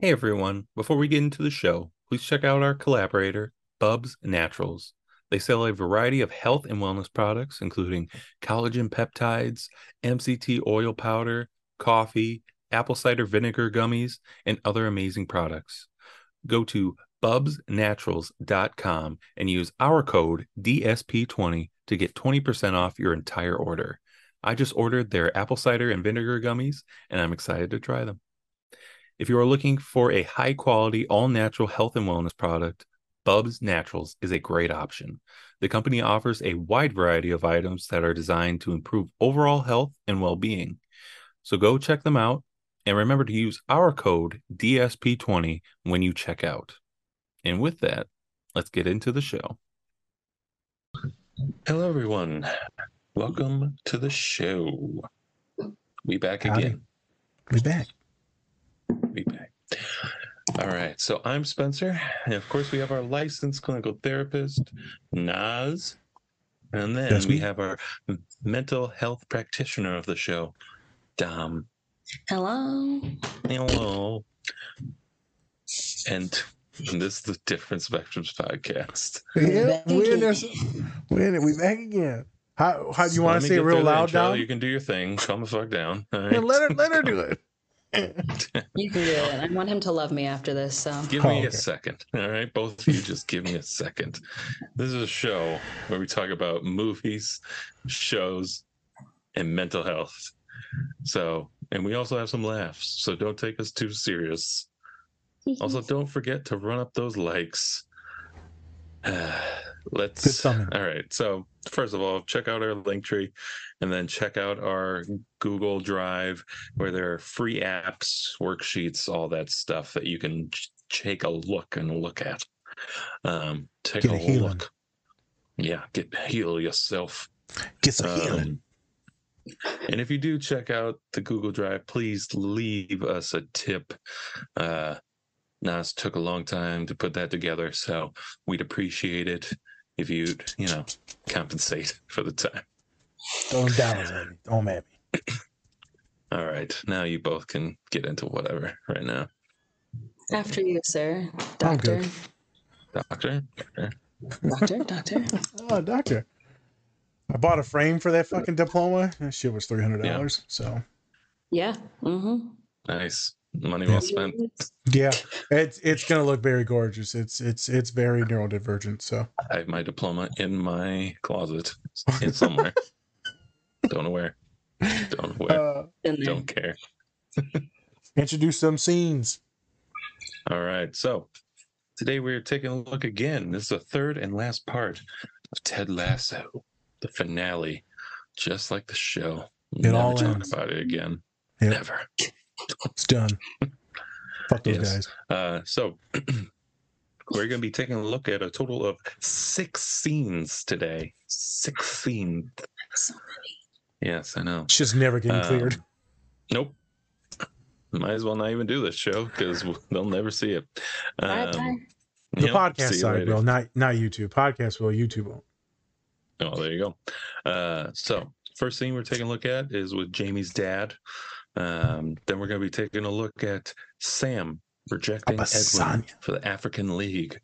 Hey everyone, before we get into the show, please check out our collaborator, Bubs Naturals. They sell a variety of health and wellness products, including collagen peptides, MCT oil powder, coffee, apple cider vinegar gummies, and other amazing products. Go to bubsnaturals.com and use our code DSP20 to get 20% off your entire order. I just ordered their apple cider and vinegar gummies, and I'm excited to try them. If you are looking for a high-quality, all-natural health and wellness product, Bubs Naturals is a great option. The company offers a wide variety of items that are designed to improve overall health and well-being. So go check them out, and remember to use our code DSP20 when you check out. And with that, let's get into the show. Hello, everyone. Welcome to the show. We back again. We back. All right, so I'm Spencer, and of course we have our licensed clinical therapist, Naz, and then we have our mental health practitioner of the show, Dom. Hello. Hello. And this is the Different Spectrums podcast. Yeah, we're back again. How do you want to say it real loud, Dom? You can do your thing. Calm the fuck down. All right. Yeah, let her do it. You can do it. I want him to love me after this. So give me a second. All right, both of you, just give me a second. This is a show where we talk about movies, shows, and mental health. So, and we also have some laughs. So don't take us too serious. Also, don't forget to run up those likes. All right. So first of all, check out our Linktree, and then check out our Google Drive, where there are free apps, worksheets, all that stuff that you can take a look at. Take a whole look. Yeah, heal yourself. Get some healing. And if you do check out the Google Drive, please leave us a tip. Nas took a long time to put that together, so we'd appreciate it if you'd, compensate for the time. Don't doubt me. Don't mad me. All right. Now you both can get into whatever right now. After you, sir. Doctor. Doctor. Oh, doctor. I bought a frame for that fucking diploma. That shit was $300, so. Yeah. Mm-hmm. Nice. Money well spent. Yeah, it's gonna look very gorgeous. It's very neurodivergent. So I have my diploma in my closet in somewhere. Don't know where. Don't care. Introduce some scenes. All right. So today we're taking a look again. This is the third and last part of Ted Lasso, the finale. Just like the show, never talk about it again. Yep. Never. It's done. Fuck those guys. So we're going to be taking a look at a total of 6 scenes today. 6 scenes. So many. Yes, I know. It's just never getting cleared. Nope. Might as well not even do this show because they'll never see it. The podcast side will, not YouTube. Podcast will, YouTube won't. Oh, there you go. So first scene we're taking a look at is with Jamie's dad. Then we're going to be taking a look at Sam rejecting Edwin for the African League.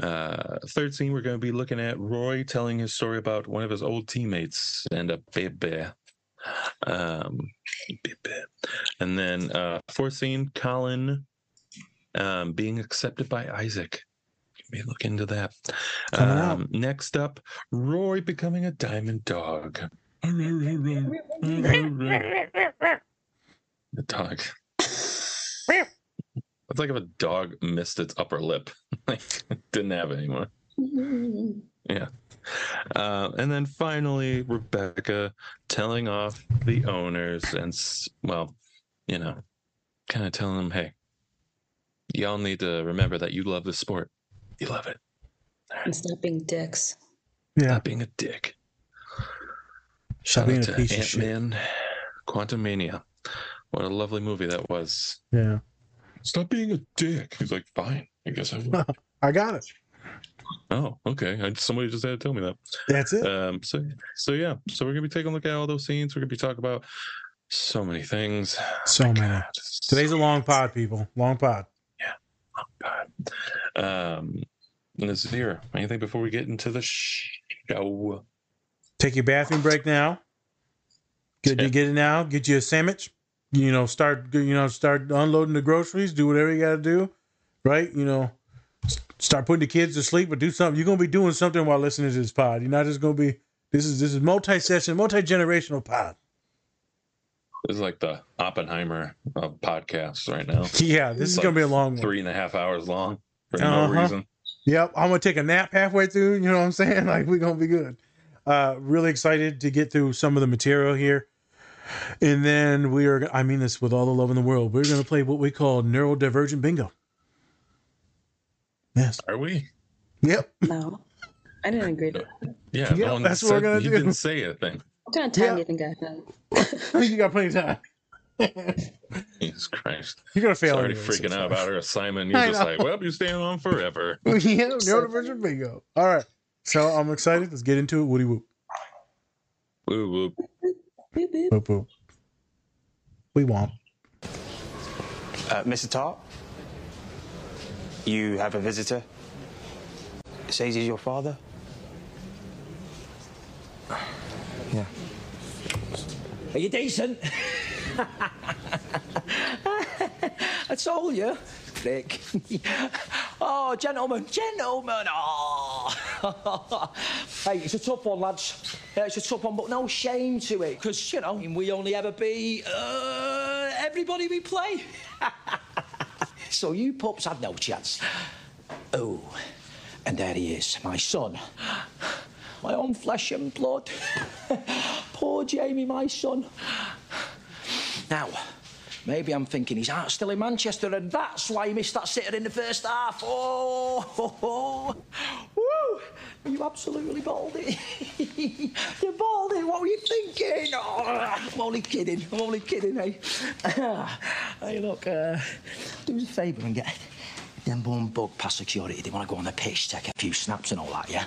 Third scene, we're going to be looking at Roy telling his story about one of his old teammates and a baby. And then fourth scene, Colin being accepted by Isaac. Let me look into that. Next up, Roy becoming a Diamond Dog. The dog. It's like if a dog missed its upper lip. Like, didn't have it anymore. Yeah. And then finally, Rebecca telling off the owners and, kind of telling them, hey, y'all need to remember that you love the sport. You love it. And stop being dicks. Yeah. Stop being a dick. Shout out to Ant-Man, Quantumania. What a lovely movie that was. Yeah. Stop being a dick. He's like, fine. I guess I will. I got it. Oh, okay. Somebody just had to tell me that. That's it. So yeah. So we're gonna be taking a look at all those scenes. We're gonna be talking about so many things. So many. Today's a long pod, people. Long pod. Yeah. Long pod. Let's hear anything before we get into the show. Take your bathroom break now. You get it now. Get you a sandwich. Start unloading the groceries. Do whatever you got to do. Right. Start putting the kids to sleep, but do something. You're gonna be doing something while listening to this pod. You're not just gonna be. This is multi-session, multi-generational pod. This is like the Oppenheimer podcast right now. Yeah, this is like gonna be a long one. 3.5 hours long for no reason. Yep, I'm gonna take a nap halfway through. You know what I'm saying? Like, we're gonna be good. Really excited to get through some of the material here, and then we are. I mean this with all the love in the world. We're gonna play what we call neurodivergent bingo. Yes. Are we? Yep. No, I didn't agree to that. Yeah, no one that's said, what we're gonna do. You didn't say a thing. What kind of time do you think I have? You got plenty of time. Jesus Christ! You're gonna fail. She's already freaking out about her assignment. You're just like, well, you're staying on forever. Yeah, neurodivergent bingo. All right, so I'm excited. Let's get into it. Woody whoop. Woo whoop. Whoop whoop. Whoop whoop. We won't. Mr. Tartt? You have a visitor. Says he's your father. Yeah. Are you decent? I told you, Dick. Oh, gentlemen. Oh. Hey, it's a tough one, lads. It's a tough one, but no shame to it, because we only ever beat everybody we play. So you pups had no chance. Oh, and there he is, my son. My own flesh and blood. Poor Jamie, my son. Now, maybe I'm thinking his heart's still in Manchester and that's why he missed that sitter in the first half. Oh, ho, ho. Woo! You absolutely baldy. You're baldy, what were you thinking? Oh, I'm only kidding, eh? Hey, look, do us a favour and get them bum bug past security. They want to go on the pitch, take a few snaps and all that, yeah?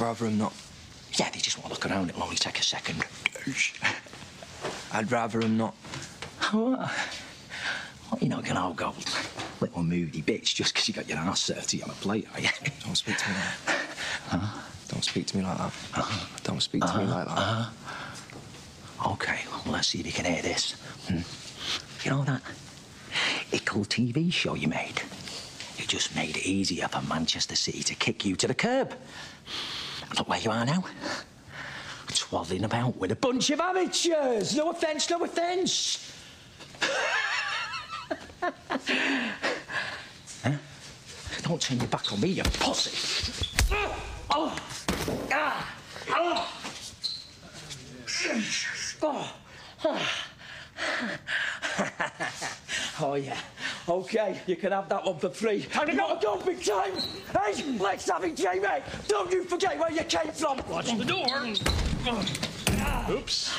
Rather them not. Yeah, they just want to look around. It'll only take a second. I'd rather him not. What? You're not going to all go little moody bitch just because you got your ass served to you on a plate, are you? Don't speak to me like that. Don't speak to me like that. Don't speak to me like that. OK, well, let's see if you can hear this. You know that ickle TV show you made? You just made it easier for Manchester City to kick you to the curb. And look where you are now. Swaddling about with a bunch of amateurs. No offence. Huh? Don't turn your back on me, you pussy. Oh. Ah. Oh. Oh. Oh, yeah. OK, you can have that one for free. And you got to go big time. Hey, let's have it, Jamie. Don't you forget where you came from. Watch the door. Oops.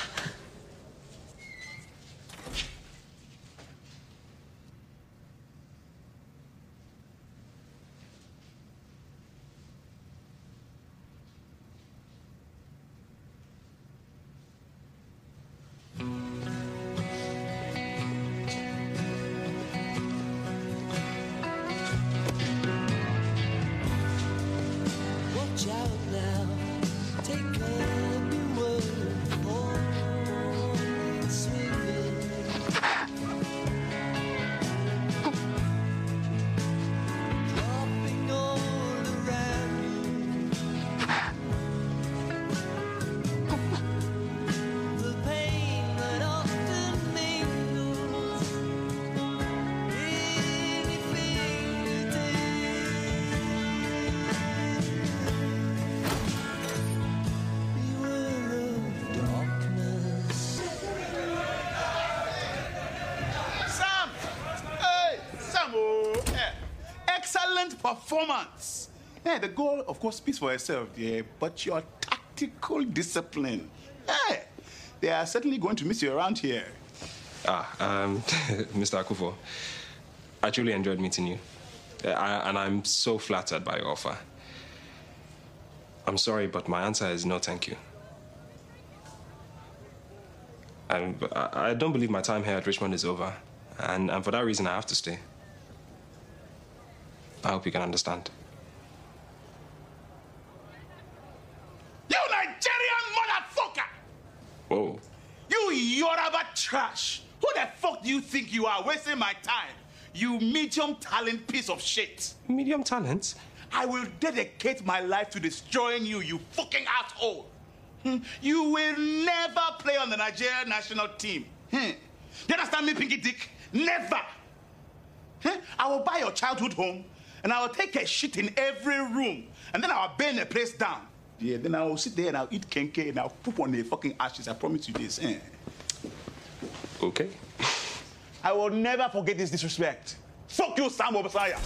Performance. Yeah, the goal, of course, speaks for itself, yeah, but your tactical discipline. Yeah, they are certainly going to miss you around here. Mr. Akufu, I truly enjoyed meeting you. and I'm so flattered by your offer. I'm sorry, but my answer is no thank you. And I don't believe my time here at Richmond is over, and for that reason I have to stay. I hope you can understand. You Nigerian motherfucker! Whoa. You Yoruba trash! Who the fuck do you think you are, wasting my time? You medium talent piece of shit. Medium talent? I will dedicate my life to destroying you, you fucking asshole. You will never play on the Nigerian national team. You understand me, Pinky Dick? Never. I will buy your childhood home, and I will take a shit in every room, and then I will burn the place down. Yeah, then I will sit there and I'll eat kenke and I'll poop on the fucking ashes. I promise you this. Okay. I will never forget this disrespect. Fuck you, Sam Obisanya.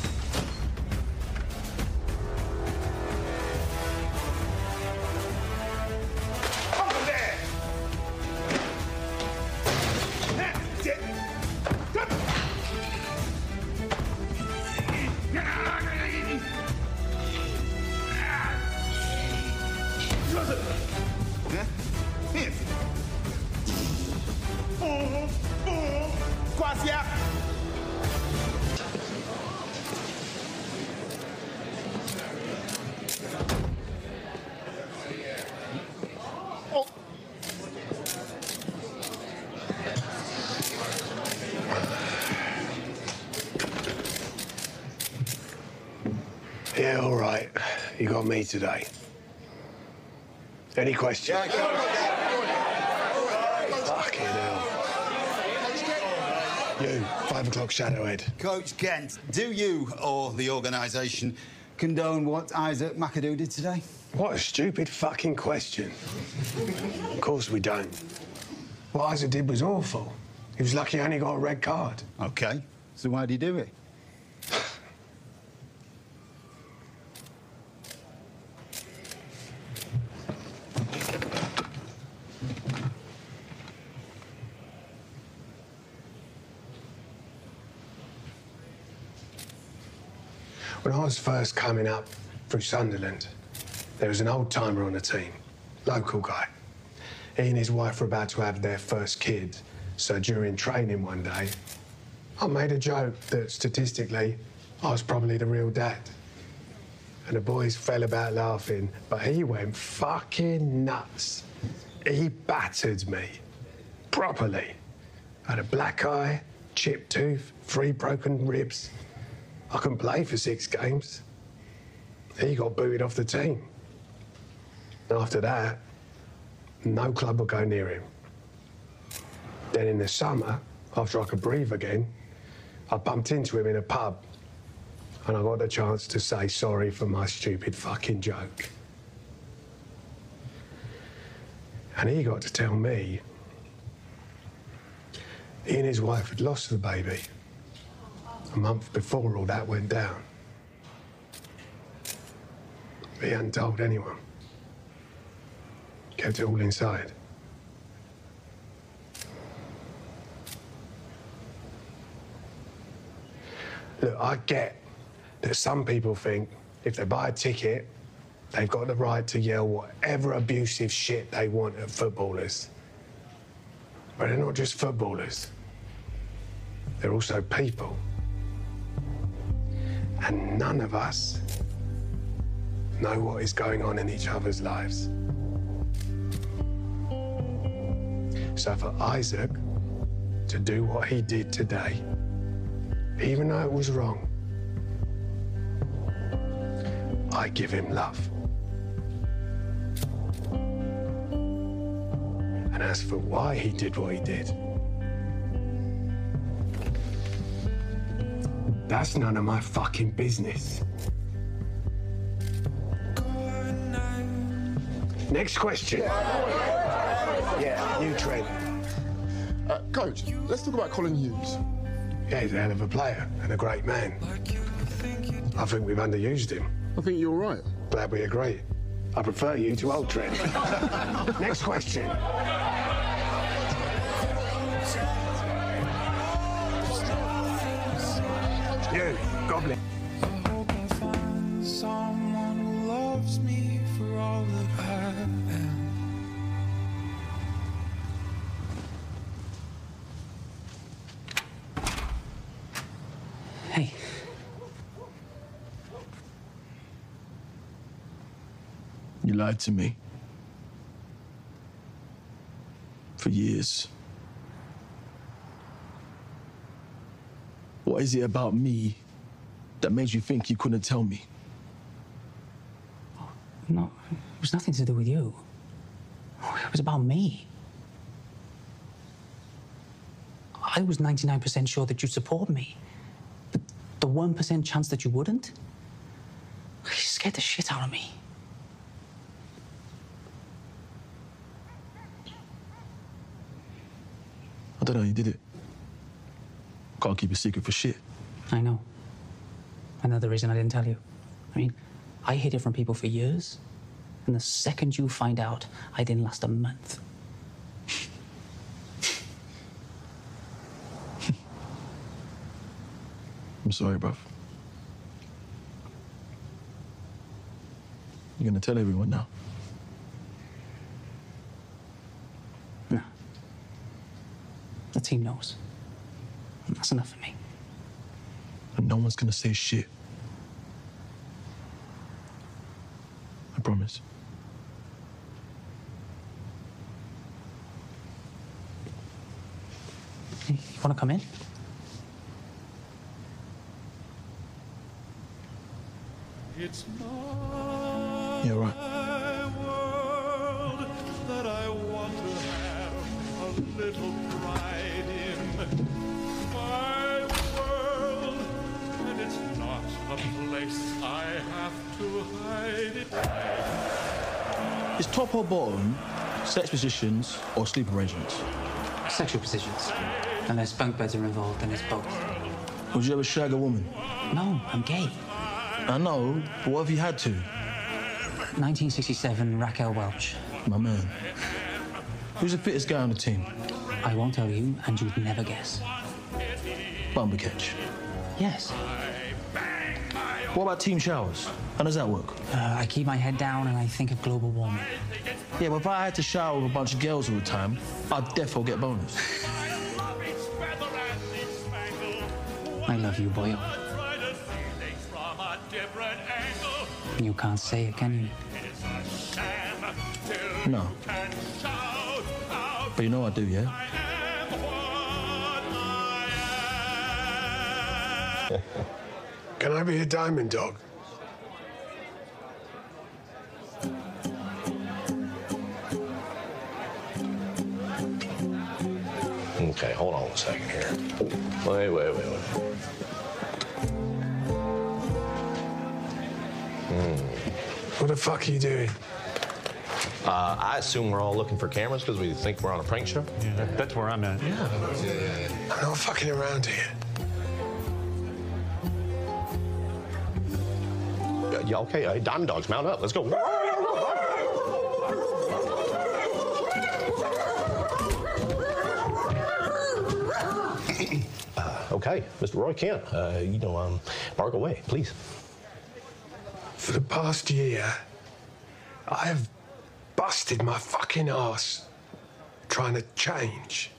Yeah, all right. You got me today. Any questions? Yeah, fucking hell. You, 5 o'clock shadowhead. Coach Kent, do you or the organisation condone what Isaac McAdoo did today? What a stupid fucking question. Of course we don't. What Isaac did was awful. He was lucky he only got a red card. OK, so why did he do it? When I was first coming up through Sunderland, there was an old-timer on the team, local guy. He and his wife were about to have their first kid, so during training one day, I made a joke that statistically, I was probably the real dad. And the boys fell about laughing, but he went fucking nuts. He battered me, properly. I had a black eye, chipped tooth, 3 broken ribs. I couldn't play for 6 games. He got booted off the team. After that, no club would go near him. Then in the summer, after I could breathe again, I bumped into him in a pub and I got the chance to say sorry for my stupid fucking joke. And he got to tell me he and his wife had lost the baby. A month before all that went down. He hadn't told anyone. Kept it all inside. Look, I get that some people think if they buy a ticket, they've got the right to yell whatever abusive shit they want at footballers. But they're not just footballers. They're also people. And none of us know what is going on in each other's lives. So for Isaac to do what he did today, even though it was wrong, I give him love. And as for why he did what he did, that's none of my fucking business. Next question. Yeah, you, Trent. Coach, let's talk about Colin Hughes. Yeah, he's a hell of a player and a great man. I think we've underused him. I think you're right. Glad we agree. I prefer you to old Trent. Next question. You, goblin. lied to me. For years. What is it about me that made you think you couldn't tell me? Oh, no, it was nothing to do with you. It was about me. I was 99% sure that you'd support me. But the 1% chance that you wouldn't? You scared the shit out of me. I don't know how you did it. Can't keep a secret for shit. I know. Another reason I didn't tell you. I mean, I hid it from people for years, and the second you find out, I didn't last a month. I'm sorry, bruv. You're gonna tell everyone now? No. The team knows. That's enough for me. And no one's gonna say shit. I promise. Hey, you wanna come in? It's my yeah, right. World that I want to have a little pride in. A place I have to hide it. Is top or bottom, sex positions or sleep arrangements? Sexual positions. Unless bunk beds are involved, then it's both. Would you ever shag a woman? No, I'm gay. I know, but what have you had to? 1967, Raquel Welch. My man. Who's the fittest guy on the team? I won't tell you, and you'd never guess. Bumpercatch. Yes. What about team showers? How does that work? I keep my head down and I think of global warming. Yeah, but if I had to shower with a bunch of girls all the time, I'd defo get bonus. I love you, boyo. You can't say it, can you? No. But you know I do, yeah? Can I be a Diamond Dog? Okay, hold on a second here. Wait. What the fuck are you doing? I assume we're all looking for cameras because we think we're on a prank show? Yeah, that's where I'm at. Yeah. I'm not fucking around here. Yeah, okay, hey, Diamond Dogs, mount up. Let's go. Okay, Mr. Roy Kent, bark away, please. For the past year, I have busted my fucking ass trying to change.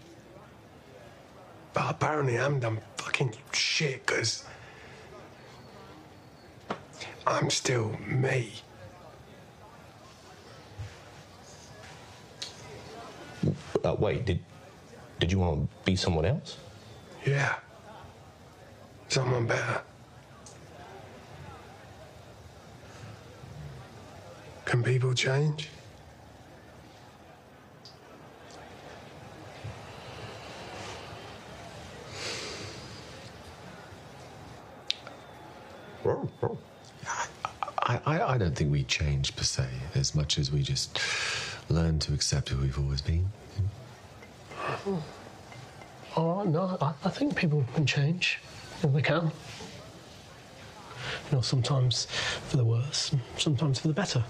But apparently I haven't done fucking shit, because I'm still me. Wait, did you want to be someone else? Yeah. Someone better. Can people change? I don't think we change per se as much as we just learn to accept who we've always been. Oh, no, I think people can change if they can. You know, sometimes for the worse, and sometimes for the better.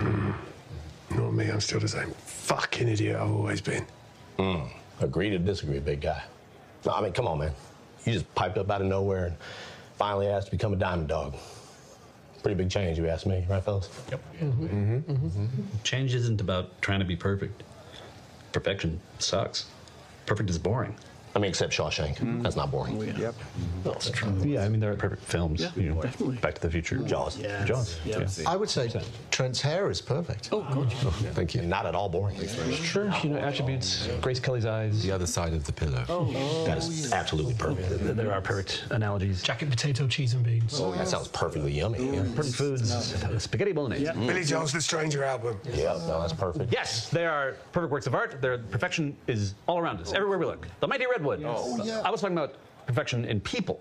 Not me, I'm still the same fucking idiot I've always been. Agree to disagree, big guy. No, I mean, come on, man. You just piped up out of nowhere and finally asked to become a Diamond Dog. Pretty big change, if you ask me, right, fellas? Yep. Change isn't about trying to be perfect. Perfection sucks. Perfect is boring. I mean, except Shawshank. That's not boring. Yep. That's true. Yeah, I mean, they're perfect films. Yeah, you know, definitely. Back to the Future. Jaws. Yes. Jaws. Yes. Yeah. I would say Trent's hair is perfect. Oh, good. Yeah. Thank you. Not at all boring. Sure. You know, attributes. Grace Kelly's eyes. The other side of the pillow. Oh, that is absolutely perfect. There are perfect analogies. Jacket potato, cheese and beans. Oh, that sounds perfectly yummy. Yeah. Perfect foods. No. Spaghetti bolognese. Yeah. Billy Joel's The Stranger album. Yeah, no, that's perfect. Yes, they are perfect works of art. Their perfection is all around us, everywhere we look. The Mighty Redwood. Yes. Oh, yeah. I was talking about perfection in people.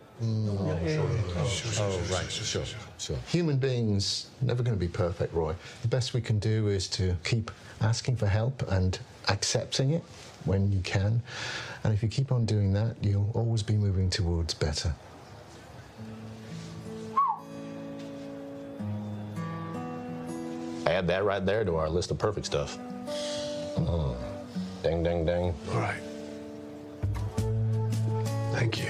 Sure. Human beings never going to be perfect, Roy. The best we can do is to keep asking for help and accepting it when you can. And if you keep on doing that, you'll always be moving towards better. Add that right there to our list of perfect stuff. Ding, ding, ding. All right. Thank you.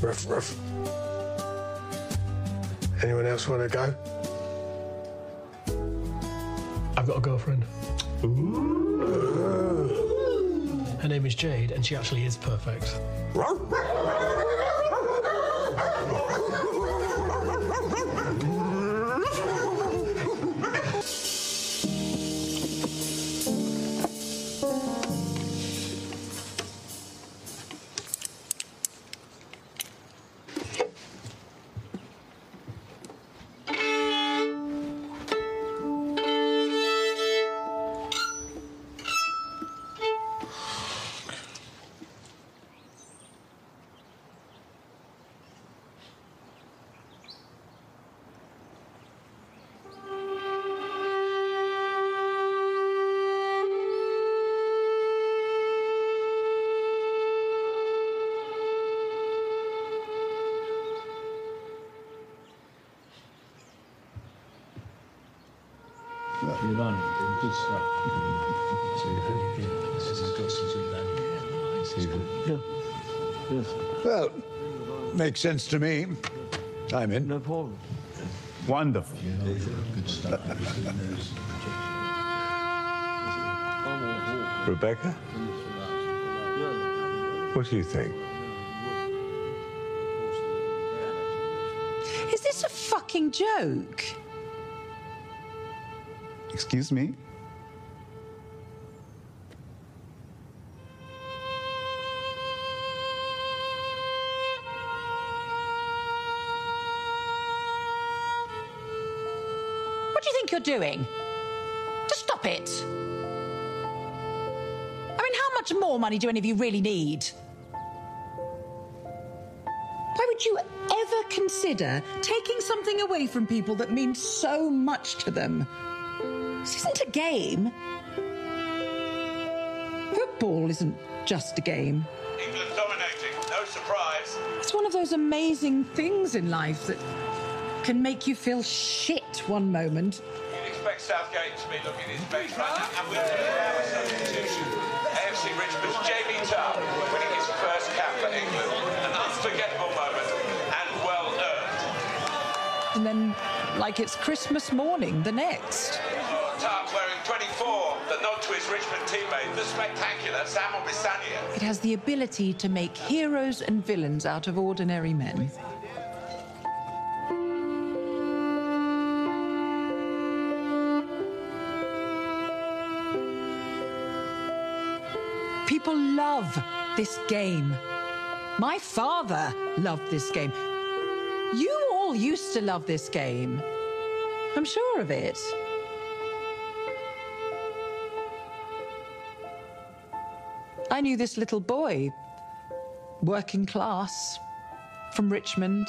Ruff, ruff. Anyone else want to go? I've got a girlfriend. Ooh. Her name is Jade, and she actually is perfect. Ruff, ruff. Well, makes sense to me. I'm in. No problem. Wonderful. Good stuff. Rebecca? What do you think? Is this a fucking joke? Excuse me? Doing? Just stop it. I mean, how much more money do any of you really need? Why would you ever consider taking something away from people that means so much to them? This isn't a game. Football isn't just a game. England dominating, no surprise. It's one of those amazing things in life that can make you feel shit one moment. Southgate to be looking his base right now, and we'll do our substitution. AFC Richmond's Jamie Tartt winning his first cap for England. An unforgettable moment, and well earned. And then, like it's Christmas morning, the next. Tartt wearing 24, the nod to his Richmond teammate, the spectacular Sam Obisanya. It has the ability to make heroes and villains out of ordinary men. People love this game. My father loved this game. You all used to love this game. I'm sure of it. I knew this little boy, working class, from Richmond.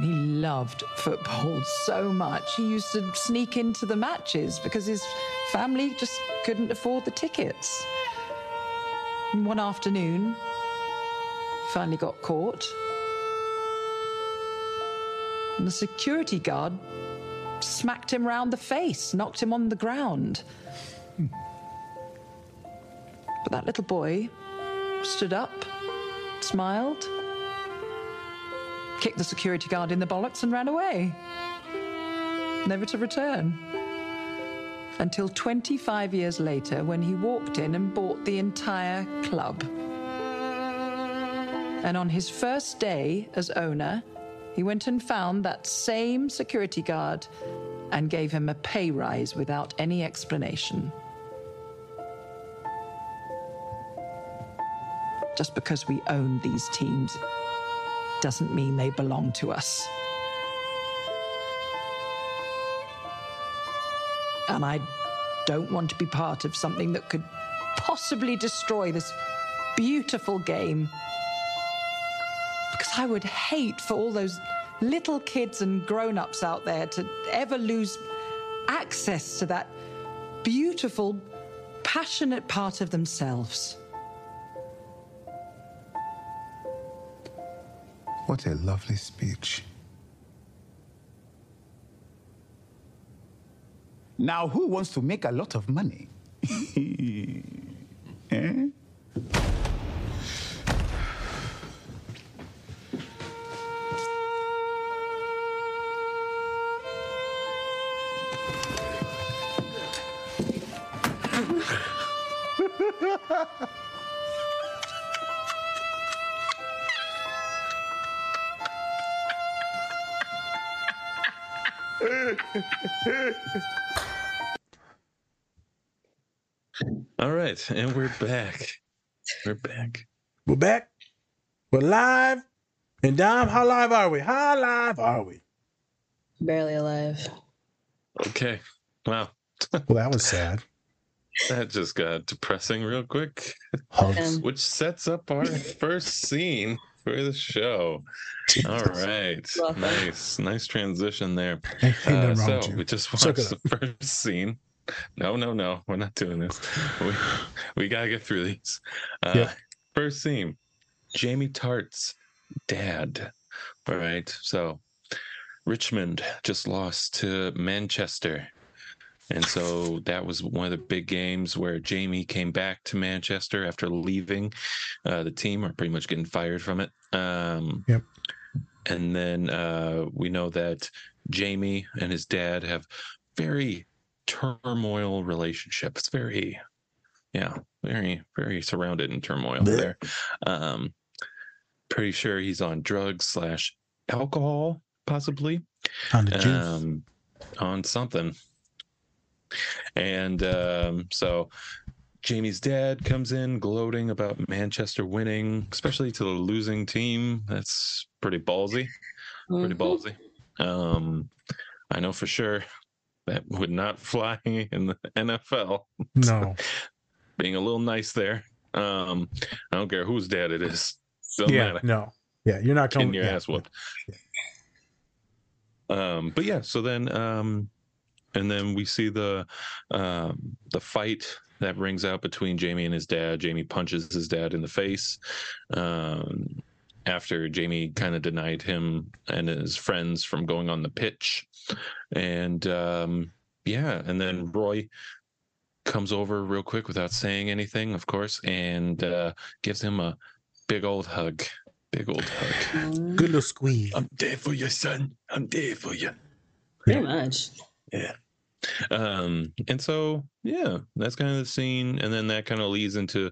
He loved football so much. He used to sneak into the matches because his family just couldn't afford the tickets. And one afternoon, he finally got caught. And the security guard smacked him round the face, knocked him on the ground. But that little boy stood up, smiled, kicked the security guard in the bollocks and ran away, never to return. until 25 years later when he walked in and bought the entire club. And on his first day as owner, he went and found that same security guard and gave him a pay rise without any explanation. Just because we own these teams doesn't mean they belong to us. And I don't want to be part of something that could possibly destroy this beautiful game. Because I would hate for all those little kids and grown-ups out there to ever lose access to that beautiful, passionate part of themselves. What a lovely speech. Now, who wants to make a lot of money? Eh? All right, and we're back. We're back. We're live. And Dom, how live are we? Barely alive. Okay. Wow. Well, that was sad. That just got depressing real quick. Which sets up our first scene for the show. All right. Nice transition there. We just watched the first scene. No. We're not doing this. We got to get through these. First scene, Jamie Tartt's dad. All right. So Richmond just lost to Manchester. And so that was one of the big games where Jamie came back to Manchester after leaving the team, or pretty much getting fired from it. And then we know that Jamie and his dad have very turmoil relationship. It's very, very, very surrounded in turmoil there. Pretty sure he's on drugs / alcohol, possibly. On the juice. On something. And so Jamie's dad comes in gloating about Manchester winning, especially to the losing team. That's pretty ballsy. I know for sure that would not fly in the NFL. No. Being a little nice there. I don't care whose dad it is. Doesn't matter. No. Yeah, you're not coming. Getting your ass whooped. Yeah. But yeah, so then and then we see the fight that rings out between Jamie and his dad. Jamie punches his dad in the face. After Jamie kind of denied him and his friends from going on the pitch. And and then Roy comes over real quick without saying anything, of course, and gives him a big old hug. Good little squeeze. I'm there for you, son. I'm there for you. Pretty much. Yeah. And so, that's kind of the scene. And then that kind of leads into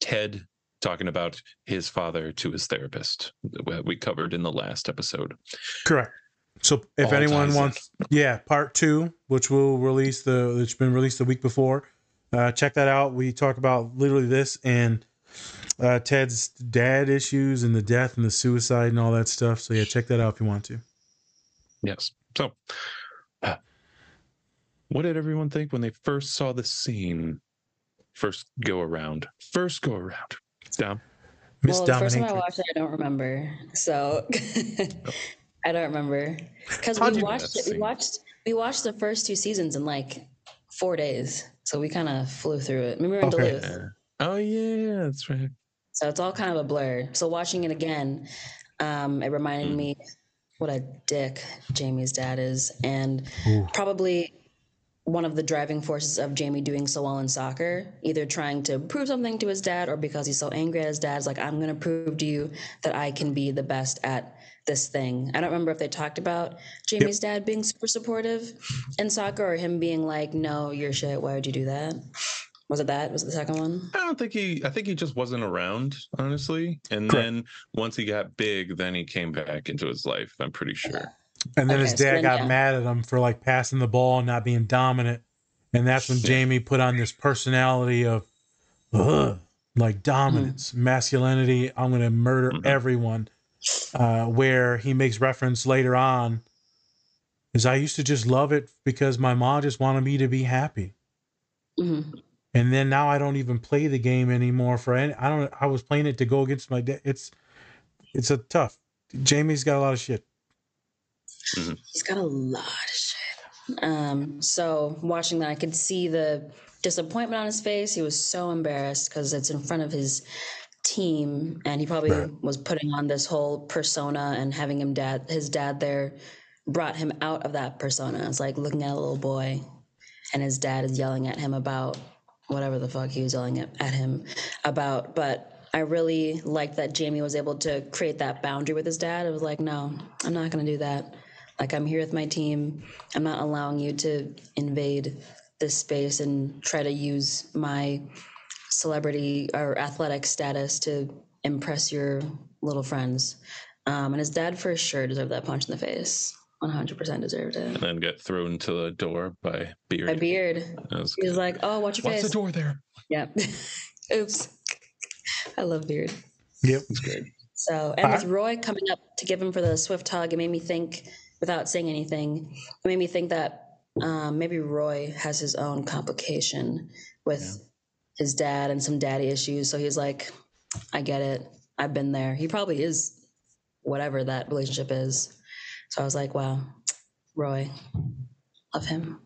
Ted talking about his father to his therapist, what we covered in the last episode. Correct. So if anyone wants, part 2, which will release which been released the week before, check that out. We talk about literally this and Ted's dad issues and the death and the suicide and all that stuff. So check that out if you want to. Yes. So what did everyone think when they first saw the scene? First go around. Dom. Well, the first time I watched it, I don't remember. So I don't remember because we watched the first 2 seasons in like 4 days, so we kind of flew through it. Remember in Duluth? Oh yeah, that's right. So it's all kind of a blur. So watching it again, it reminded me what a dick Jamie's dad is, and probably one of the driving forces of Jamie doing so well in soccer, either trying to prove something to his dad or because he's so angry at his dad. It's like, I'm going to prove to you that I can be the best at this thing. I don't remember if they talked about Jamie's dad being super supportive in soccer or him being like, no, you're shit. Why would you do that? Was it that? Was it the second one? I don't think he, I think he just wasn't around, honestly. And then once he got big, then he came back into his life, I'm pretty sure. Yeah. And then his dad got mad at him for like passing the ball and not being dominant. And that's when Jamie put on this personality of like dominance, masculinity. I'm going to murder everyone. Where he makes reference later on is I used to just love it because my mom just wanted me to be happy. And then now I don't even play the game anymore for any, I don't, I was playing it to go against my dad. It's a tough, Jamie's got a lot of shit. He's got a lot of shit. So watching that, I could see the disappointment on his face. He was so embarrassed because it's in front of his team, and he probably was putting on this whole persona, and having him his dad there brought him out of that persona. It's like looking at a little boy, and his dad is yelling at him about whatever the fuck he was yelling at him about. But I really liked that Jamie was able to create that boundary with his dad. It was like, no, I'm not going to do that. Like, I'm here with my team. I'm not allowing you to invade this space and try to use my celebrity or athletic status to impress your little friends. And his dad for sure deserved that punch in the face. 100% deserved it. And then get thrown to the door by Beard. By Beard. He was like, oh, watch your face. What's the door there? Yeah. Oops. I love Beard. Yep, it's great. So, and with Roy coming up to give him for the swift hug, it made me think, without saying anything, it made me think that maybe Roy has his own complication with his dad and some daddy issues. So he's like, I get it. I've been there. He probably is whatever that relationship is. So I was like, wow, Roy, love him.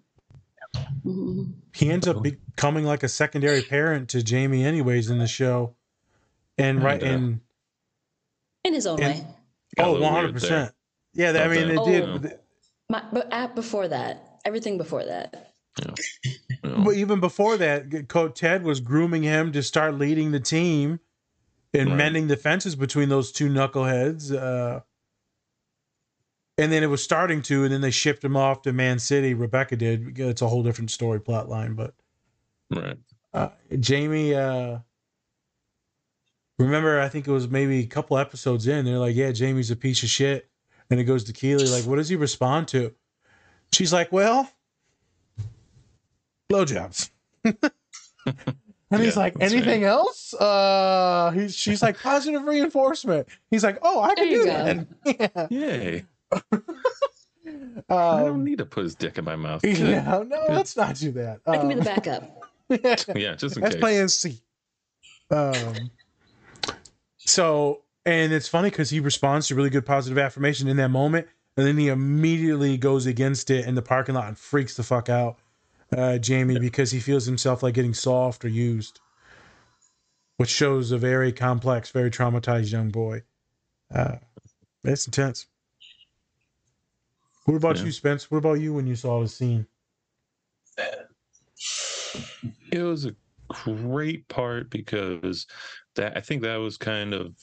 He ends up becoming like a secondary parent to Jamie anyways in the show. And in his own way. Oh, 100%. Yeah, I mean, it did. But before that, everything before that. But even before that, Coach Ted was grooming him to start leading the team and mending the fences between those two knuckleheads. And then it was starting to, and then they shipped him off to Man City. Rebecca did. It's a whole different story plot line, but Jamie. Remember, I think it was maybe a couple episodes in, they're like, yeah, Jamie's a piece of shit. And it goes to Keely, like, what does he respond to? She's like, well, blowjobs. And he's like, anything else? She's like, positive reinforcement. He's like, oh, I can do that. Yay. I don't need to put his dick in my mouth. Yeah, no, let's not do that. I can be the backup. Yeah, just in case. Let's play and see. So, and it's funny because he responds to really good positive affirmation in that moment, and then he immediately goes against it in the parking lot and freaks the fuck out, Jamie, because he feels himself like getting soft or used, which shows a very complex, very traumatized young boy. It's intense. What about you, Spence? What about you when you saw the scene? It was a great part because I think that was kind of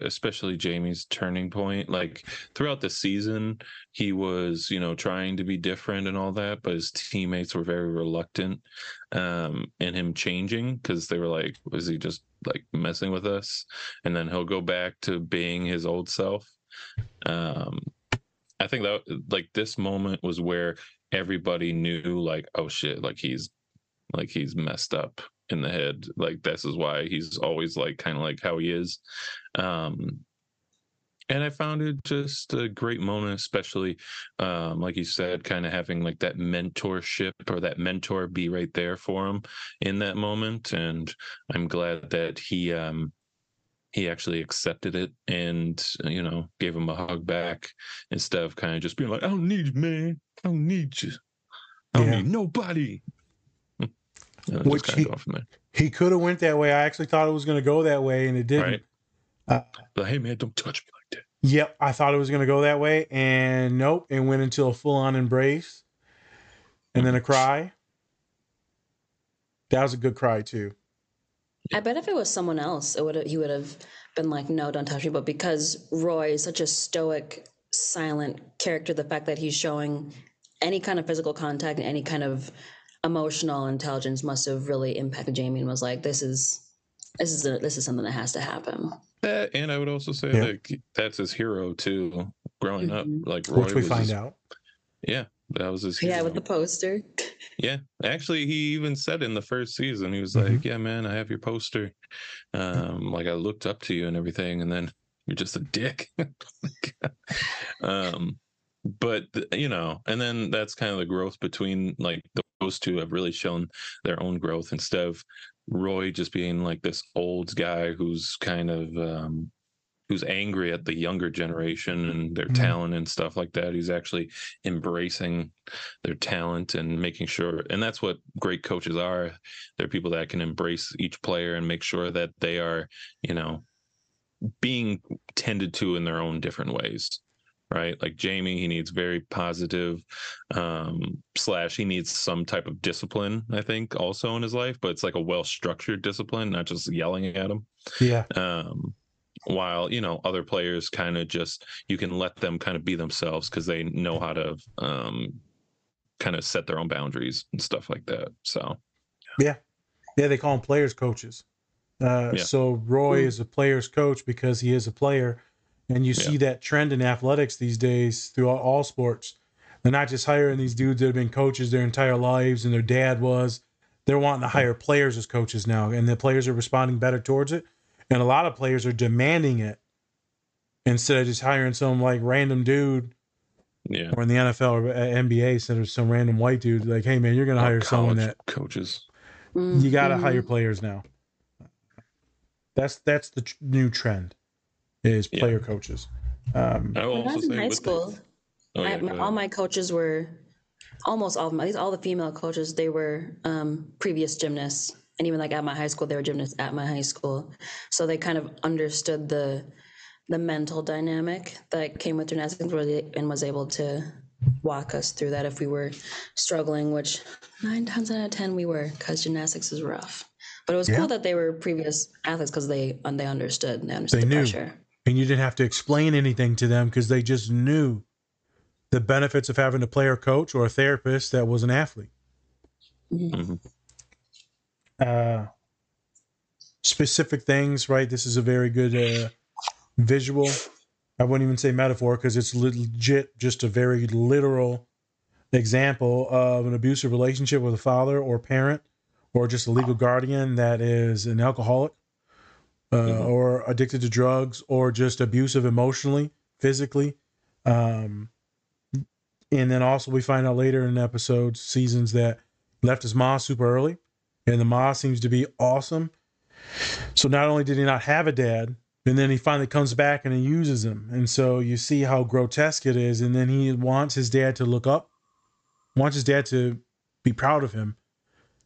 especially Jamie's turning point. Like throughout the season, he was, you know, trying to be different and all that, but his teammates were very reluctant in him changing because they were like, was he just like messing with us? And then he'll go back to being his old self. I think that like this moment was where everybody knew like, oh shit, like he's messed up in the head. Like this is why he's always like kind of like how he is. And I found it just a great moment, especially like you said, kind of having like that mentorship or that mentor be right there for him in that moment. And I'm glad that he actually accepted it and, you know, gave him a hug back instead of kind of just being like, I don't need you, man. I don't need you. I don't need nobody. Which he could have went that way. I actually thought it was going to go that way, and it didn't. But hey, man, don't touch me like that. Yep, I thought it was going to go that way, and nope, it went into a full-on embrace, and then a cry. That was a good cry too. I bet if it was someone else, he would have been like, no, don't touch me. But because Roy is such a stoic, silent character, the fact that he's showing any kind of physical contact and any kind of emotional intelligence must have really impacted Jamie and was like, this is something that has to happen. That, and I would also say that that's his hero too, growing up. Like Roy, which we find out. Yeah, that was his hero. Yeah, with the poster. Yeah, actually, he even said in the first season, he was like, "Yeah, man, I have your poster. Like I looked up to you and everything, and then you're just a dick." But you know, and then that's kind of the growth between like those two have really shown their own growth instead of Roy just being like this old guy who's kind of who's angry at the younger generation and their talent and stuff like that. He's actually embracing their talent and making sure, and that's what great coaches are. They're people that can embrace each player and make sure that they are, you know, being tended to in their own different ways. Right. Like Jamie, he needs very positive slash he needs some type of discipline, I think, also in his life. But it's like a well-structured discipline, not just yelling at him. Yeah. While, you know, other players kind of just you can let them kind of be themselves because they know how to kind of set their own boundaries and stuff like that. So, yeah. Yeah. They call them players coaches. So Roy is a players coach because he is a player. And you see that trend in athletics these days throughout all sports. They're not just hiring these dudes that have been coaches their entire lives and their dad was. They're wanting to hire players as coaches now. And the players are responding better towards it. And a lot of players are demanding it instead of just hiring some like random dude. Yeah. Or in the NFL or NBA, instead of some random white dude like, hey, man, you're going to hire someone that coaches. You got to hire players now. That's the new trend. Is player coaches. When I was in high school, all my coaches were, almost all of them, at least all the female coaches, they were previous gymnasts. And even like at my high school, they were gymnasts at my high school. So they kind of understood the mental dynamic that came with gymnastics and was able to walk us through that if we were struggling, which 9 times out of 10 we were, because gymnastics is rough. But it was cool that they were previous athletes because they understood. And they understood the pressure. And you didn't have to explain anything to them because they just knew the benefits of having a player coach or a therapist that was an athlete. Mm-hmm. Specific things, right? This is a very good visual. I wouldn't even say metaphor because it's legit just a very literal example of an abusive relationship with a father or parent or just a legal guardian that is an alcoholic. Or addicted to drugs, or just abusive emotionally, physically. And then also we find out later in episodes, seasons, that left his mom super early, and the mom seems to be awesome. So not only did he not have a dad, and then he finally comes back and he uses him. And so you see how grotesque it is, and then he wants his dad to look up, wants his dad to be proud of him.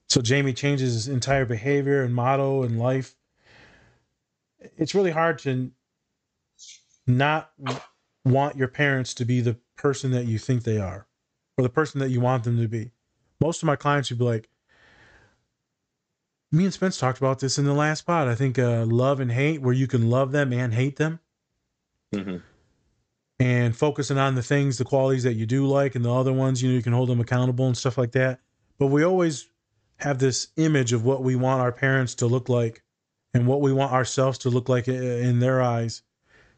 So Jamie changes his entire behavior and motto and life. It's really hard to not want your parents to be the person that you think they are or the person that you want them to be. Most of my clients would be like, me and Spence talked about this in the last pod. I think love and hate, where you can love them and hate them and focusing on the things, the qualities that you do like and the other ones, you know, you can hold them accountable and stuff like that. But we always have this image of what we want our parents to look like and what we want ourselves to look like in their eyes.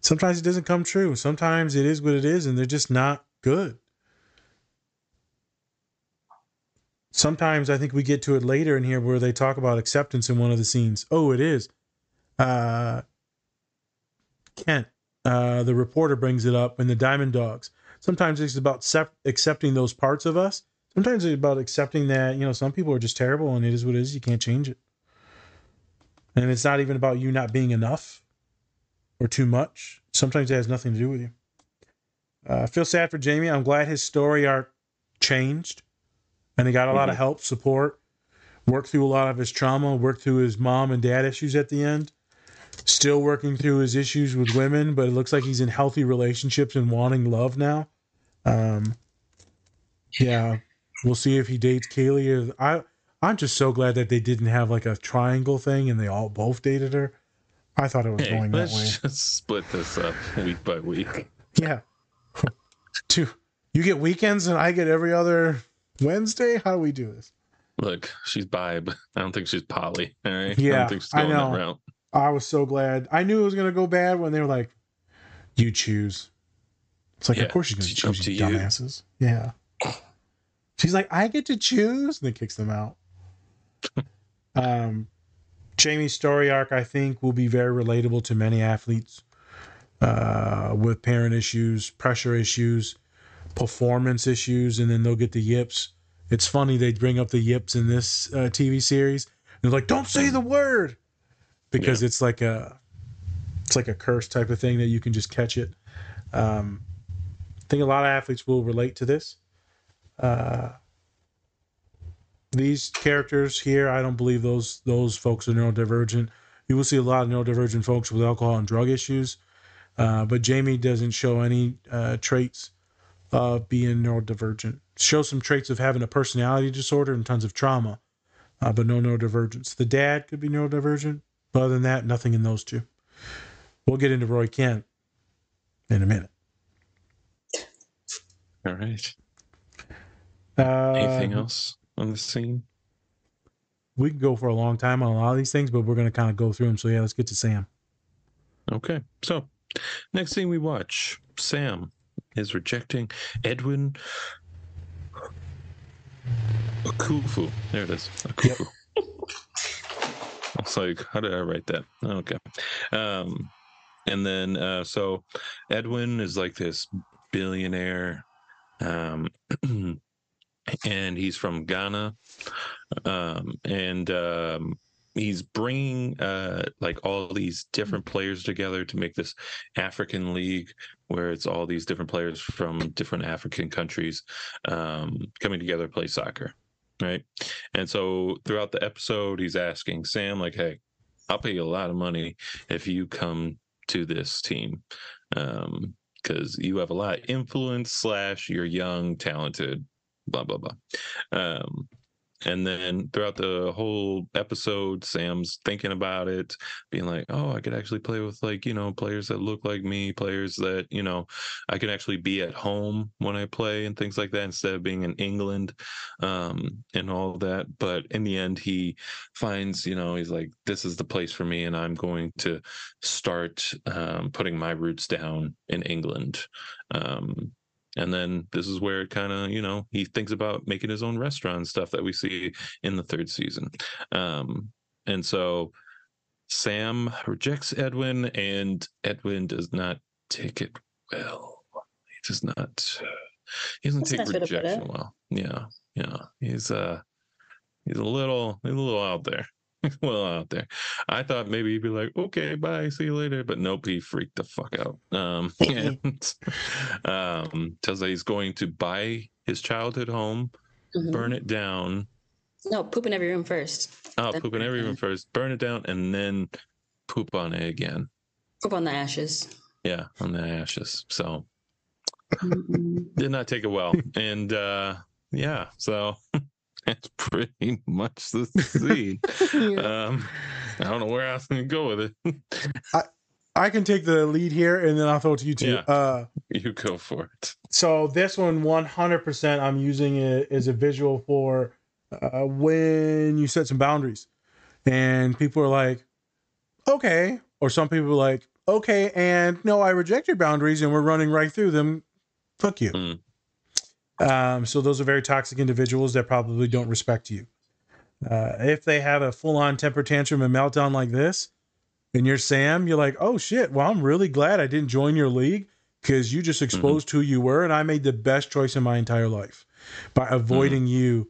Sometimes it doesn't come true. Sometimes it is what it is, and they're just not good. Sometimes I think we get to it later in here where they talk about acceptance in one of the scenes. Oh, it is. Kent, the reporter, brings it up in the Diamond Dogs. Sometimes it's about accepting those parts of us. Sometimes it's about accepting that, you know, some people are just terrible, and it is what it is. You can't change it. And it's not even about you not being enough or too much. Sometimes it has nothing to do with you. I feel sad for Jamie. I'm glad his story arc changed. And he got a lot of help, support, worked through a lot of his trauma, worked through his mom and dad issues at the end. Still working through his issues with women, but it looks like he's in healthy relationships and wanting love now. We'll see if he dates Keely. I I'm just so glad that they didn't have like a triangle thing and they all both dated her. I thought it was going that way. Let's just split this up week by week. Yeah. Two. You get weekends and I get every other Wednesday? How do we do this? Look, she's bi, but I don't think she's poly. All right. Yeah, I don't think she's going that route. I was so glad. I knew it was going to go bad when they were like, you choose. It's like, yeah, of course she's going to choose, you dumbasses. Yeah. She's like, I get to choose? And then kicks them out. Jamie's story arc, I think, will be very relatable to many athletes with parent issues, pressure issues, performance issues, and then they'll get the yips. It's funny they bring up the yips in this TV series. They're like, don't say the word, because it's like a curse type of thing that you can just catch it. I think a lot of athletes will relate to this. These characters here, I don't believe those folks are neurodivergent. You will see a lot of neurodivergent folks with alcohol and drug issues, but Jamie doesn't show any traits of being neurodivergent. Shows some traits of having a personality disorder and tons of trauma, but no neurodivergence. The dad could be neurodivergent, but other than that, nothing in those two. We'll get into Roy Kent in a minute. All right. Anything else on the scene? We can go for a long time on a lot of these things, but we're going to kind of go through them. So yeah, let's get to Sam. Okay. So next thing we watch, Sam is rejecting Edwin Akufu. There it is. Akufu. Yep. I was like, how did I write that? Okay. And then, so Edwin is like this billionaire, and he's from Ghana, and he's bringing like all these different players together to make this African league where it's all these different players from different African countries coming together to play soccer, right? And so throughout the episode, he's asking Sam, like, hey, I'll pay you a lot of money if you come to this team, because you have a lot of influence / you're young, talented, blah, blah, blah. And then throughout the whole episode, Sam's thinking about it, being like, oh, I could actually play with, like, you know, players that look like me, players that, you know, I can actually be at home when I play and things like that instead of being in England and all that. But in the end, he finds, you know, he's like, this is the place for me, and I'm going to start putting my roots down in England. And then this is where it kind of, you know, he thinks about making his own restaurant and stuff that we see in the third season. And so Sam rejects Edwin, and Edwin does not take it well. He doesn't take rejection well. Yeah. Yeah. He's a little out there. Well, out there. I thought maybe he'd be like, okay, bye, see you later. But nope, he freaked the fuck out. And tells that he's going to buy his childhood home, burn it down. No, poop in every room first. Poop in every room first, burn it down, and then poop on it again. Poop on the ashes. Yeah, on the ashes. So did not take it well. And yeah, so that's pretty much the scene. Yeah. I don't know where else I can go with it. I can take the lead here, and then I'll throw it to you too. Yeah, you go for it. So this one, 100%, I'm using it as a visual for when you set some boundaries. And people are like, okay. Or some people are like, okay, and no, I reject your boundaries, and we're running right through them. Fuck you. Mm. So those are very toxic individuals that probably don't respect you. If they have a full-on temper tantrum and meltdown like this, and you're Sam, you're like, oh shit, well, I'm really glad I didn't join your league, because you just exposed who you were, and I made the best choice in my entire life by avoiding you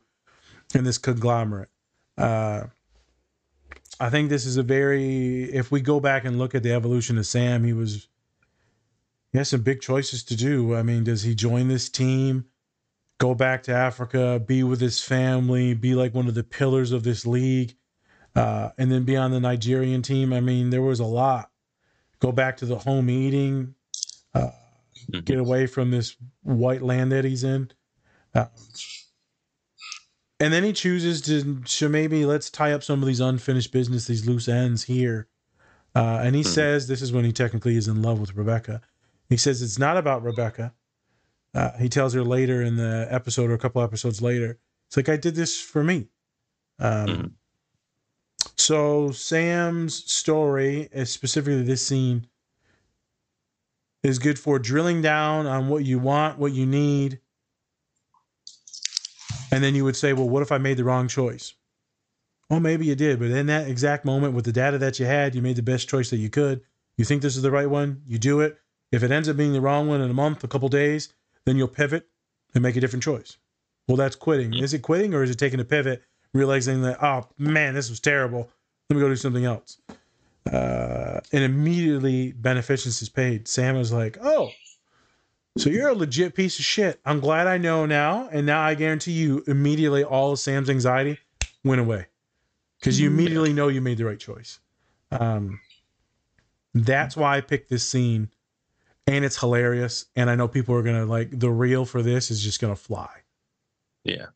in this conglomerate. I think this is a very, if we go back and look at the evolution of Sam, he has some big choices to do. I mean, does he join this team? Go back to Africa, be with his family, be like one of the pillars of this league, and then be on the Nigerian team. I mean, there was a lot. Go back to the home eating, get away from this white land that he's in. And then he chooses to maybe let's tie up some of these unfinished business, these loose ends here. And he says, this is when he technically is in love with Rebecca. He says it's not about Rebecca. He tells her later in the episode or a couple episodes later, it's like, I did this for me. So Sam's story, specifically this scene, is good for drilling down on what you want, what you need. And then you would say, well, what if I made the wrong choice? Well, maybe you did, but in that exact moment with the data that you had, you made the best choice that you could. You think this is the right one, you do it. If it ends up being the wrong one in a month, a couple days, then you'll pivot and make a different choice. Well, that's quitting. Is it quitting or is it taking a pivot, realizing that, oh, man, this was terrible. Let me go do something else. And immediately beneficence is paid. Sam is like, oh, so you're a legit piece of shit. I'm glad I know now. And now I guarantee you immediately all of Sam's anxiety went away because you immediately know you made the right choice. That's why I picked this scene, and it's hilarious. And I know people are going to like the reel for this is just going to fly. Yeah.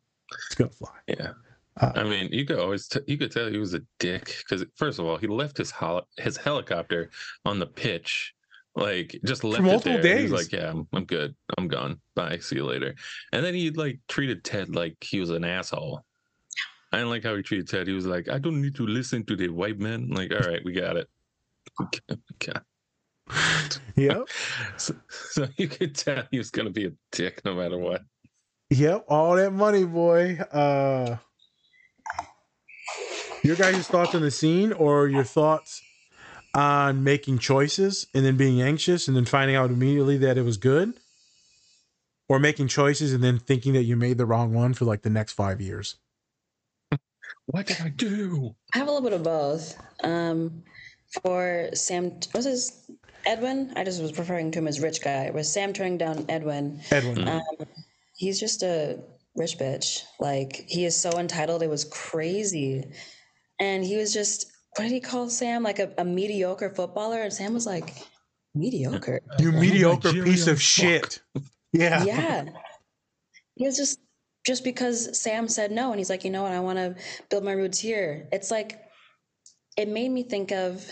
It's going to fly. Yeah. I mean, you could always you could tell he was a dick because first of all, he left his helicopter on the pitch. Like, just left it there. Days. He's like, yeah, I'm good. I'm gone. Bye. See you later. And then he, like, treated Ted like he was an asshole. I didn't like how he treated Ted. He was like, I don't need to listen to the white men. I'm like, all right, we got it. Okay. Yep. So you could tell he was going to be a dick no matter what. Yep. All that money, boy. Your guys' thoughts on the scene or your thoughts on making choices and then being anxious and then finding out immediately that it was good, or making choices and then thinking that you made the wrong one for like the next 5 years? What did I do? I have a little bit of both. For Sam, was his Edwin? I just was referring to him as rich guy. Was Sam turning down Edwin? Edwin. He's just a rich bitch. Like, he is so entitled. It was crazy. And he was just, what did he call Sam? Like a mediocre footballer? And Sam was like, mediocre? You mediocre piece of shit. Yeah. Yeah. He was just because Sam said no. And he's like, you know what? I want to build my roots here. It's like, it made me think of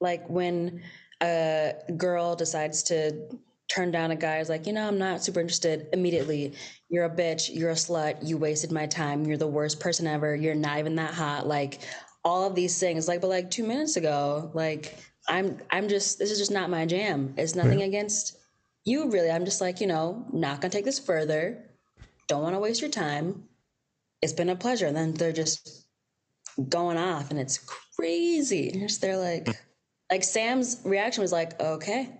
like when a girl decides to turn down a guy who's like, you know, I'm not super interested immediately. You're a bitch. You're a slut. You wasted my time. You're the worst person ever. You're not even that hot. Like, all of these things, like, but like 2 minutes ago, like I'm just, this is just not my jam. It's nothing against you, really. I'm just like, you know, not gonna take this further. Don't want to waste your time. It's been a pleasure. And then they're just going off, and it's crazy. And they're like Sam's reaction was like, okay,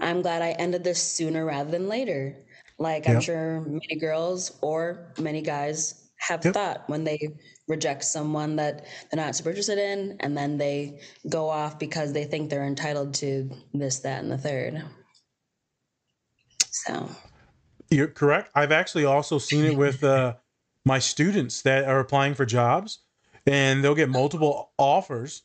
I'm glad I ended this sooner rather than later. Like, I'm sure many girls or many guys have thought when they reject someone that they're not super interested in, and then they go off because they think they're entitled to this, that, and the third. So you're correct. I've actually also seen it with my students that are applying for jobs, and they'll get multiple offers,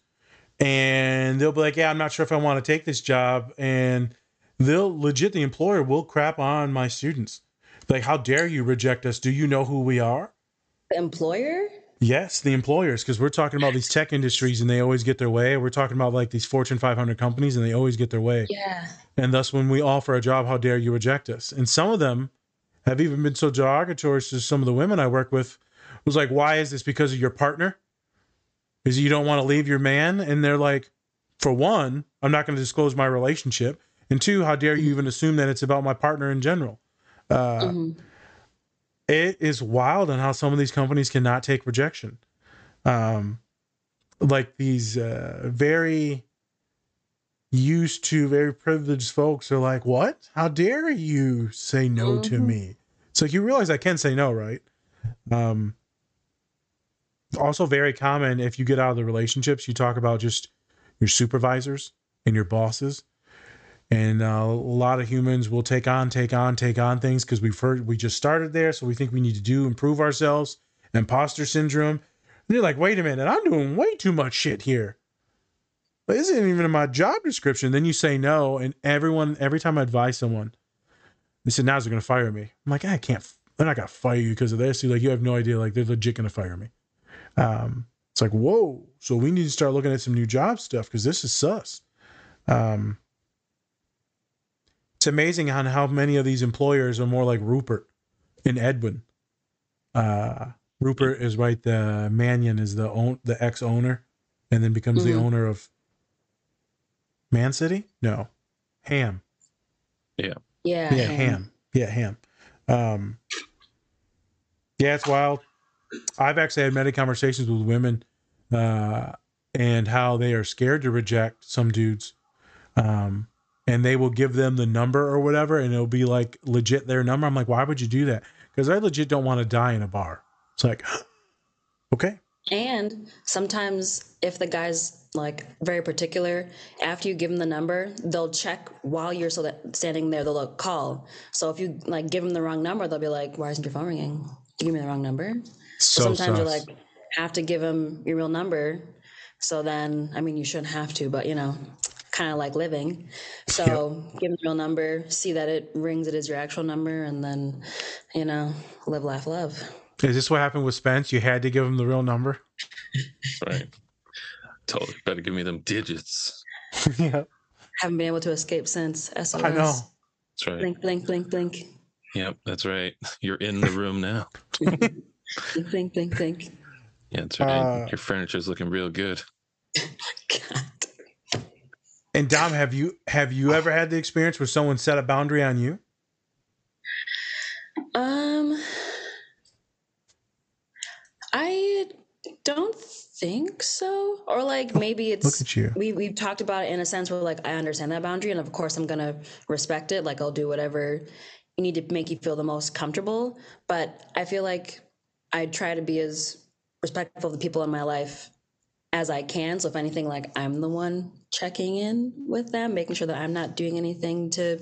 and they'll be like, yeah, I'm not sure if I want to take this job. And they'll legit, the employer will crap on my students. Like, how dare you reject us? Do you know who we are? The employer? Yes, the employers, because we're talking about these tech industries and they always get their way. We're talking about like these Fortune 500 companies and they always get their way. Yeah. And thus, when we offer a job, how dare you reject us? And some of them have even been so derogatory to some of the women I work with. It was like, why is this? Because of your partner? Because you don't want to leave your man? And they're like, for one, I'm not going to disclose my relationship. And two, how dare you even assume that it's about my partner in general? It is wild on how some of these companies cannot take rejection. Like these very used to, very privileged folks are like, what? How dare you say no to me? It's like, you realize I can say no, right? Also very common, if you get out of the relationships, you talk about just your supervisors and your bosses. And a lot of humans will take on things because we just started there. So we think we need to improve ourselves, imposter syndrome. And you're like, wait a minute, I'm doing way too much shit here. But this isn't even in my job description. Then you say no. And every time I advise someone, they said, now they're going to fire me. I'm like, I can't. they're not going to fire you because of this. You're like, you have no idea. Like, they're legit going to fire me. It's like, whoa. So we need to start looking at some new job stuff because this is sus. It's amazing on how many of these employers are more like Rupert and Edwin. Rupert is right. The Mannion is the ex-owner, and then becomes the owner of Man City. No, Ham. Yeah. Ham. Yeah, it's wild. I've actually had many conversations with women, and how they are scared to reject some dudes, and they will give them the number or whatever, and it'll be like legit their number. I'm like, why would you do that? Because I legit don't want to die in a bar. It's like, okay. And sometimes if the guy's like very particular, after you give him the number, they'll check while you're standing there. They'll call. So if you like give him the wrong number, they'll be like, why isn't your phone ringing? Did you give me the wrong number? So sometimes you like have to give him your real number. So then, I mean, you shouldn't have to, but you know, kind of like living. So give him the real number, see that it rings, it is your actual number, and then, you know, live, laugh, love. Is this what happened with Spence? You had to give him the real number? Right. Totally. Better give me them digits. Yeah. Haven't been able to escape since. SOS. I know. That's right. Blink, blink, blink, blink. Yep, that's right. You're in the room now. Blink, blink, blink. Yeah, that's right. Your furniture's looking real good. God. And Dom, have you ever had the experience where someone set a boundary on you? I don't think so. Or like maybe it's, look at you. We've talked about it in a sense where like I understand that boundary and of course I'm going to respect it. Like I'll do whatever you need to make you feel the most comfortable. But I feel like I try to be as respectful of the people in my life as I can. So if anything, like I'm the one checking in with them, making sure that I'm not doing anything to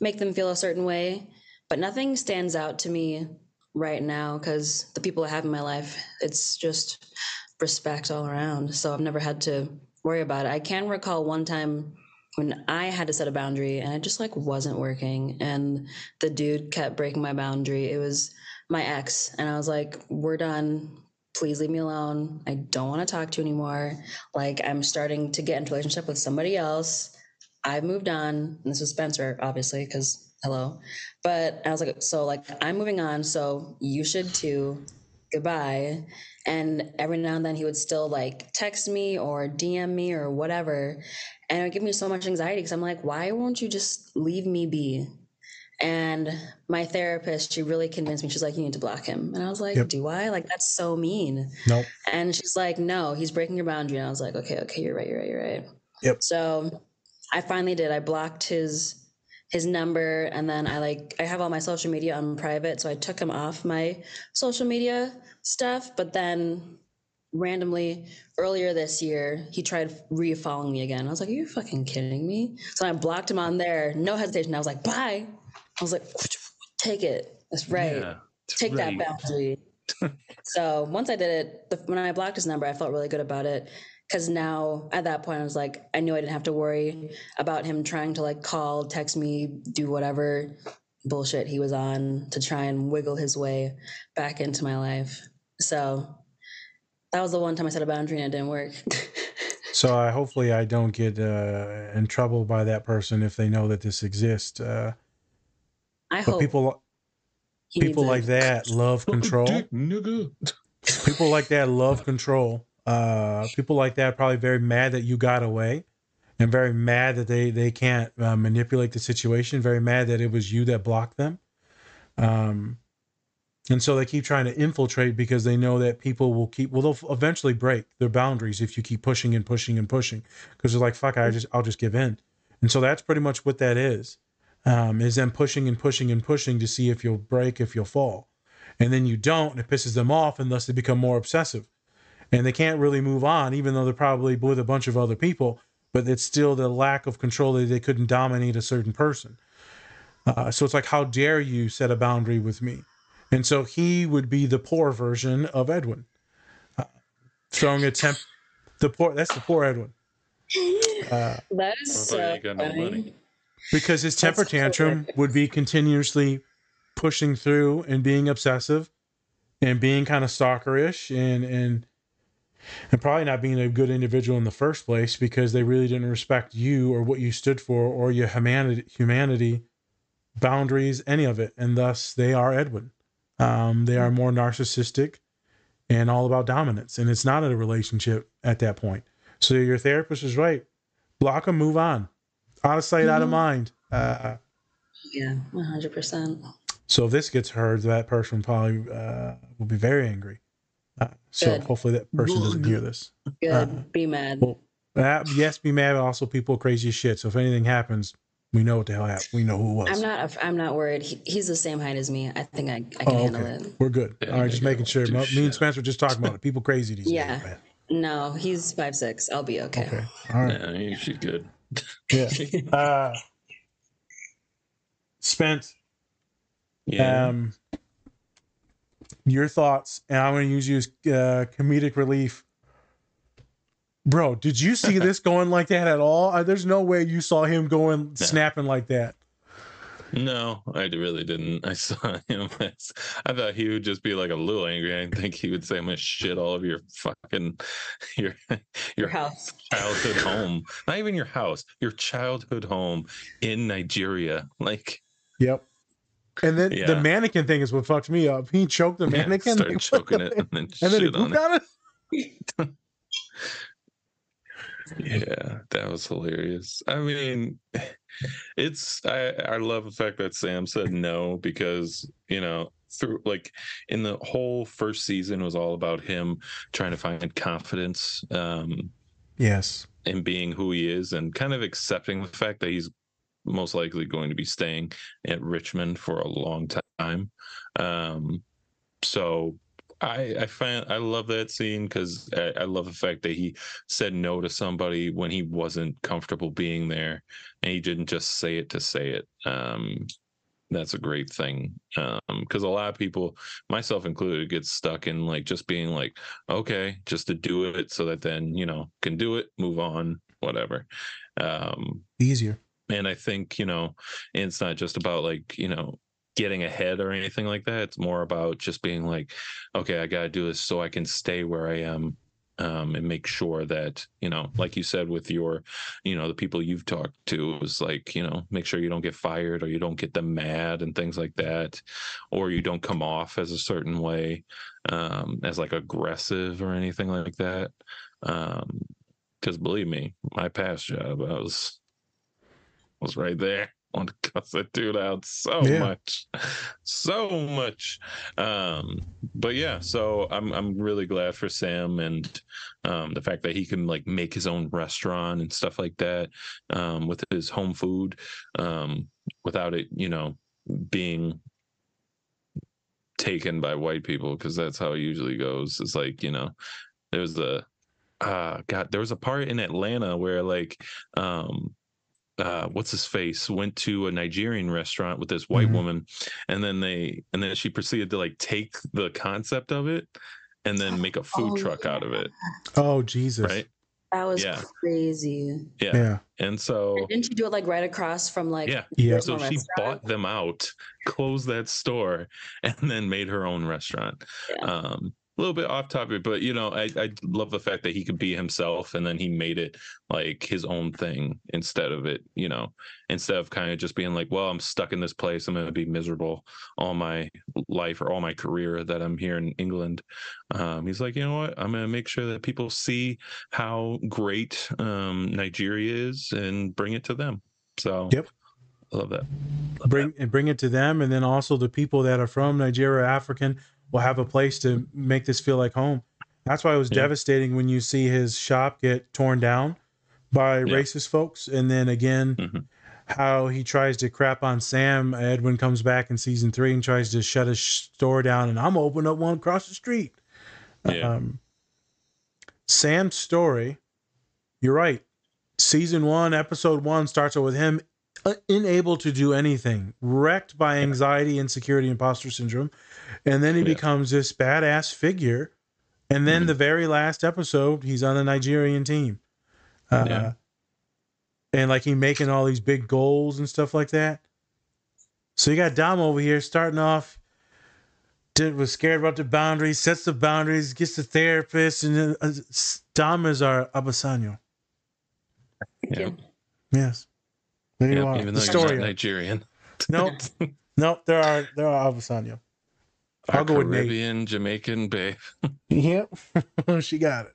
make them feel a certain way. But nothing stands out to me right now because the people I have in my life, it's just respect all around. So I've never had to worry about it. I can recall one time when I had to set a boundary and it just like wasn't working and the dude kept breaking my boundary. It was my ex and I was like, we're done. Please leave me alone. I don't want to talk to you anymore. Like I'm starting to get into a relationship with somebody else. I've moved on. And this was Spencer, obviously, because hello. But I was like, so like, I'm moving on. So you should too. Goodbye. And every now and then he would still like text me or DM me or whatever. And it would give me so much anxiety because I'm like, why won't you just leave me be? And my therapist, she really convinced me. She's like, you need to block him. And I was like, do I? Like, that's so mean. Nope. And she's like, no, he's breaking your boundary. And I was like, okay, you're right. Yep. So I finally did. I blocked his number. And then I have all my social media on private. So I took him off my social media stuff, but then randomly earlier this year, he tried re-following me again. I was like, are you fucking kidding me? So I blocked him on there. No hesitation. I was like, bye. I was like, take it. That's right. Yeah, take that boundary. So once I did it, when I blocked his number, I felt really good about it. Because now at that point, I was like, I knew I didn't have to worry about him trying to like call, text me, do whatever bullshit he was on to try and wiggle his way back into my life. So that was the one time I set a boundary and it didn't work. So hopefully I don't get in trouble by that person if they know that this exists. I hope. People like that love control. People like that love control. People like that are probably very mad that you got away and very mad that they can't manipulate the situation, very mad that it was you that blocked them. And so they keep trying to infiltrate because they know that people they'll eventually break their boundaries if you keep pushing because they're like, fuck, I'll just give in. And so that's pretty much what that is them pushing to see if you'll break, if you'll fall. And then you don't, and it pisses them off, and thus they become more obsessive. And they can't really move on, even though they're probably with a bunch of other people, but it's still the lack of control that they couldn't dominate a certain person. So it's like, how dare you set a boundary with me? And so he would be the poor version of Edwin. That's the poor Edwin. That is so funny. Because his temper tantrum would be continuously pushing through and being obsessive and being kind of stalkerish and probably not being a good individual in the first place, because they really didn't respect you or what you stood for or your humanity, boundaries, any of it. And thus they are Edwin. They are more narcissistic and all about dominance. And it's not a relationship at that point. So your therapist is right. Block them, move on. Out of sight, out of mind. Yeah, 100%. So if this gets heard, that person probably will be very angry. So hopefully that person doesn't hear this. Good. Be mad. Well, yes, be mad, but also people crazy as shit. So if anything happens, we know what the hell happened. We know who it was. I'm not worried. He's the same height as me. I think I can handle it. We're good. Yeah, all right, just making sure. Me and Spencer were just talking about it. People crazy these days. Yeah. Man. No, he's 5'6". I'll be okay. Okay. All right. Yeah, she's good. Yeah. Spence. Yeah. Your thoughts, and I'm going to use you as comedic relief. Bro, did you see this going like that at all? There's no way you saw him going snapping like that. No, I really didn't. I saw him. I thought he would just be like a little angry. I didn't think he would say, I'm going to shit all of your fucking your house, childhood home. Not even your house, your childhood home in Nigeria. Like, yep. And then the mannequin thing is what fucked me up. He choked the mannequin. Started choking it and then he pooped on it. Yeah, that was hilarious. I mean, it's I love the fact that Sam said no, because, you know, through like in the whole first season was all about him trying to find confidence. Yes. In being who he is and kind of accepting the fact that he's most likely going to be staying at Richmond for a long time. So I love that scene, because I love the fact that he said no to somebody when he wasn't comfortable being there, and he didn't just say it to say it. That's a great thing, because a lot of people, myself included, get stuck in like just being like, okay, just to do it so that then, you know, can do it, move on, whatever. Easier. And I think, you know, it's not just about like, you know, getting ahead or anything like that. It's more about just being like, okay, I got to do this so I can stay where I am, and make sure that, you know, like you said with your, you know, the people you've talked to, it was like, you know, make sure you don't get fired or you don't get them mad and things like that, or you don't come off as a certain way, as like aggressive or anything like that. Because believe me, my past job, I was right there. I want to cuss that dude out so much. But yeah, so I'm really glad for Sam, and the fact that he can like make his own restaurant and stuff like that, with his home food, without it, you know, being taken by white people, because that's how it usually goes. It's like, you know, there was a part in Atlanta where like, what's his face went to a Nigerian restaurant with this white woman, and then then she proceeded to like take the concept of it and then make a food truck out of it. Oh Jesus. Right? That was crazy. Yeah. And so didn't she do it like right across from like so she restaurant? Bought them out, closed that store, and then made her own restaurant. Yeah. A little bit off topic, but you know, I love the fact that he could be himself, and then he made it like his own thing instead of it, you know, instead of kind of just being like, well, I'm stuck in this place, I'm going to be miserable all my life or all my career that I'm here in England. He's like, you know what, I'm going to make sure that people see how great Nigeria is and bring it to them. So yep. I love that. Bring it to them. And then also the people that are from Nigeria, African, will have a place to make this feel like home. That's why it was devastating when you see his shop get torn down by racist folks. And then again, how he tries to crap on Sam. Edwin comes back in season 3 and tries to shut his store down, and I'm opening up one across the street. Yeah. Sam's story, you're right. Season 1, episode 1 starts with him unable to do anything, wrecked by anxiety, insecurity, imposter syndrome, and then he becomes this badass figure, and then the very last episode he's on a Nigerian team, and like he making all these big goals and stuff like that. So you got Dom over here starting off, was scared about the boundaries, sets the boundaries, gets the therapist, and then Dom is our Obisanya. Yep. Yes. There you are. Even though he's not Nigerian. Nope. There are Obisanya. I'll go with Nate. Caribbean, Jamaican, babe. Yep. She got it.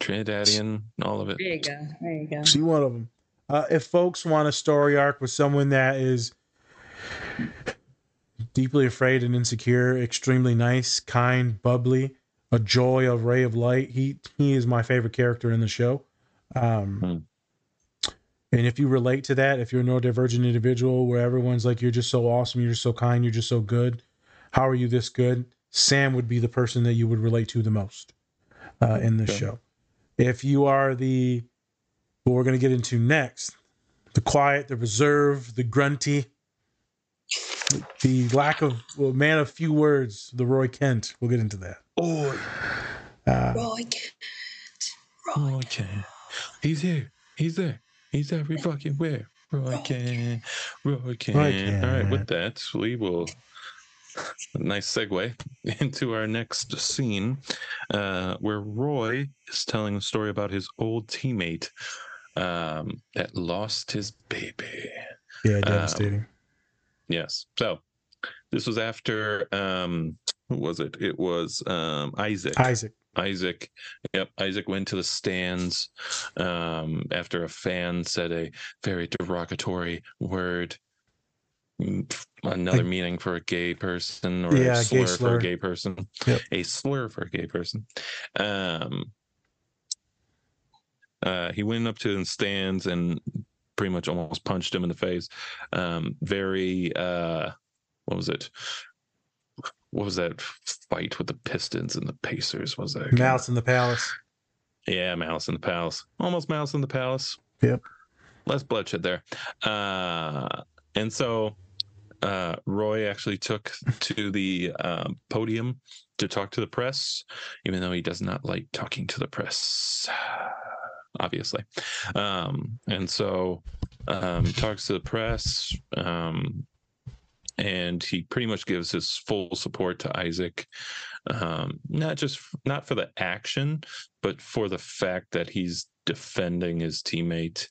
Trinidadian, all of it. There you go. She one of them. If folks want a story arc with someone that is deeply afraid and insecure, extremely nice, kind, bubbly, a joy, a ray of light, he is my favorite character in the show. And if you relate to that, if you're a neurodivergent individual where everyone's like, you're just so awesome, you're just so kind, you're just so good, how are you this good? Sam would be the person that you would relate to the most in this show. If you are what we're going to get into next, the quiet, the reserved, the grunty, the lack of man of few words, the Roy Kent. We'll get into that. Roy Kent. He's here. He's there. He's every fucking where. Roy Kent. All right, with that, we will. Nice segue into our next scene, where Roy is telling the story about his old teammate that lost his baby. Yeah, devastating. Yes. So this was after who was it? It was Isaac. Isaac. Yep. Isaac went to the stands after a fan said a very derogatory word. Another meaning for a gay person, or a slur for a gay person. Yep. A slur for a gay person. He went up to the stands and pretty much almost punched him in the face. What was it? What was that fight with the Pistons and the Pacers? Was that Mouse in the Palace? Yeah, Mouse in the Palace. Almost Mouse in the Palace. Yep. Less bloodshed there. And so Roy actually took to the podium to talk to the press, even though he does not like talking to the press, obviously. And so talks to the press, and he pretty much gives his full support to Isaac, not for the action, but for the fact that he's defending his teammate,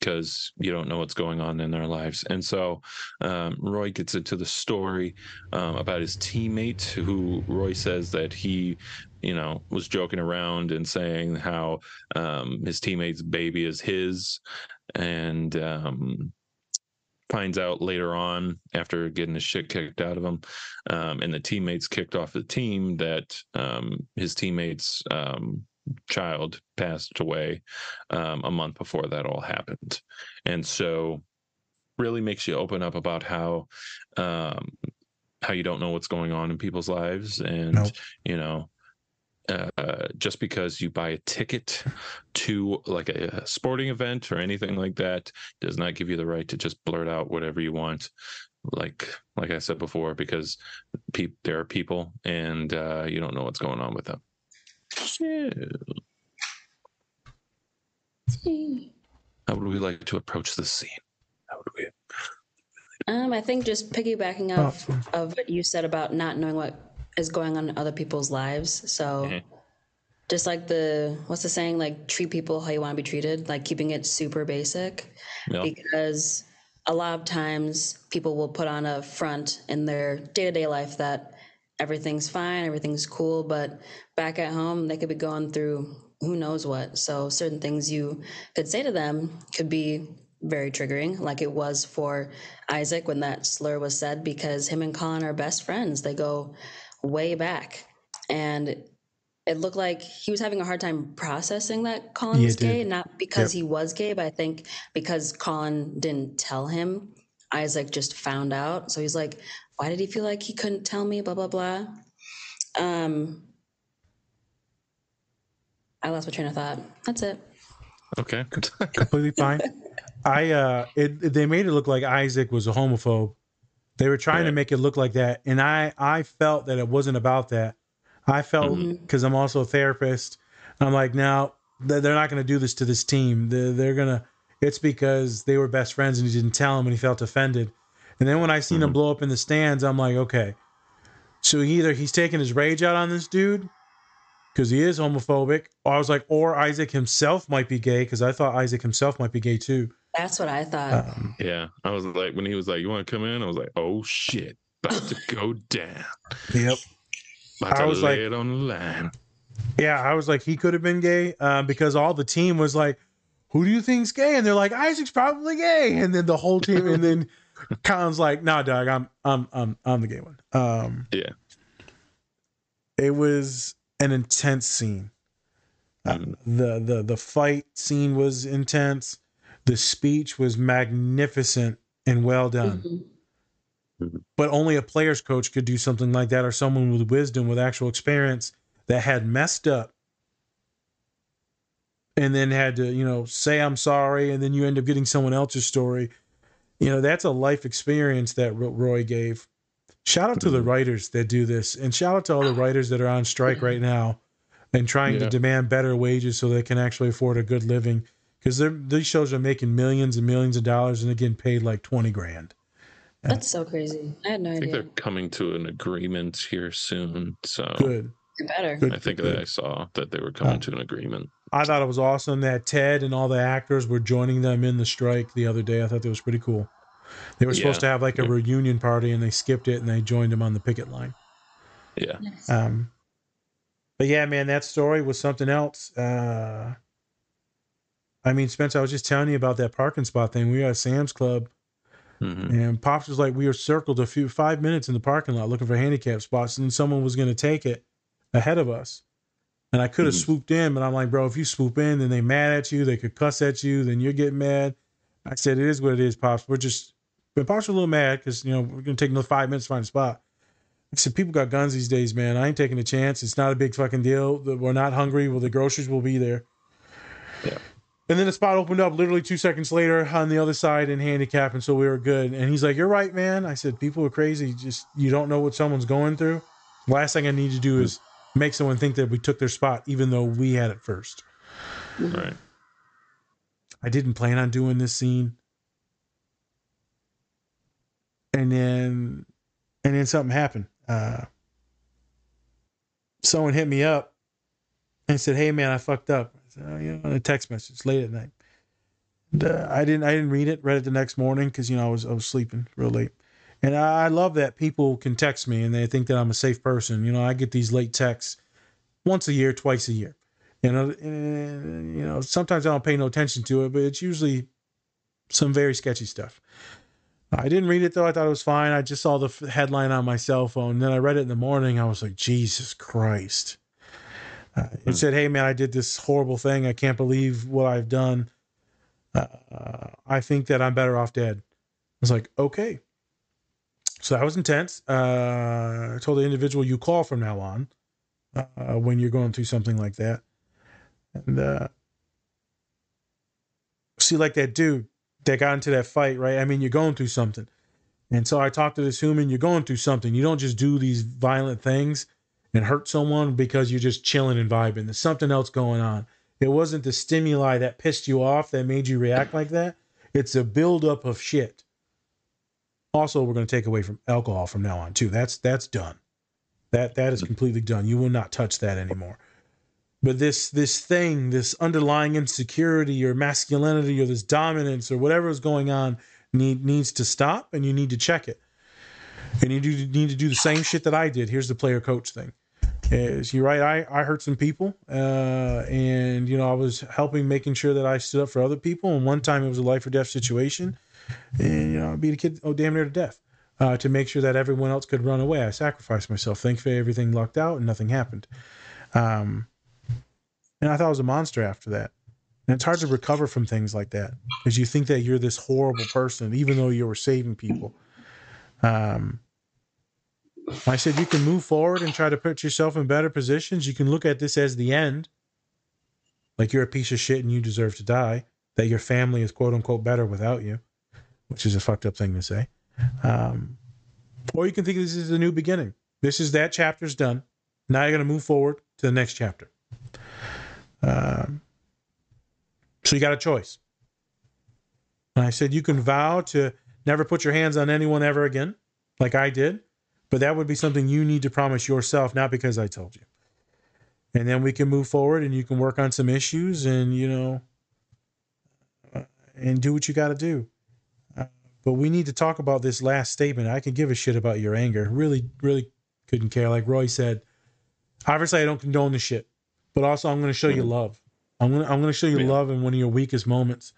because you don't know what's going on in their lives. And so Roy gets into the story about his teammate, who Roy says that he, was joking around and saying how his teammate's baby is his, and finds out later on after getting his shit kicked out of him and the teammates kicked off the team that his teammate's child passed away a month before that all happened. And so really makes you open up about how you don't know what's going on in people's lives. And just because you buy a ticket to like a sporting event or anything like that does not give you the right to just blurt out whatever you want, like I said before, because there are people, and you don't know what's going on with them. How would we like to approach this scene? I think just piggybacking off of what you said about not knowing what is going on in other people's lives. So just like what's the saying? Like, treat people how you want to be treated, like keeping it super basic, because a lot of times people will put on a front in their day-to-day life that everything's fine, everything's cool, but back at home, they could be going through who knows what. So certain things you could say to them could be very triggering, like it was for Isaac when that slur was said, because him and Colin are best friends. They go way back. And it looked like he was having a hard time processing that Colin was gay, not because he was gay, but I think because Colin didn't tell him. Isaac just found out. So he's like, why did he feel like he couldn't tell me, blah, blah, blah. I lost my train of thought. That's it. Okay. Completely fine. They made it look like Isaac was a homophobe. They were trying to make it look like that. And I felt that it wasn't about that. I felt, because I'm also a therapist, I'm like, no, they're not going to do this to this team. They're going to, it's because they were best friends and he didn't tell him and he felt offended. And then when I seen him blow up in the stands, I'm like, okay. So either he's taking his rage out on this dude because he is homophobic, or I was like, or Isaac himself might be gay, because I thought Isaac himself might be gay too. That's what I thought. Yeah. I was like, when he was like, you want to come in? I was like, oh shit, about to go down. Yep. About I was to lay like, it on the line. Yeah, I was like, he could have been gay because all the team was like, who do you think's gay? And they're like, Isaac's probably gay. And then the whole team, and then Colin's like, nah, dog, I'm the gay one. Yeah. It was an intense scene. The fight scene was intense. The speech was magnificent and well done. But only a player's coach could do something like that, or someone with wisdom, with actual experience, that had messed up and then had to, you know, say, I'm sorry. And then you end up getting someone else's story. You know, that's a life experience that Roy gave. Shout out to the writers that do this, and shout out to all the writers that are on strike right now and trying to demand better wages so they can actually afford a good living. Because these shows are making millions and millions of dollars and they're getting paid like 20 grand. That's so crazy. I had no idea. I think they're coming to an agreement here soon. So good. You're better. Good. I think that I saw that they were coming to an agreement. I thought it was awesome that Ted and all the actors were joining them in the strike the other day. I thought that was pretty cool. They were supposed to have like a reunion party and they skipped it and they joined them on the picket line. Yeah. Nice. But yeah, man, that story was something else. I mean, Spence, I was just telling you about that parking spot thing. We were at Sam's Club. And Pops was like, we were circled 5 minutes in the parking lot looking for handicap spots, and someone was going to take it ahead of us. And I could have swooped in, but I'm like, bro, if you swoop in, then they mad at you. They could cuss at you. Then you're getting mad. I said, it is what it is, Pops. But Pops was a little mad because, you know, we're going to take another 5 minutes to find a spot. I said, people got guns these days, man. I ain't taking a chance. It's not a big fucking deal. We're not hungry. Well, the groceries will be there. Yeah. And then the spot opened up literally 2 seconds later on the other side in handicap, and so we were good. And he's like, you're right, man. I said, people are crazy. Just, you don't know what someone's going through. Last thing I need to do is make someone think that we took their spot, even though we had it first. Right. I didn't plan on doing this scene. And then something happened. Someone hit me up and said, hey, man, I fucked up. You know, a text message late at night. And, I didn't read it. Read it the next morning because, you know, I was sleeping real late. And I love that people can text me and they think that I'm a safe person. You know, I get these late texts once a year, twice a year. You know, and, you know, sometimes I don't pay no attention to it, but it's usually some very sketchy stuff. I didn't read it though. I thought it was fine. I just saw the headline on my cell phone. And then I read it in the morning. I was like, Jesus Christ. It said, hey, man, I did this horrible thing. I can't believe what I've done. I think that I'm better off dead. I was like, okay. So that was intense. I told the individual, you call from now on when you're going through something like that. And see, like that dude that got into that fight, right? I mean, you're going through something. And so I talked to this human, you're going through something. You don't just do these violent things and hurt someone because you're just chilling and vibing. There's something else going on. It wasn't the stimuli that pissed you off that made you react like that. It's a buildup of shit. Also, we're going to take away from alcohol from now on too. That's done. That is completely done. You will not touch that anymore. But this thing, this underlying insecurity or masculinity or this dominance or whatever is going on needs to stop, and you need to check it. And you need to do the same shit that I did. Here's the player coach thing. You're right. I hurt some people. And, you know, I was helping, making sure that I stood up for other people. And one time it was a life or death situation. And, you know, I beat a kid damn near to death to make sure that everyone else could run away. I sacrificed myself. Thankfully, everything lucked out and nothing happened. And I thought I was a monster after that. And it's hard to recover from things like that because you think that you're this horrible person, even though you were saving people. I said, you can move forward and try to put yourself in better positions. You can look at this as the end. Like you're a piece of shit and you deserve to die. That your family is quote unquote better without you, which is a fucked up thing to say. Or you can think this is a new beginning. This is that chapter's done. Now you're going to move forward to the next chapter. So you got a choice. And I said, you can vow to never put your hands on anyone ever again, like I did. But that would be something you need to promise yourself, not because I told you. And then we can move forward and you can work on some issues and, you know, and do what you got to do. But we need to talk about this last statement. I could give a shit about your anger. Really, really couldn't care. Like Roy said, obviously I don't condone the shit, but also I'm going to show you love. I'm going to show you love in one of your weakest moments.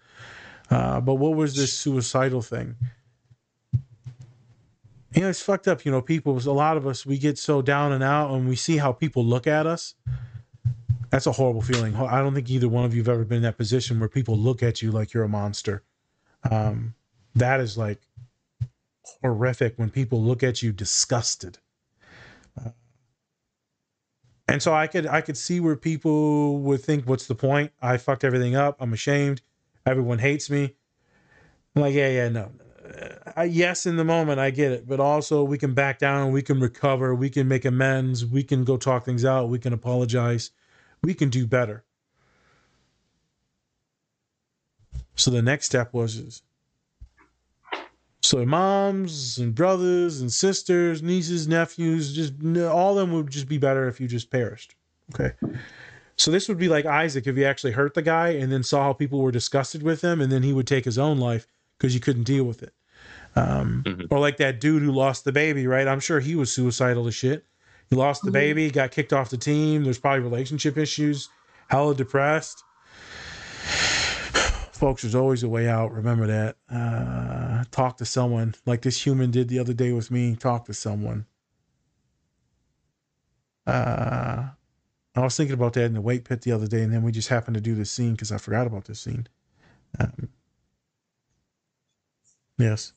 But what was this suicidal thing? You know, it's fucked up. You know, people, a lot of us, we get so down and out and we see how people look at us. That's a horrible feeling. I don't think either one of you have ever been in that position where people look at you like you're a monster. That is like horrific when people look at you disgusted. And so I could see where people would think, what's the point? I fucked everything up. I'm ashamed. Everyone hates me. I'm like, yeah, no. Yes, in the moment, I get it. But also, we can back down. We can recover. We can make amends. We can go talk things out. We can apologize. We can do better. So the next step was, so their moms and brothers and sisters, nieces, nephews, just all of them would just be better if you just perished. Okay. So this would be like Isaac if he actually hurt the guy and then saw how people were disgusted with him, and then he would take his own life because you couldn't deal with it. Or like that dude who lost the baby, right? I'm sure he was suicidal as shit. He lost the baby, got kicked off the team. There's probably relationship issues, hella depressed. Folks, there's always a way out. Remember that. Talk to someone, like this human did the other day with me. Talk to someone. I was thinking about that in the weight pit the other day, and then we just happened to do this scene because I forgot about this scene. Yes.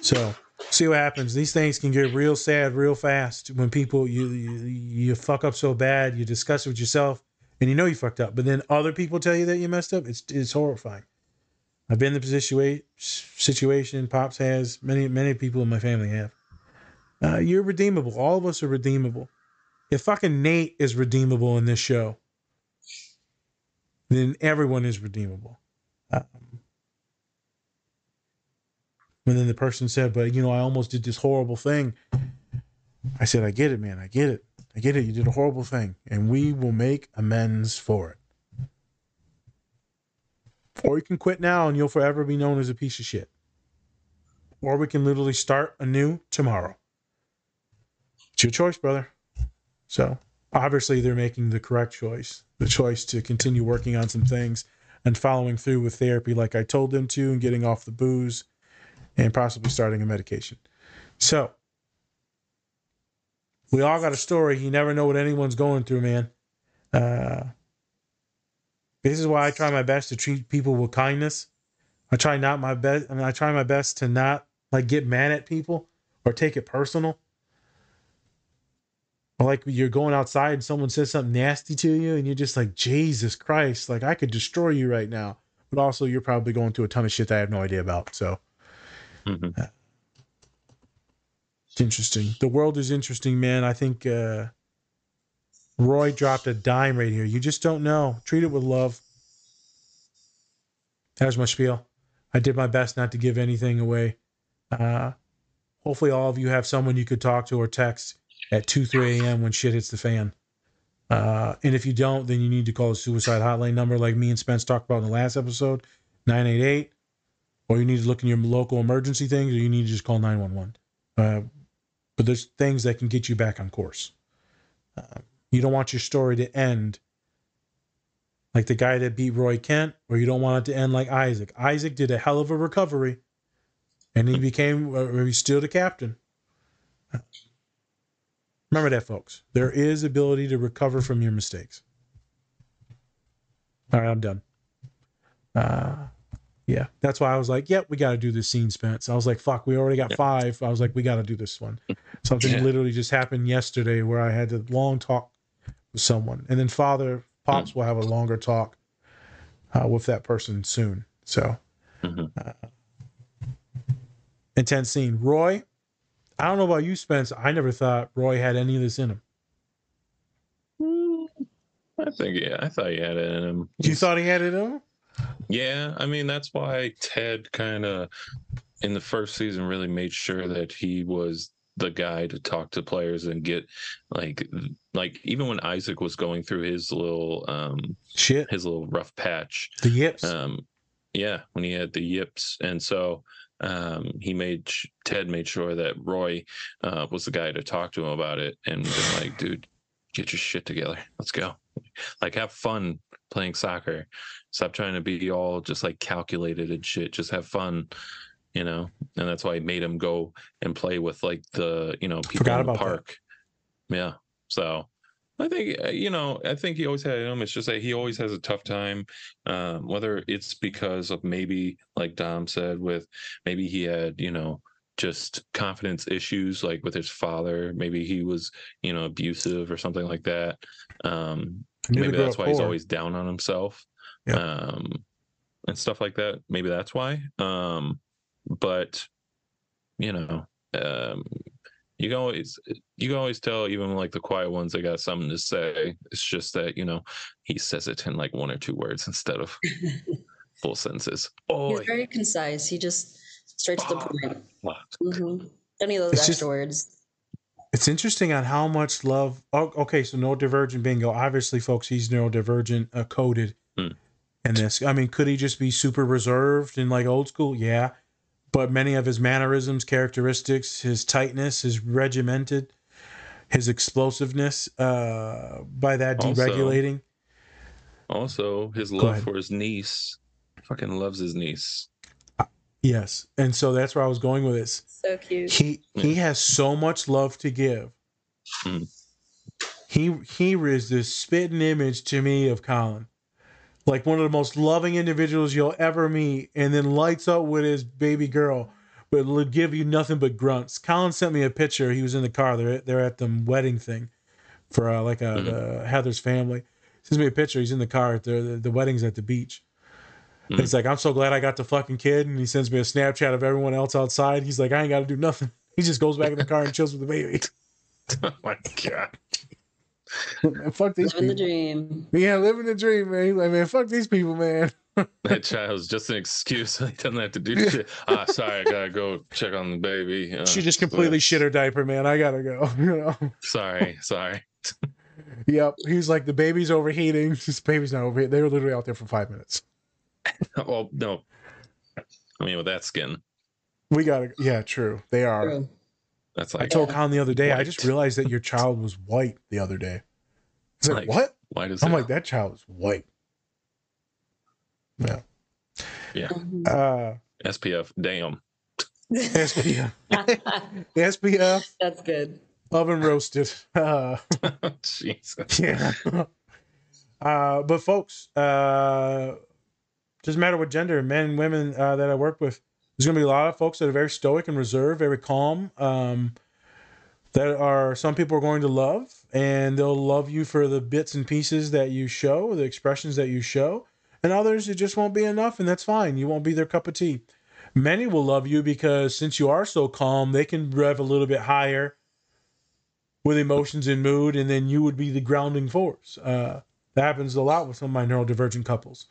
So see what happens. These things can get real sad real fast when people, you fuck up so bad, you discuss it with yourself. And you know you fucked up, but then other people tell you that you messed up. It's horrifying. I've been in the situation Pops has, many people in my family have. You're redeemable. All of us are redeemable. If fucking Nate is redeemable in this show, then everyone is redeemable. And then the person said, but, you know, I almost did this horrible thing. I said, I get it, man. I get it. I get it. You did a horrible thing, and we will make amends for it. Or you can quit now, and you'll forever be known as a piece of shit. Or we can literally start anew tomorrow. It's your choice, brother. So obviously they're making the correct choice, the choice to continue working on some things and following through with therapy like I told them to, and getting off the booze and possibly starting a medication. So we all got a story. You never know what anyone's going through, man. This is why I try my best to treat people with kindness. I try my best to not like get mad at people or take it personal. Or like you're going outside and someone says something nasty to you, and you're just like, Jesus Christ, like I could destroy you right now. But also, you're probably going through a ton of shit that I have no idea about. So. It's interesting. The world is interesting, man. I think Roy dropped a dime right here. You just don't know. Treat it with love. That was my spiel. I did my best not to give anything away. Hopefully all of you have someone you could talk to or text at 2-3 a.m. when shit hits the fan. And if you don't, then you need to call a suicide hotline number like me and Spence talked about in the last episode, 988. Or you need to look in your local emergency things, or you need to just call 911. But there's things that can get you back on course. You don't want your story to end like the guy that beat Roy Kent, or you don't want it to end like Isaac. Isaac did a hell of a recovery, and he became, or he's still the captain. Remember that, folks. There is ability to recover from your mistakes. All right, I'm done. Yeah, that's why I was like, yep, we got to do this scene, Spence. I was like, fuck, we already got 5. I was like, we got to do this one. Something literally just happened yesterday where I had a long talk with someone. And then Pops will have a longer talk with that person soon. So, intense scene. Roy, I don't know about you, Spence. I never thought Roy had any of this in him. I thought he had it in him. You thought he had it in him? Yeah, I mean, that's why Ted kind of in the first season really made sure that he was the guy to talk to players and get like even when Isaac was going through his little shit, his little rough patch, the yips. Yeah, when he had the yips. And so Ted made sure that Roy was the guy to talk to him about it and be like, dude, get your shit together. Let's go. Like, have fun playing soccer. Stop trying to be all just like calculated and shit. Just have fun, you know? And that's why he made him go and play with like the, you know, people in the park. That. Yeah. So I think, you know, I think he always had him. It's just that he always has a tough time, whether it's because of maybe, like Dom said, with maybe he had, you know, just confidence issues, like with his father. Maybe he was, you know, abusive or something like that. Maybe that's why he's always down on himself. Yeah. And stuff like that. Maybe that's why. But you know, you can always tell, even like the quiet ones, they got something to say. It's just that, you know, he says it in like one or two words instead of full sentences. Oh, he's very concise. He just straight to the point. Mm-hmm. Any of those extra words. It's interesting on how much love. Oh, okay, so neurodivergent bingo. Obviously, folks, he's neurodivergent coded in this. I mean, could he just be super reserved and like old school? Yeah. But many of his mannerisms, characteristics, his tightness, his regimented, his explosiveness, by that deregulating. Also his love for his niece. Fucking loves his niece. Yes. And so that's where I was going with this. So cute. He has so much love to give. Mm. He is this spitting image to me of Colin. Like one of the most loving individuals you'll ever meet, and then lights up with his baby girl, but will give you nothing but grunts. Colin sent me a picture. He was in the car. They're at the wedding thing for Heather's family. Sends me a picture. He's in the car at the wedding's at the beach. Mm-hmm. He's like, I'm so glad I got the fucking kid. And he sends me a Snapchat of everyone else outside. He's like, I ain't got to do nothing. He just goes back in the car and chills with the baby. Oh my God. Fuck these people. Living the dream. Yeah, living the dream, man. He's like, man, fuck these people, man. That child's just an excuse. He doesn't have to do shit. Sorry, I gotta go check on the baby. She just completely shit her diaper, man. I gotta go. You know. Sorry. Yep. He's like, the baby's overheating. This baby's not overheating. They were literally out there for 5 minutes. Well, no. I mean, with that skin. We gotta. Yeah, true. They are. True. That's like, I told Colin the other day, white. I just realized that your child was white the other day. He's like, what? Why does I'm that? Like, that child is white. Yeah. Yeah. SPF. Damn. SPF. SPF. That's good. Oven roasted. Jesus. Yeah. But folks, doesn't matter what gender, men, women that I work with, there's going to be a lot of folks that are very stoic and reserved, very calm, that are, some people are going to love, and they'll love you for the bits and pieces that you show, the expressions that you show, and others, it just won't be enough, and that's fine. You won't be their cup of tea. Many will love you because since you are so calm, they can rev a little bit higher with emotions and mood, and then you would be the grounding force. That happens a lot with some of my neurodivergent couples.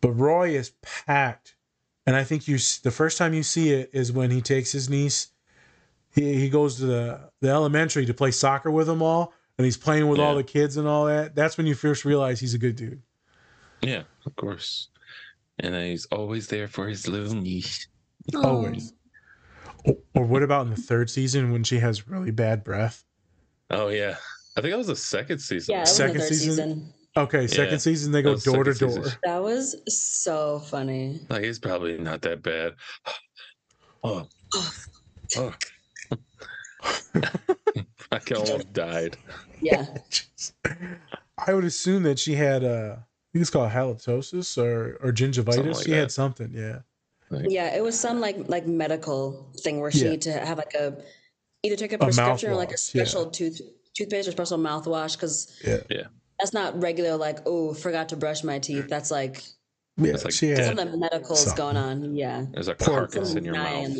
But Roy is packed. And I think the first time you see it is when he takes his niece. He goes to the elementary to play soccer with them all, and he's playing with all the kids and all that. That's when you first realize he's a good dude. Yeah, of course. And then he's always there for his little niece. Always. Or what about in the third season when she has really bad breath? Oh, yeah. I think that was the second season. Yeah, it was second the third season. Okay, second season, they go door to door. That was so funny. Like, it's probably not that bad. Oh. I almost died. Yeah. I would assume that she had, I think it's called halitosis or gingivitis. She had something, yeah. Yeah, it was some like medical thing where she had to have like either take a prescription or like a special toothpaste or special mouthwash because that's not regular, like, oh, forgot to brush my teeth. That's like, she had some of the medicals going on. Yeah. There's a carcass in your mouth.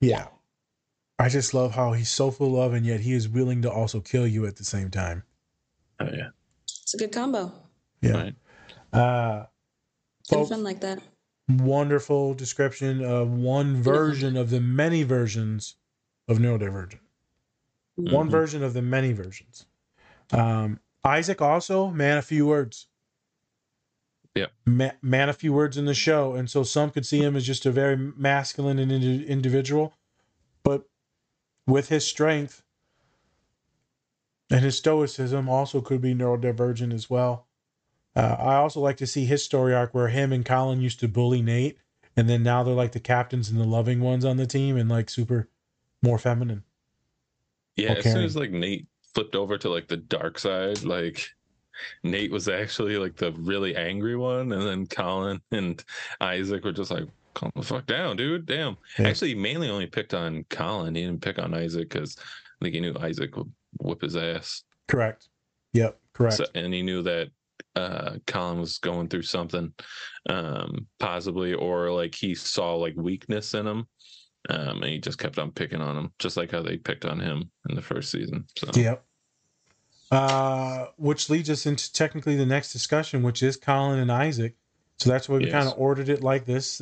Yeah. I just love how he's so full of love, and yet he is willing to also kill you at the same time. Oh, yeah. It's a good combo. Yeah. Right. Something fun like that. Wonderful description of one version of the many versions of neurodivergent. Mm-hmm. One version of the many versions. Isaac also, man, a few words. Yeah. Man, a few words in the show. And so some could see him as just a very masculine and individual. But with his strength and his stoicism also could be neurodivergent as well. I also like to see his story arc where him and Colin used to bully Nate. And then now they're like the captains and the loving ones on the team and like super more feminine. Yeah, okay. As soon as like Nate flipped over to like the dark side, like Nate was actually like the really angry one. And then Colin and Isaac were just like, calm the fuck down, dude. Damn. Yeah. Actually, mainly only picked on Colin. He didn't pick on Isaac because I think he knew Isaac would whip his ass. Correct. Yep, correct. So, and he knew that Colin was going through something, possibly, or like he saw like weakness in him, and he just kept on picking on him, just like how they picked on him in the first season. So. Yep. Which leads us into technically the next discussion, which is Colin and Isaac. So that's why we kind of ordered it like this.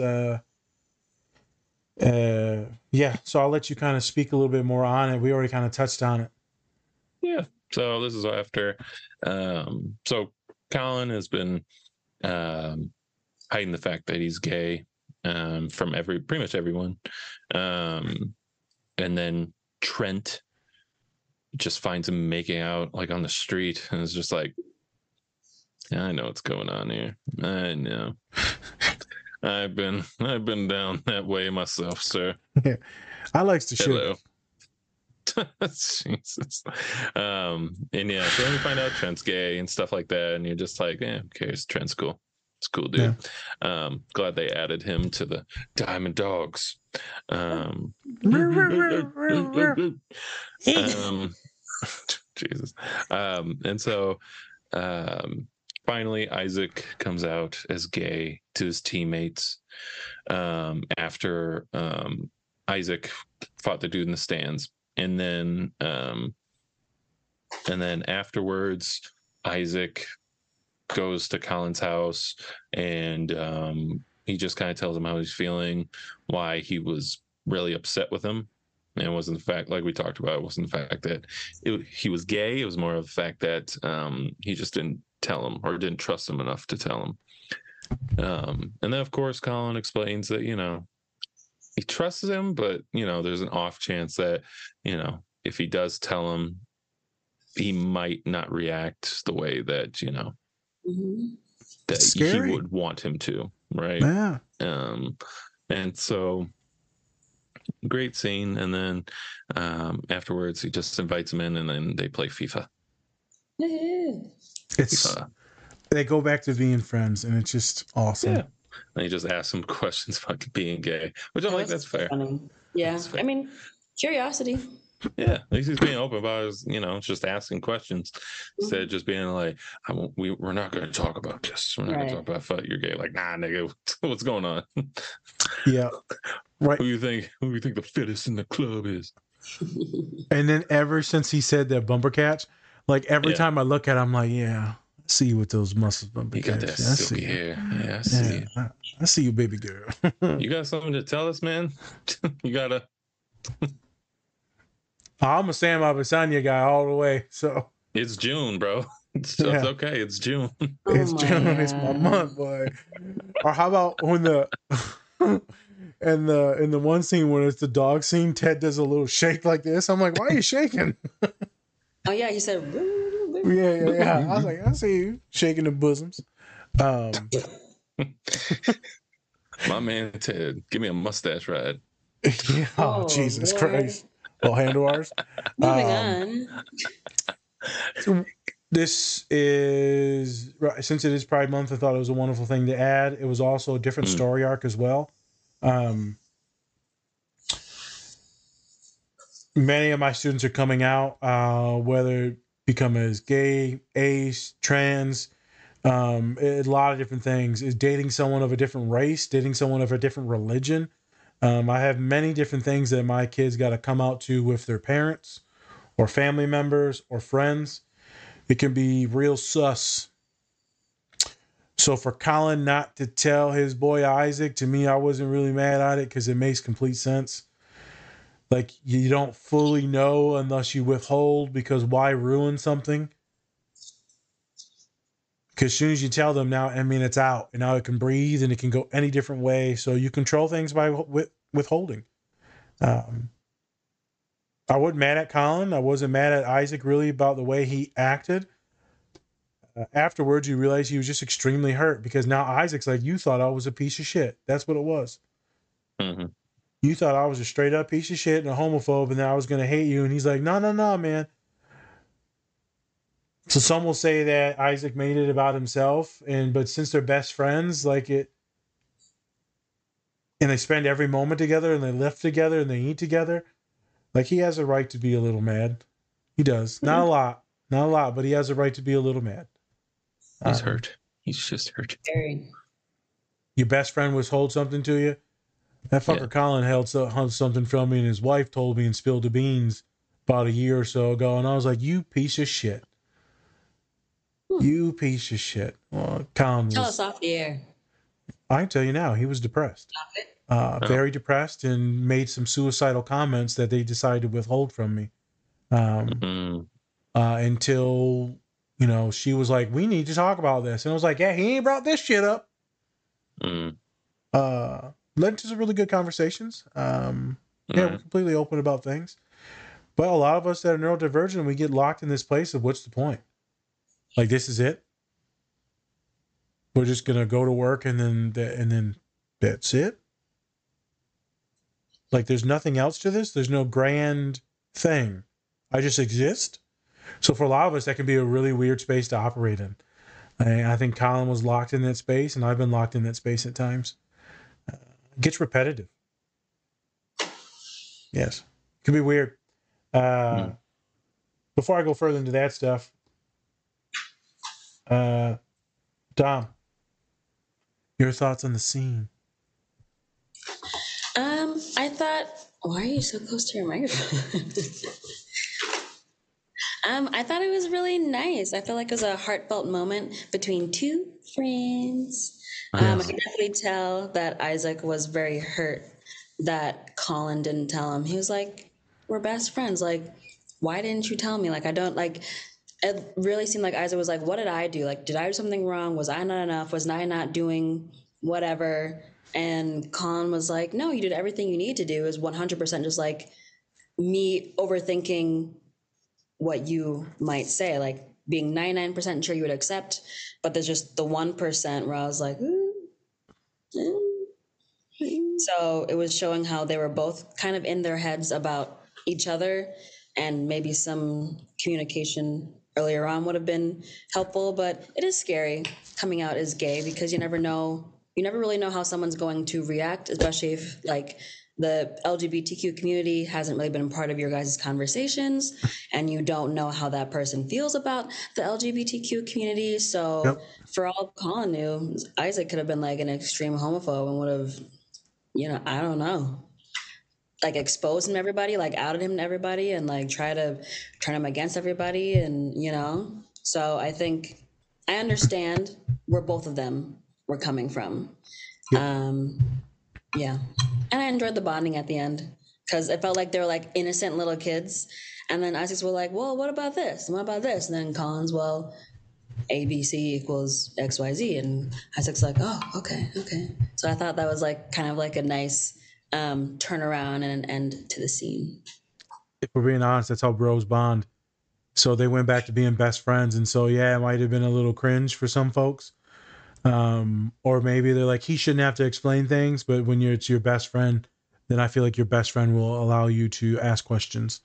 Yeah. So I'll let you kind of speak a little bit more on it. We already kind of touched on it. Yeah. So this is after. So Colin has been hiding the fact that he's gay from pretty much everyone. And then Trent just finds him making out like on the street and is just like, I know what's going on here. I know. I've been down that way myself, sir. Yeah. I likes to shoot. Jesus. And yeah, so then you find out Trent's gay and stuff like that, and you're just like, who cares? Trent's cool. It's cool, dude. Yeah. Glad they added him to the Diamond Dogs. Jesus. And so finally Isaac comes out as gay to his teammates after Isaac fought the dude in the stands. And then afterwards, Isaac goes to Colin's house and he just kind of tells him how he's feeling, why he was really upset with him. And it wasn't the fact, like we talked about, it wasn't the fact that he was gay. It was more of the fact that he just didn't tell him or didn't trust him enough to tell him. And then, of course, Colin explains that, he trusts him, but, there's an off chance that, if he does tell him, he might not react the way that, that he would want him to. Right. Yeah. And so great scene. And then afterwards, he just invites him in and then they play FIFA. They go back to being friends and it's just awesome. Yeah. And he just asked some questions about being gay, which I'm like, that's fair. Yeah, that's fair. I mean, curiosity. Yeah, at least he's being open about his, just asking questions instead of just being like, we're not going to talk about this. We're not going to talk about fuck, you're gay. Like, nah, nigga, what's going on? Yeah, right. Who you think the fittest in the club is? And then ever since he said that bumper catch, like every time I look at him, I'm like, see you with those muscles, baby. You got that silky hair. Yeah, I see you. I see you, baby girl. You got something to tell us, man? You gotta. I'm a Sam Obisanya guy all the way. So it's June, bro. It's okay. It's June. It's June. God. It's my month, boy. Or how about when in the one scene when it's the dog scene, Ted does a little shake like this. I'm like, why are you shaking? Oh yeah, you said. Yeah. I was like, I see you shaking the bosoms. My man Ted, give me a mustache ride. Yeah, oh, Jesus boy. Christ. Little handlebars. Moving on. So this is, since it is Pride Month, I thought it was a wonderful thing to add. It was also a different story arc as well. Many of my students are coming out, whether become as gay, ace, trans, a lot of different things. Is dating someone of a different race, dating someone of a different religion. I have many different things that my kids got to come out to with their parents or family members or friends. It can be real sus. So for Colin not to tell his boy Isaac, to me, I wasn't really mad at it because it makes complete sense. Like, you don't fully know unless you withhold, because why ruin something? Because as soon as you tell them now, I mean, it's out. And now it can breathe and it can go any different way. So you control things by withholding. I wasn't mad at Colin. I wasn't mad at Isaac really about the way he acted. Afterwards, you realize he was just extremely hurt, because now Isaac's like, you thought I was a piece of shit. That's what it was. Mm-hmm. You thought I was a straight up piece of shit and a homophobe, and that I was going to hate you. And he's like, no, no, no, man. So some will say that Isaac made it about himself, but since they're best friends, like it, and they spend every moment together, and they live together, and they eat together, like he has a right to be a little mad. He does. Mm-hmm. Not a lot, but he has a right to be a little mad. He's hurt. He's just hurt. Your best friend withholds something to you. That fucker, yeah. Colin held something from me, and his wife told me and spilled the beans about a year or so ago. And I was like, you piece of shit. Hmm. You piece of shit. Well, Colin was, tell us off the air. I can tell you now, he was depressed. Very depressed, and made some suicidal comments that they decided to withhold from me. Until... You know, she was like, we need to talk about this. And I was like, yeah, he ain't brought this shit up. Mm. Led to some really good conversations. Yeah, we're completely open about things. But a lot of us that are neurodivergent, we get locked in this place of what's the point? Like, this is it? We're just going to go to work and then that's it? Like, there's nothing else to this? There's no grand thing. I just exist? So for a lot of us, that can be a really weird space to operate in. I think Colin was locked in that space, and I've been locked in that space at times. It gets repetitive. Yes. It can be weird. Before I go further into that stuff, Dom, your thoughts on the scene? I thought, why are you so close to your microphone? I thought it was really nice. I feel like it was a heartfelt moment between two friends. Yes. I could definitely tell that Isaac was very hurt that Colin didn't tell him. He was like, we're best friends. Like, why didn't you tell me? Like, I don't, like, it really seemed like Isaac was like, what did I do? Like, did I do something wrong? Was I not enough? Was I not doing whatever? And Colin was like, no, you did everything you need to do. Is 100% just like me overthinking what you might say, like being 99% sure you would accept, but there's just the 1% where I was like, So it was showing how they were both kind of in their heads about each other, and maybe some communication earlier on would have been helpful. But it is scary coming out as gay, because you never really know how someone's going to react, especially if like the LGBTQ community hasn't really been part of your guys' conversations, and you don't know how that person feels about the LGBTQ community. So yep. For all Colin knew, Isaac could have been like an extreme homophobe and would have, I don't know, like exposed him to everybody, like outed him to everybody, and like try to turn him against everybody. And, so I think I understand where both of them were coming from. Yep. Yeah. And I enjoyed the bonding at the end, because it felt like they were like innocent little kids. And then Isaac's were like, well, what about this? What about this? And then Colin's, well, ABC equals XYZ. And Isaac's like, oh, okay. So I thought that was like kind of like a nice turnaround and an end to the scene. If we're being honest, that's how bros bond. So they went back to being best friends. And so, yeah, it might have been a little cringe for some folks. Or maybe they're like, he shouldn't have to explain things, but when it's your best friend, then I feel like your best friend will allow you to ask questions.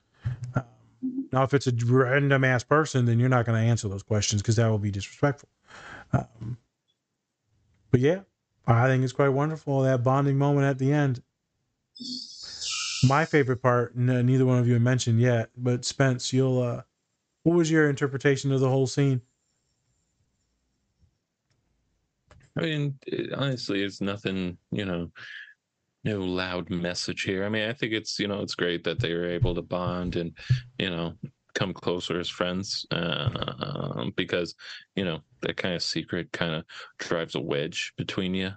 Now, if it's a random ass person, then you're not going to answer those questions, because that will be disrespectful. But yeah, I think it's quite wonderful, that bonding moment at the end. My favorite part, neither one of you have mentioned yet, but Spence, what was your interpretation of the whole scene? I mean, honestly, it's nothing, no loud message here. I mean, I think it's great that they were able to bond and, come closer as friends, because, you know, that kind of secret kind of drives a wedge between you,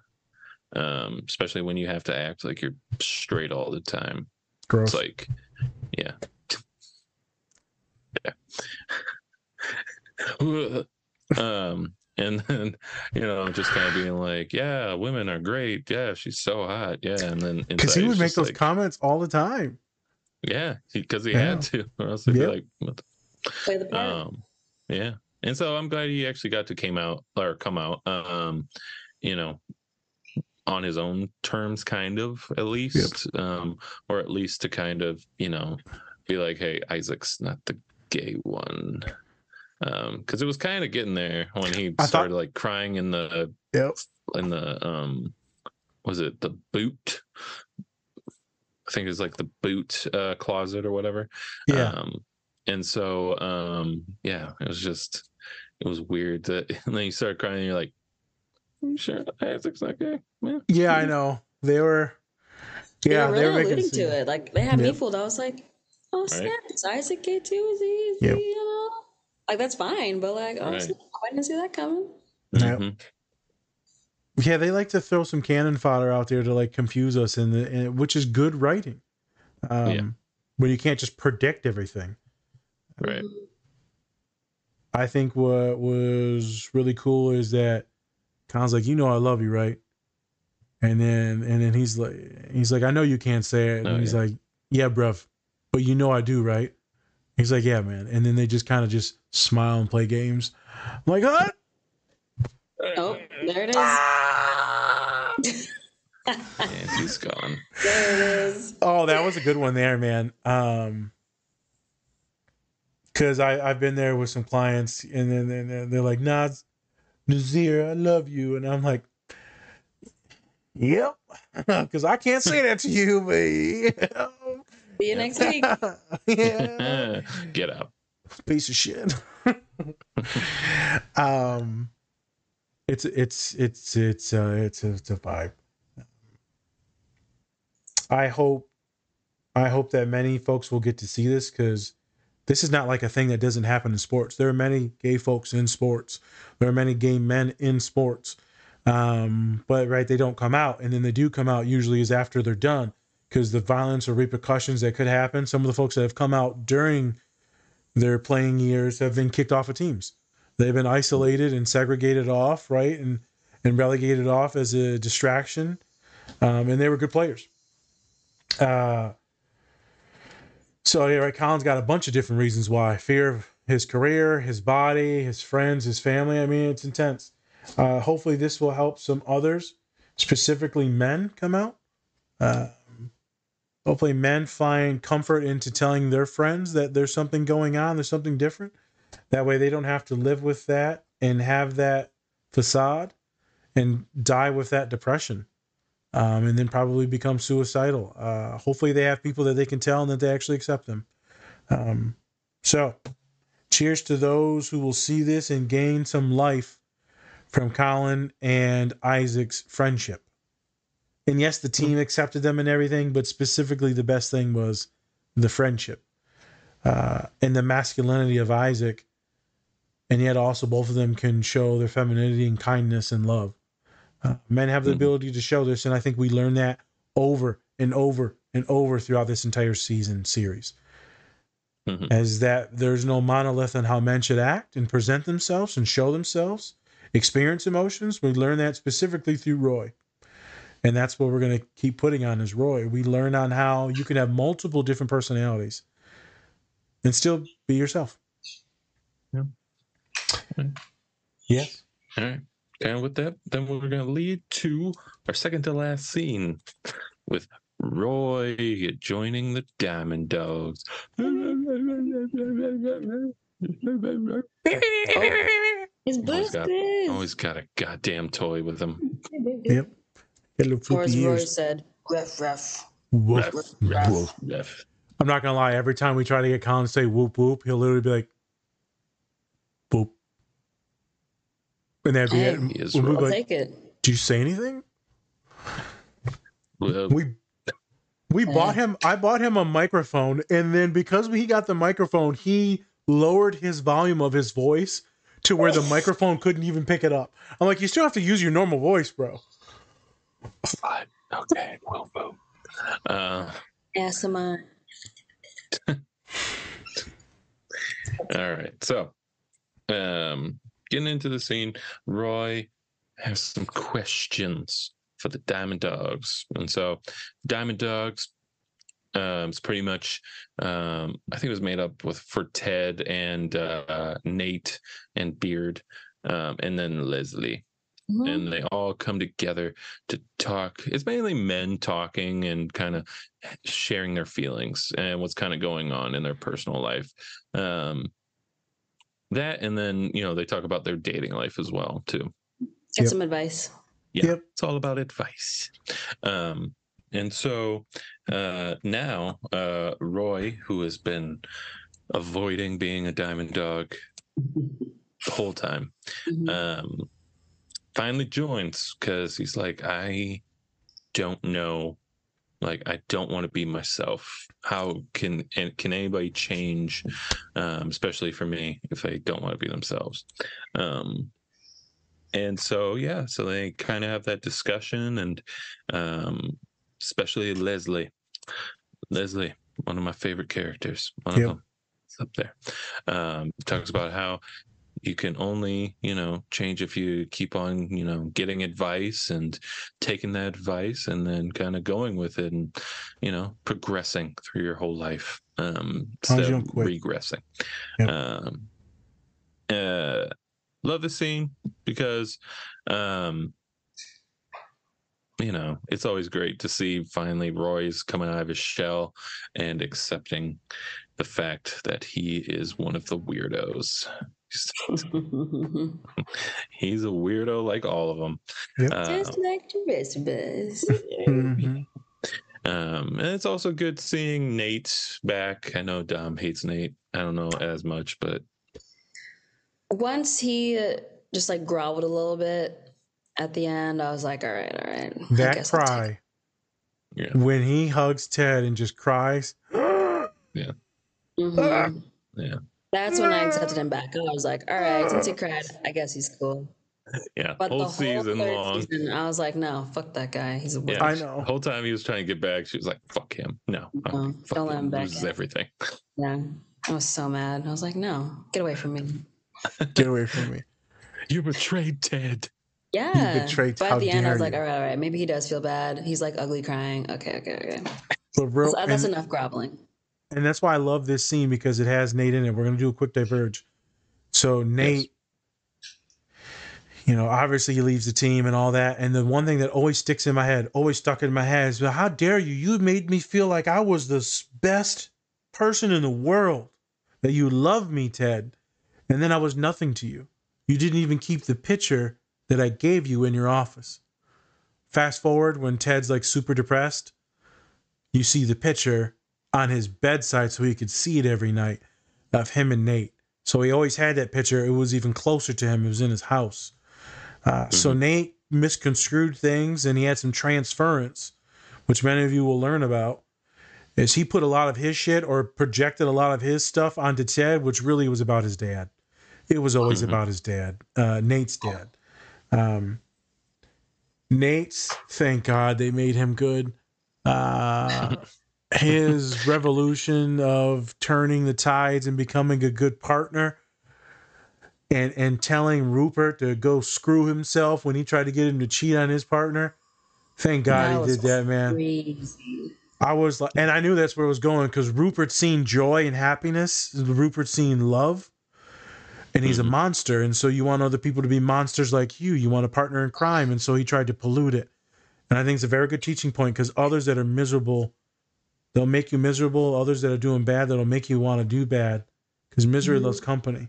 especially when you have to act like you're straight all the time. Gross. It's like, yeah. Yeah. And then, you know, just kind of being like, yeah, women are great. Yeah, she's so hot. Yeah. And then, because he would make those, like, comments all the time. Yeah, because he had to. Or else he'd be like, what the... Play the part. Yeah. And so I'm glad he actually got to come out, you know, on his own terms, kind of, at least. Yep. Or at least to kind of, you know, be like, hey, Isaac's not the gay one. Because it was kind of getting there when he started like crying in the was it the boot? I think it was like the boot closet or whatever. Yeah. And so yeah, it was just, it was weird that, and then you start crying and you're like, are you sure Isaac's not gay? Yeah. Yeah, I know. They were alluding to it. Like, they had me fooled. I was like, oh snap, is Isaac gay too? Is he you know? Like, that's fine, but like, oh, snap, I didn't see that coming. Mm-hmm. Yeah, they like to throw some cannon fodder out there to like confuse us, in which is good writing. When you can't just predict everything. Right. I think what was really cool is that Colin's like, you know, I love you, right? And then he's like, I know you can't say it, and he's like, yeah, bruv, but you know I do, right? He's like, yeah, man. And then they just kind of just smile and play games. I'm like, huh? Oh, there it is. Ah! Yeah, he's gone. There it is. Oh, that was a good one there, man. Because I've been there with some clients, and then they're like, nah, Nazir, I love you. And I'm like, yep. Because I can't say that to you, but yeah. See you next week. Yeah. Get up. Piece of shit. It's a vibe. I hope that many folks will get to see this, because this is not like a thing that doesn't happen in sports. There are many gay folks in sports. There are many gay men in sports. But they don't come out, and then they do come out usually is after they're done, because the violence or repercussions that could happen. Some of the folks that have come out during their playing years have been kicked off of teams. They've been isolated and segregated off, right? And relegated off as a distraction. And they were good players. Colin's got a bunch of different reasons why. Fear of his career, his body, his friends, his family. I mean, it's intense. Hopefully this will help some others, specifically men, come out. Hopefully men find comfort into telling their friends that there's something going on, there's something different. That way they don't have to live with that and have that facade and die with that depression, and then probably become suicidal. Hopefully they have people that they can tell and that they actually accept them. So cheers to those who will see this and gain some life from Colin and Isaac's friendship. And yes, the team accepted them and everything, but specifically the best thing was the friendship and the masculinity of Isaac. And yet also both of them can show their femininity and kindness and love. Men have the ability to show this, and I think we learned that over and over and over throughout this entire season series. Mm-hmm. As that there's no monolith on how men should act and present themselves and show themselves, experience emotions. We learn that specifically through Roy. And that's what we're going to keep putting on is Roy. We learn on how you can have multiple different personalities and still be yourself. Yeah. Yes. All right. And with that, then we're going to lead to our second to last scene with Roy joining the Diamond Dogs. He's busted. Always got a goddamn toy with him. Yep. Or as Roy said, ref. I'm not going to lie. Every time we try to get Colin to say whoop, whoop, he'll literally be like, boop. And that'd be it. We'll be like, take it. Do you say anything? We bought him. I bought him a microphone. And then because he got the microphone, he lowered his volume of his voice to where the microphone couldn't even pick it up. I'm like, you still have to use your normal voice, bro. Fine. Okay. Well, boom. ASMR. All right. So, getting into the scene, Roy has some questions for the Diamond Dogs. And so, Diamond Dogs, it's pretty much, I think it was made up for Ted and Nate and Beard, and then Leslie. Mm-hmm. And they all come together to talk. It's mainly men talking and kind of sharing their feelings and what's kind of going on in their personal life. That, and then, you know, they talk about their dating life as well, too. Get some advice. Yeah, yep. It's all about advice. And so now Roy, who has been avoiding being a Diamond Dog the whole time, finally joins because he's like, I don't know. Like, I don't want to be myself. How can anybody change, especially for me, if they don't want to be themselves? And so, yeah, so they kind of have that discussion, and especially Leslie. Leslie, one of my favorite characters. One of them. It's up there. Talks about how you can only, you know, change if you keep on, you know, getting advice and taking that advice and then kind of going with it and, you know, progressing through your whole life instead of regressing. Yep. Love the scene because, you know, it's always great to see finally Roy's coming out of his shell and accepting the fact that he is one of the weirdos. He's a weirdo like all of them. Yep. Just like the rest of us. And it's also good seeing Nate back. I know Dom hates Nate. I don't know as much, but once he just like growled a little bit at the end, I was like, all right. That cry when he hugs Ted and just cries. That's when I accepted him back. I was like, all right, since he cried, I guess he's cool. Yeah, but whole season long. I was like, no, fuck that guy. He's a weirdo. I know. The whole time he was trying to get back, she was like, fuck him. No, don't let him back. Loses everything. Yeah, I was so mad. I was like, no, get away from me. Get away from me. You betrayed Ted. Yeah. You betrayed Ted. But at the end, I was like, all right. Maybe he does feel bad. He's like ugly crying. Okay. So that's enough groveling. And that's why I love this scene, because it has Nate in it. We're going to do a quick diverge. So Nate, you know, obviously he leaves the team and all that. And the one thing that always stuck in my head is, well, how dare you? You made me feel like I was the best person in the world, that you loved me, Ted. And then I was nothing to you. You didn't even keep the picture that I gave you in your office. Fast forward when Ted's like super depressed, you see the picture on his bedside so he could see it every night of him and Nate. So he always had that picture. It was even closer to him. It was in his house. So Nate misconstrued things, and he had some transference, which many of you will learn about, is he put a lot of his shit or projected a lot of his stuff onto Ted, which really was about his dad. It was always about his dad, Nate's dad. Nate's, thank God they made him good. His revolution of turning the tides and becoming a good partner, and telling Rupert to go screw himself when he tried to get him to cheat on his partner. Thank God he did that, man. Crazy. I was like, and I knew that's where it was going, because Rupert's seen joy and happiness. Rupert's seen love, and he's a monster. And so you want other people to be monsters like you. You want a partner in crime. And so he tried to pollute it. And I think it's a very good teaching point, because others that are miserable, they'll make you miserable. Others that are doing bad, that'll make you want to do bad, because misery loves company.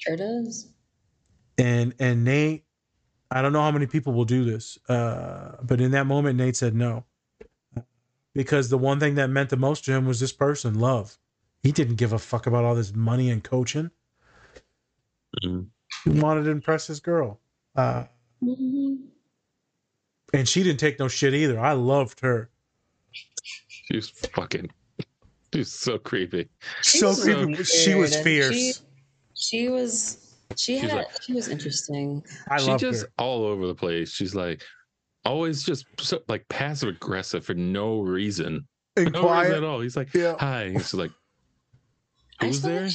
Sure does. And Nate, I don't know how many people will do this, but in that moment, Nate said no, because the one thing that meant the most to him was this person, love. He didn't give a fuck about all this money and coaching. He wanted to impress his girl. And she didn't take no shit either. I loved her. She's fucking She's so creepy. She was creepy. She was fierce. She was interesting. She loved her. All over the place. She's like always just so, like passive aggressive for no reason. No reason at all. He's like, yeah. Hi. She's like, who's there? Like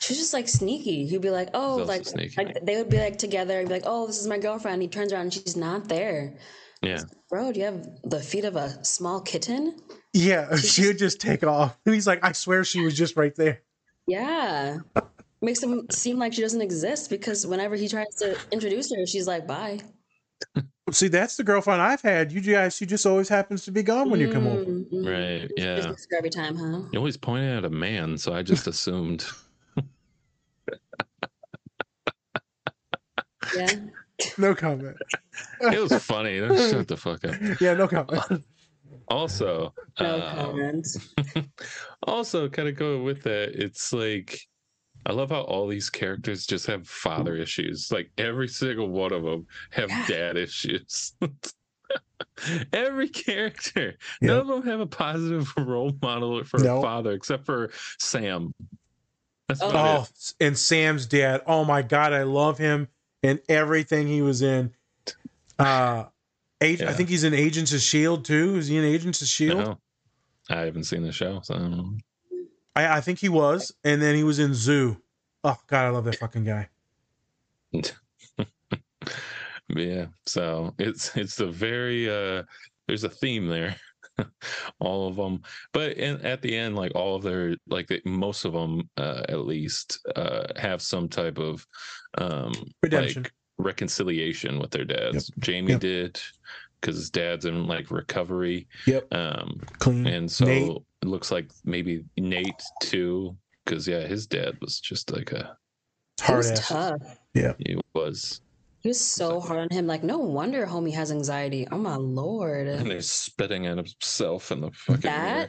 she was just like sneaky. He'd be like, oh, like they would be like together. He'd be like, oh, this is my girlfriend. He turns around and she's not there. Yeah. Like, bro, do you have the feet of a small kitten? Yeah, she would just take off. And he's like, I swear she was just right there. Yeah. Makes him seem like she doesn't exist because whenever he tries to introduce her, she's like, bye. See, that's the girlfriend I've had. You guys, she just always happens to be gone when you come over. Right, yeah. Every time, huh? You always pointed at a man, so I just assumed. Yeah. No comment. It was funny. Shut the fuck up. Yeah, no comment. Also, also kind of going with that, it's like, I love how all these characters just have father issues. Like every single one of them have dad issues. Every character. Yep. None of them have a positive role model for a father except for Sam. That's and Sam's dad. Oh my God, I love him and everything he was in. I think he's in Agents of S.H.I.E.L.D. too. Is he in Agents of S.H.I.E.L.D.? No. I haven't seen the show, so I don't know. I think he was, and then he was in Zoo. Oh God, I love that fucking guy. Yeah, so it's a very there's a theme there, all of them. But at the end, like all of their most of them at least have some type of redemption, reconciliation with their dads. Yep. Jamie did, because his dad's in recovery. Yep. Clean. And so Nate. It looks like maybe Nate too, because his dad was just like a hard ass. Tough. Yeah, he was. He was so hard on him. Like, no wonder homie has anxiety. Oh my Lord! And they're spitting at himself in the fucking mirror.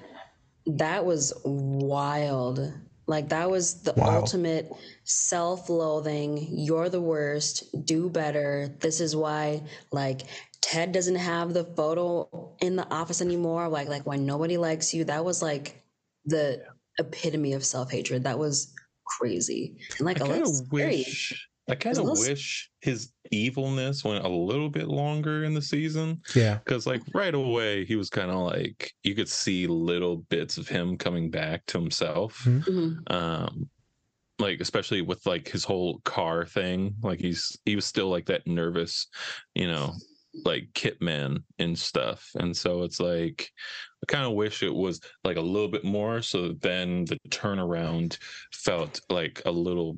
That was wild. Like that was the ultimate self-loathing. You're the worst. Do better. This is why Ted doesn't have the photo in the office anymore. Like why nobody likes you. That was the epitome of self-hatred. That was crazy. And I kind of wish his evilness went a little bit longer in the season. Yeah. Because right away he was kind of you could see little bits of him coming back to himself. Mm-hmm. Especially with his whole car thing. He was still that nervous, kitman and stuff. And so it's I kind of wish it was a little bit more, so that then the turnaround felt a little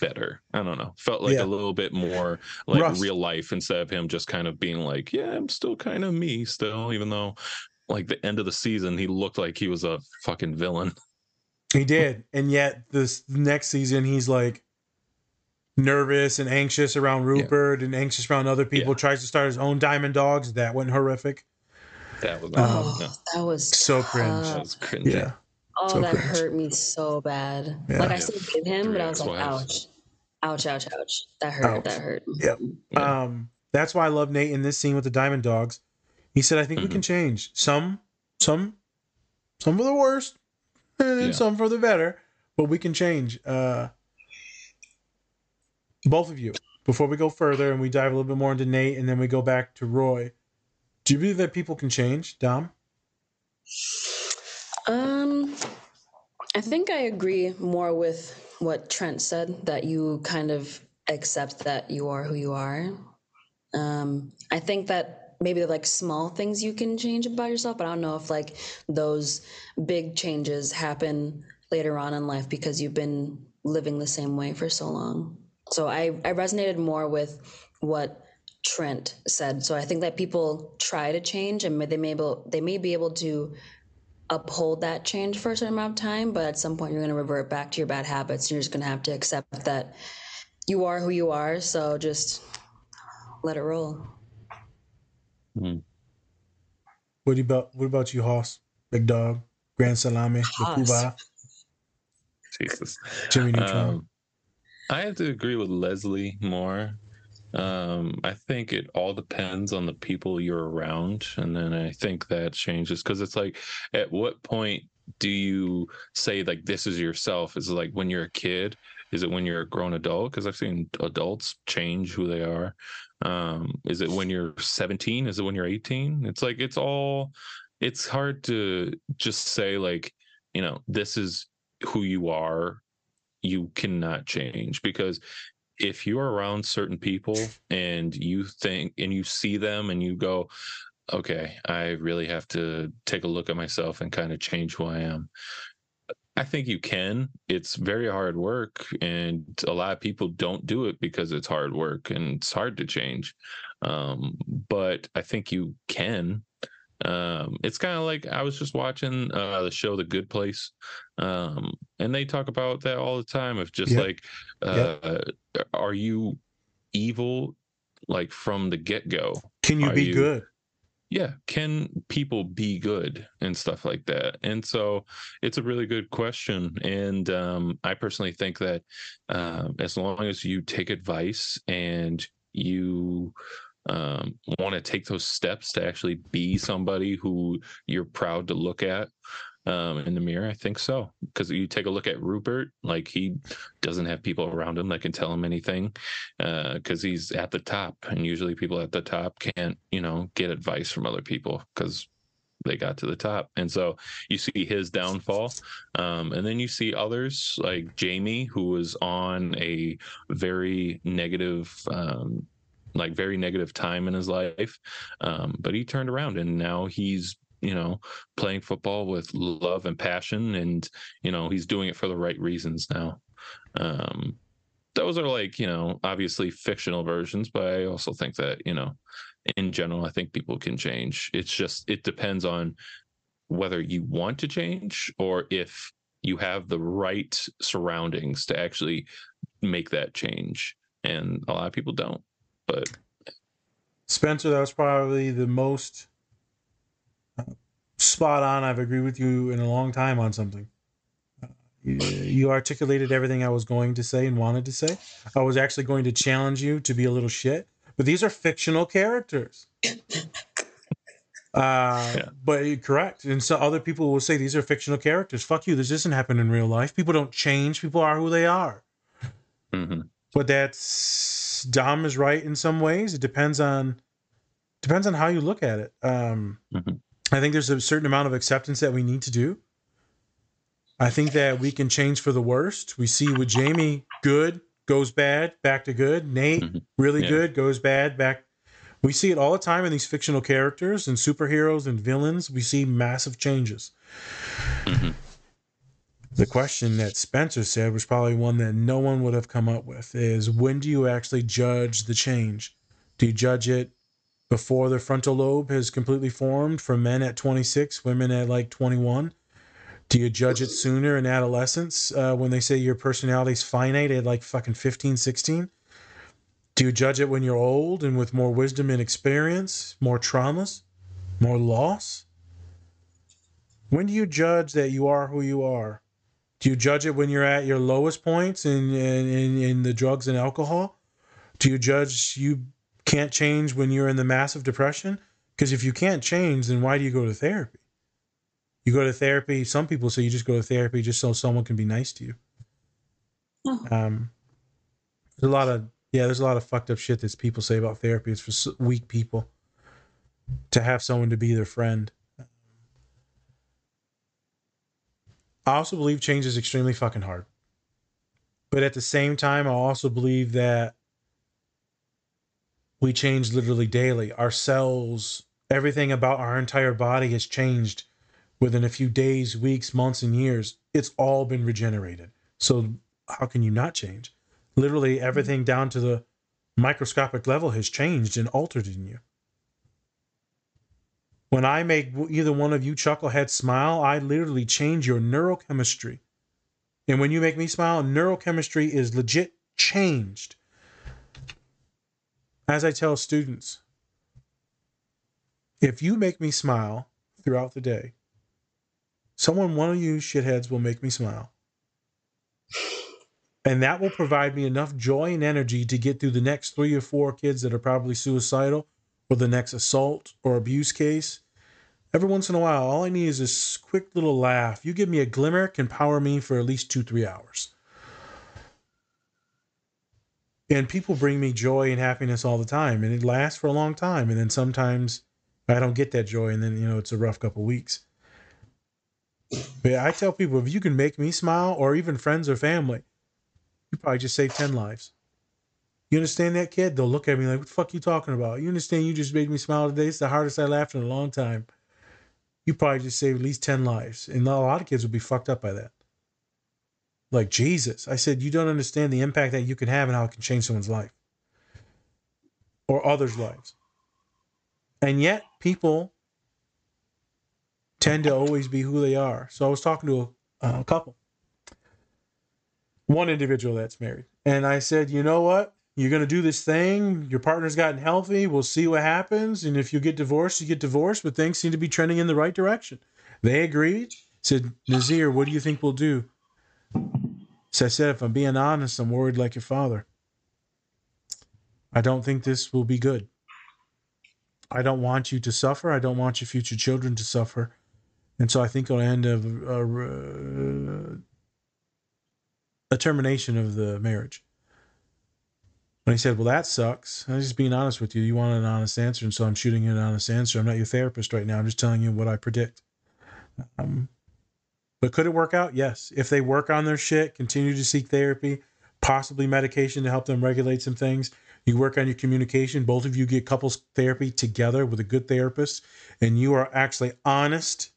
better. I don't know, felt a little bit more real life, instead of him just kind of being I'm still kind of me still, even though the end of the season he looked like he was a fucking villain. He did. And yet this next season he's nervous and anxious around Rupert and anxious around other people. Tries to start his own Diamond Dogs. That went horrific. That was that was so cringe. That was cringy. Yeah. Oh, so that hurt me so bad. Yeah. I still gave him, but I was ouch. That hurt. Ouch. That hurt. Yep. Yeah. That's why I love Nate in this scene with the Diamond Dogs. He said, "I think we can change some for the worst, and some for the better, but we can change." Both of you, before we go further and we dive a little bit more into Nate and then we go back to Roy, do you believe that people can change, Dom? I think I agree more with what Trent said, that you kind of accept that you are who you are. I think that maybe small things you can change about yourself, but I don't know if those big changes happen later on in life because you've been living the same way for so long. So I resonated more with what Trent said. So I think that people try to change, and they may be able to uphold that change for a certain amount of time, but at some point you're going to revert back to your bad habits. You're just going to have to accept that you are who you are. So just let it roll. Mm. What about you, Hoss? Big Dog, Grand Salami, Bakuba, Jesus, Jimmy Neutron. I have to agree with Leslie more. I think it all depends on the people you're around. And then I think that changes, because it's at what point do you say like this is yourself? Is it like when you're a kid? Is it when you're a grown adult? Because I've seen adults change who they are. Is it when you're 17? Is it when you're 18? It's like it's hard to just say like, you know, this is who you are. You cannot change, because if you're around certain people and you think and you see them and you go, okay, I really have to take a look at myself and kind of change who I am. I think you can. It's very hard work, and a lot of people don't do it because it's hard work and it's hard to change. But I think you can. It's kind of like I was just watching the show The Good Place, and they talk about that all the time of just like, are you evil like from the get-go? Can you be good? Yeah, can people be good and stuff like that? And so it's a really good question. And I personally think that as long as you take advice and you want to take those steps to actually be somebody who you're proud to look at in the mirror, I think so. Because you take a look at Rupert, like he doesn't have people around him that can tell him anything because he's at the top, and usually people at the top can't, you know, get advice from other people because they got to the top. And so you see his downfall. And then you see others like Jamie, who was on a very negative time in his life. But he turned around, and now he's, you know, playing football with love and passion, and, you know, he's doing it for the right reasons now. Those are like, you know, obviously fictional versions, but I also think that, you know, in general, I think people can change. It's just, it depends on whether you want to change or if you have the right surroundings to actually make that change. And a lot of people don't. But Spencer, that was probably the most spot on I've agreed with you in a long time on something. You articulated everything I was going to say and wanted to say. I was actually going to challenge you to be a little shit, but these are fictional characters. But you're correct. And so other people will say these are fictional characters. Fuck you. This doesn't happen in real life. People don't change. People are who they are. Mm-hmm. But that's, Dom is right in some ways. It depends on how you look at it. I think there's a certain amount of acceptance that we need to do. I think that we can change for the worst. We see with Jamie, good goes bad, back to good. Nate, really good, goes bad, back. We see it all the time in these fictional characters and superheroes and villains. We see massive changes. Mm-hmm. The question that Spencer said was probably one that no one would have come up with is, when do you actually judge the change? Do you judge it before the frontal lobe has completely formed for men at 26, women at like 21? Do you judge it sooner in adolescence when they say your personality's finite at like fucking 15, 16? Do you judge it when you're old and with more wisdom and experience, more traumas, more loss? When do you judge that you are who you are? Do you judge it when you're at your lowest points in the drugs and alcohol? Do you judge you can't change when you're in the massive depression? Because if you can't change, then why do you go to therapy? You go to therapy. Some people say you just go to therapy just so someone can be nice to you. There's a lot of fucked up shit that people say about therapy. It's for weak people to have someone to be their friend. I also believe change is extremely fucking hard. But at the same time, I also believe that we change literally daily. Our cells, everything about our entire body has changed within a few days, weeks, months, and years. It's all been regenerated. So how can you not change? Literally everything down to the microscopic level has changed and altered in you. When I make either one of you chucklehead smile, I literally change your neurochemistry. And when you make me smile, neurochemistry is legit changed. As I tell students, if you make me smile throughout the day, one of you shitheads will make me smile. And that will provide me enough joy and energy to get through the next 3 or 4 kids that are probably suicidal, or the next assault or abuse case, Every once in a while, all I need is this quick little laugh. You give me a glimmer, can power me for at least 2-3 hours. And people bring me joy and happiness all the time, and it lasts for a long time. And then sometimes I don't get that joy, and then, you know, it's a rough couple weeks. But I tell people, if you can make me smile, or even friends or family, you probably just save 10 lives. You understand that, kid? They'll look at me like, what the fuck are you talking about? You understand you just made me smile today? It's the hardest I laughed in a long time. You probably just saved at least 10 lives. And a lot of kids would be fucked up by that. Like, Jesus. I said, you don't understand the impact that you can have and how it can change someone's life. Or others' lives. And yet, people tend to always be who they are. So I was talking to a couple. One individual that's married. And I said, you know what? You're going to do this thing. Your partner's gotten healthy. We'll see what happens. And if you get divorced, you get divorced. But things seem to be trending in the right direction. They agreed. Said, Nazir, what do you think we'll do? So I said, if I'm being honest, I'm worried like your father. I don't think this will be good. I don't want you to suffer. I don't want your future children to suffer. And so I think it'll end up a termination of the marriage. And he said, well, that sucks. I'm just being honest with you. You want an honest answer, and so I'm shooting you an honest answer. I'm not your therapist right now. I'm just telling you what I predict. But could it work out? Yes. If they work on their shit, continue to seek therapy, possibly medication to help them regulate some things. You work on your communication. Both of you get couples therapy together with a good therapist, and you are actually honest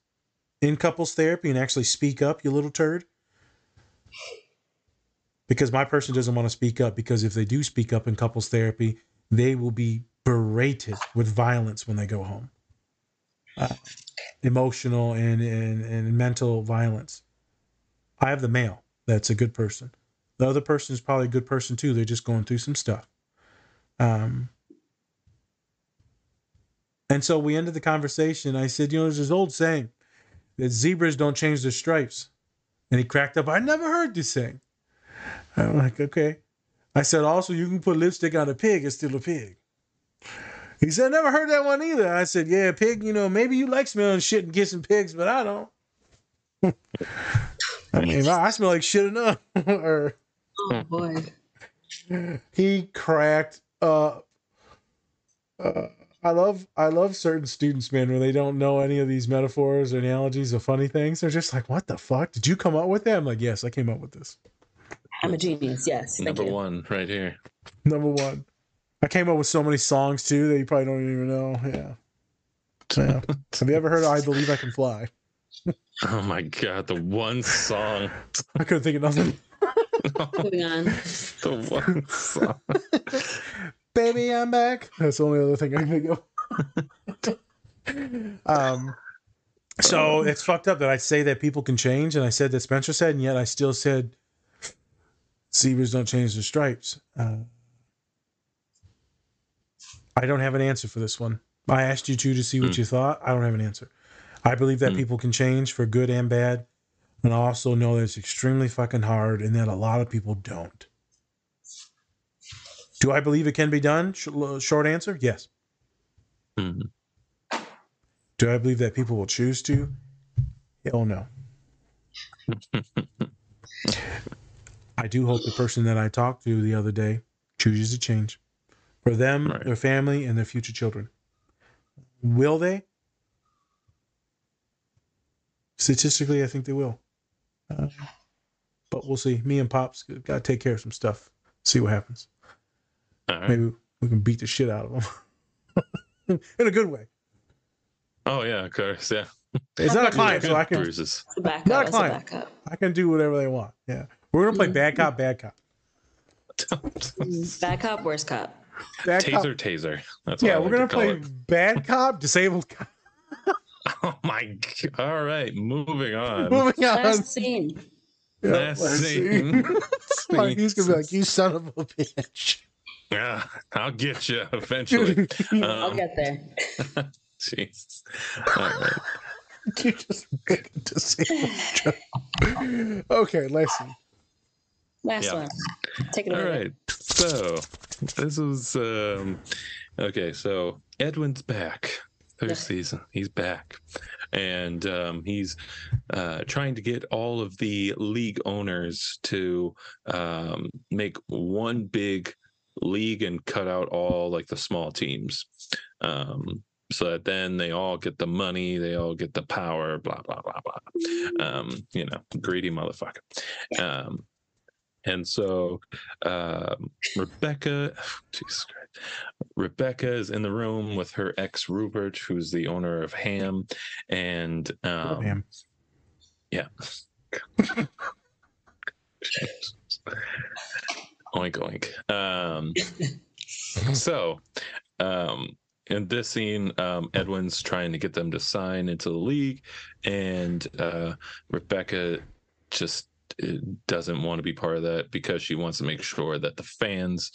in couples therapy and actually speak up, you little turd. Because my person doesn't want to speak up, because if they do speak up in couples therapy, they will be berated with violence when they go home. Emotional and mental violence. I have the male that's a good person. The other person is probably a good person too. They're just going through some stuff. And so we ended the conversation. I said, you know, there's this old saying that zebras don't change their stripes. And he cracked up. I never heard this saying. I'm like, okay. I said, also, you can put lipstick on a pig. It's still a pig. He said, I never heard that one either. I said, yeah, pig, you know, maybe you like smelling shit and kissing pigs, but I don't. I mean, I smell like shit enough. Or, oh, boy. He cracked up. I love certain students, man, where they don't know any of these metaphors or analogies or funny things. They're just like, what the fuck? Did you come up with that? I'm like, yes, I came up with this. I'm a genius, yes. Number one right here. Number one. I came up with so many songs, too, that you probably don't even know. Yeah. Have you ever heard of I Believe I Can Fly? Oh, my God. The one song. I couldn't think of nothing. Moving on. The one song. Baby, I'm back. That's the only other thing I can think of. So it's fucked up that I say that people can change, and I said that Spencer said, and yet I still said, zebras don't change their stripes. I don't have an answer for this one. I asked you two to see what you thought. I don't have an answer. I believe that people can change for good and bad. And I also know that it's extremely fucking hard and that a lot of people don't. Do I believe it can be done? Short answer, yes. Mm-hmm. Do I believe that people will choose to? Hell no. I do hope the person that I talked to the other day chooses to change for them, right, their family, and their future children. Will they? Statistically, I think they will. But we'll see. Me and Pops got to take care of some stuff. See what happens. Right. Maybe we can beat the shit out of them. In a good way. Oh, yeah, of course. Yeah. It's not a client, so I can... Bruises. Not a client. I can do whatever they want. Yeah. We're going to play Bad Cop, Bad Cop. Bad Cop, Worst Cop. Bad Taser, Cop. Taser. That's yeah, we're going to play Bad Cop, Disabled Cop. Oh, my God. All right, moving on. Moving on. Last scene. Yeah, last scene. Like, he's going to be like, you son of a bitch. Yeah, I'll get you eventually. I'll get there. Jeez. All right. You just make a disabled joke. Okay, listen. Last one. Take it away. All right. So, this was... okay, so Edwin's back. Postseason. He's back. And he's trying to get all of the league owners to make one big league and cut out all like the small teams. So that then they all get the money, they all get the power, blah, blah, blah, blah. You know, greedy motherfucker. And so Rebecca, Jesus Christ, Rebecca is in the room with her ex Rupert, who's the owner of Ham, and yeah, oink oink. In this scene, Edwin's trying to get them to sign into the league, and Rebecca just doesn't want to be part of that because she wants to make sure that the fans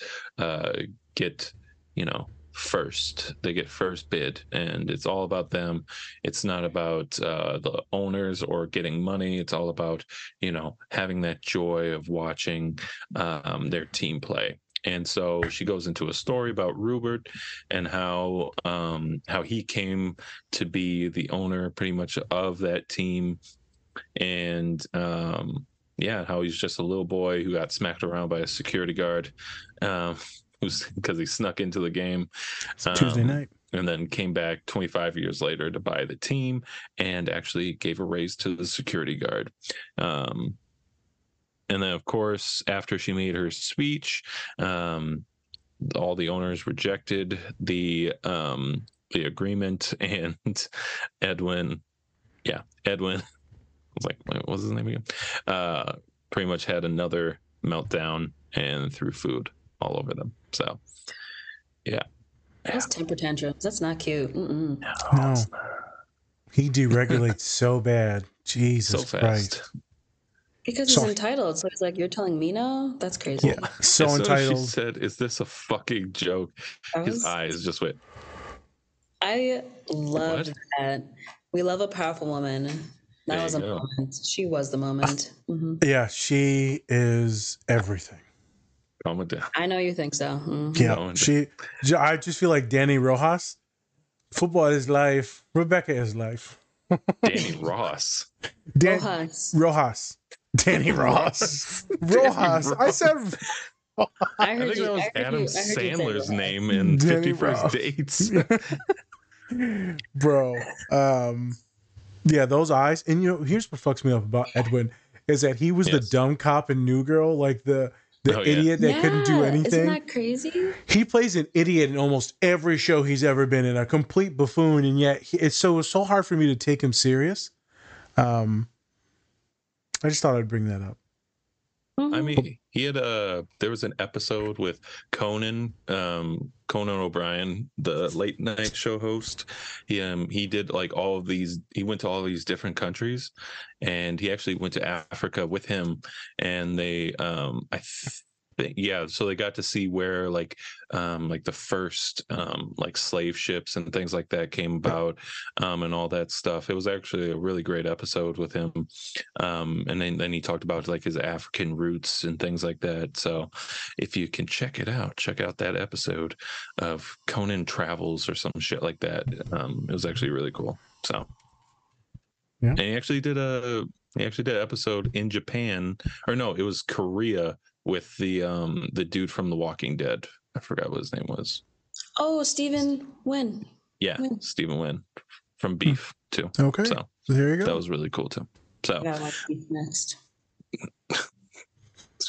get, you know, first. They get first bid, and it's all about them. It's not about the owners or getting money. It's all about, you know, having that joy of watching their team play. And so she goes into a story about Rupert and how he came to be the owner pretty much of that team, and how he's just a little boy who got smacked around by a security guard, who's because he snuck into the game Tuesday night, and then came back 25 years later to buy the team and actually gave a raise to the security guard. And then, of course, after she made her speech, all the owners rejected the agreement, and Edwin. I was like, what was his name again? Pretty much had another meltdown and threw food all over them. So, yeah. That's temper tantrums. That's not cute. Mm-mm. No. He deregulates so bad. Jesus Christ. Because he's entitled. So he's like, you're telling me now? That's crazy. Yeah. So entitled. She said, is this a fucking joke? His eyes just went. I loved that. We love a powerful woman. That was a moment. She was the moment. Mm-hmm. Yeah, she is everything. Calm it down. I know you think so. Mm-hmm. Yeah, I just feel like Danny Rojas. Football is life. Rebecca is life. Danny Ross. Rojas. Danny Rojas. Rojas. I said. I think that was Adam Sandler's name in 51st Dates. Bro. Yeah, those eyes. And you know, here's what fucks me up about Edwin is that he was the dumb cop in New Girl, like the idiot that couldn't do anything. Isn't that crazy? He plays an idiot in almost every show he's ever been in, a complete buffoon, and yet it's so hard for me to take him serious. I just thought I'd bring that up. I mean, he had there was an episode with Conan O'Brien, the late night show host. He did like all of these. He went to all these different countries, and he actually went to Africa with him. And they, so they got to see where like the first like slave ships and things like that came about, and all that stuff. It was actually a really great episode with him, and then he talked about like his African roots and things like that. So if you can check out that episode of Conan Travels or some shit like that. It was actually really cool. So and he actually did an episode in Japan, or no, it was Korea, with the dude from The Walking Dead. I forgot what his name was. Oh, Steven Yeun. Yeah, Steven Yeun from Beef too. Okay, so there you go. That was really cool too. So yeah, I like Beef next.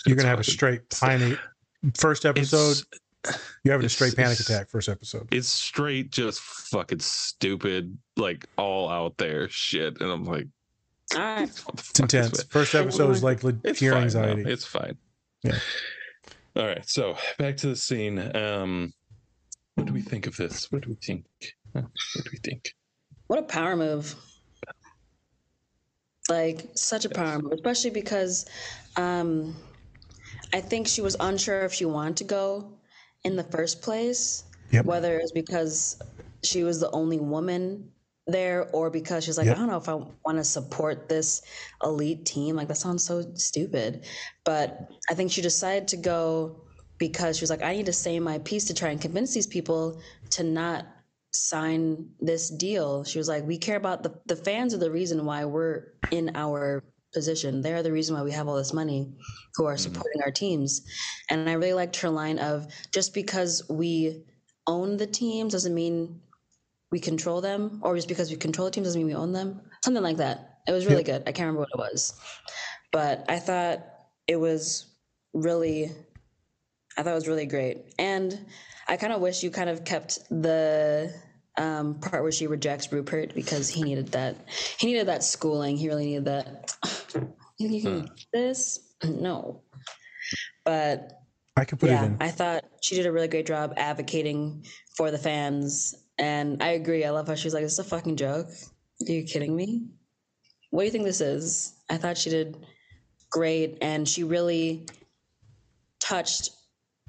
You're gonna have a straight panic first episode. You're having a straight panic attack first episode. It's straight just fucking stupid, like all out there shit, and I'm like, all right, it's intense. First episode is like pure anxiety. It's fine. Yeah. All right, so back to the scene. What do we think of this? What do we think? What a power move. Like, such a power move, especially because I think she was unsure if she wanted to go in the first place, whether it was because she was the only woman there or because she's like, I don't know if I want to support this elite team. Like, that sounds so stupid. But I think she decided to go because she was like, I need to say my piece to try and convince these people to not sign this deal. She was like, we care about the fans are the reason why we're in our position. They're the reason why we have all this money, who are supporting our teams. And I really liked her line of, just because we own the teams doesn't mean we control them, or just because we control the teams doesn't mean we own them. Something like that. It was really good. I can't remember what it was, but I thought it was really great. And I kind of wish you kind of kept the part where she rejects Rupert, because he needed that. He needed that schooling. He really needed that. You can do this? No. But I could put it in. I thought she did a really great job advocating for the fans. And I agree. I love how she's like, this is a fucking joke. Are you kidding me? What do you think this is? I thought she did great. And she really touched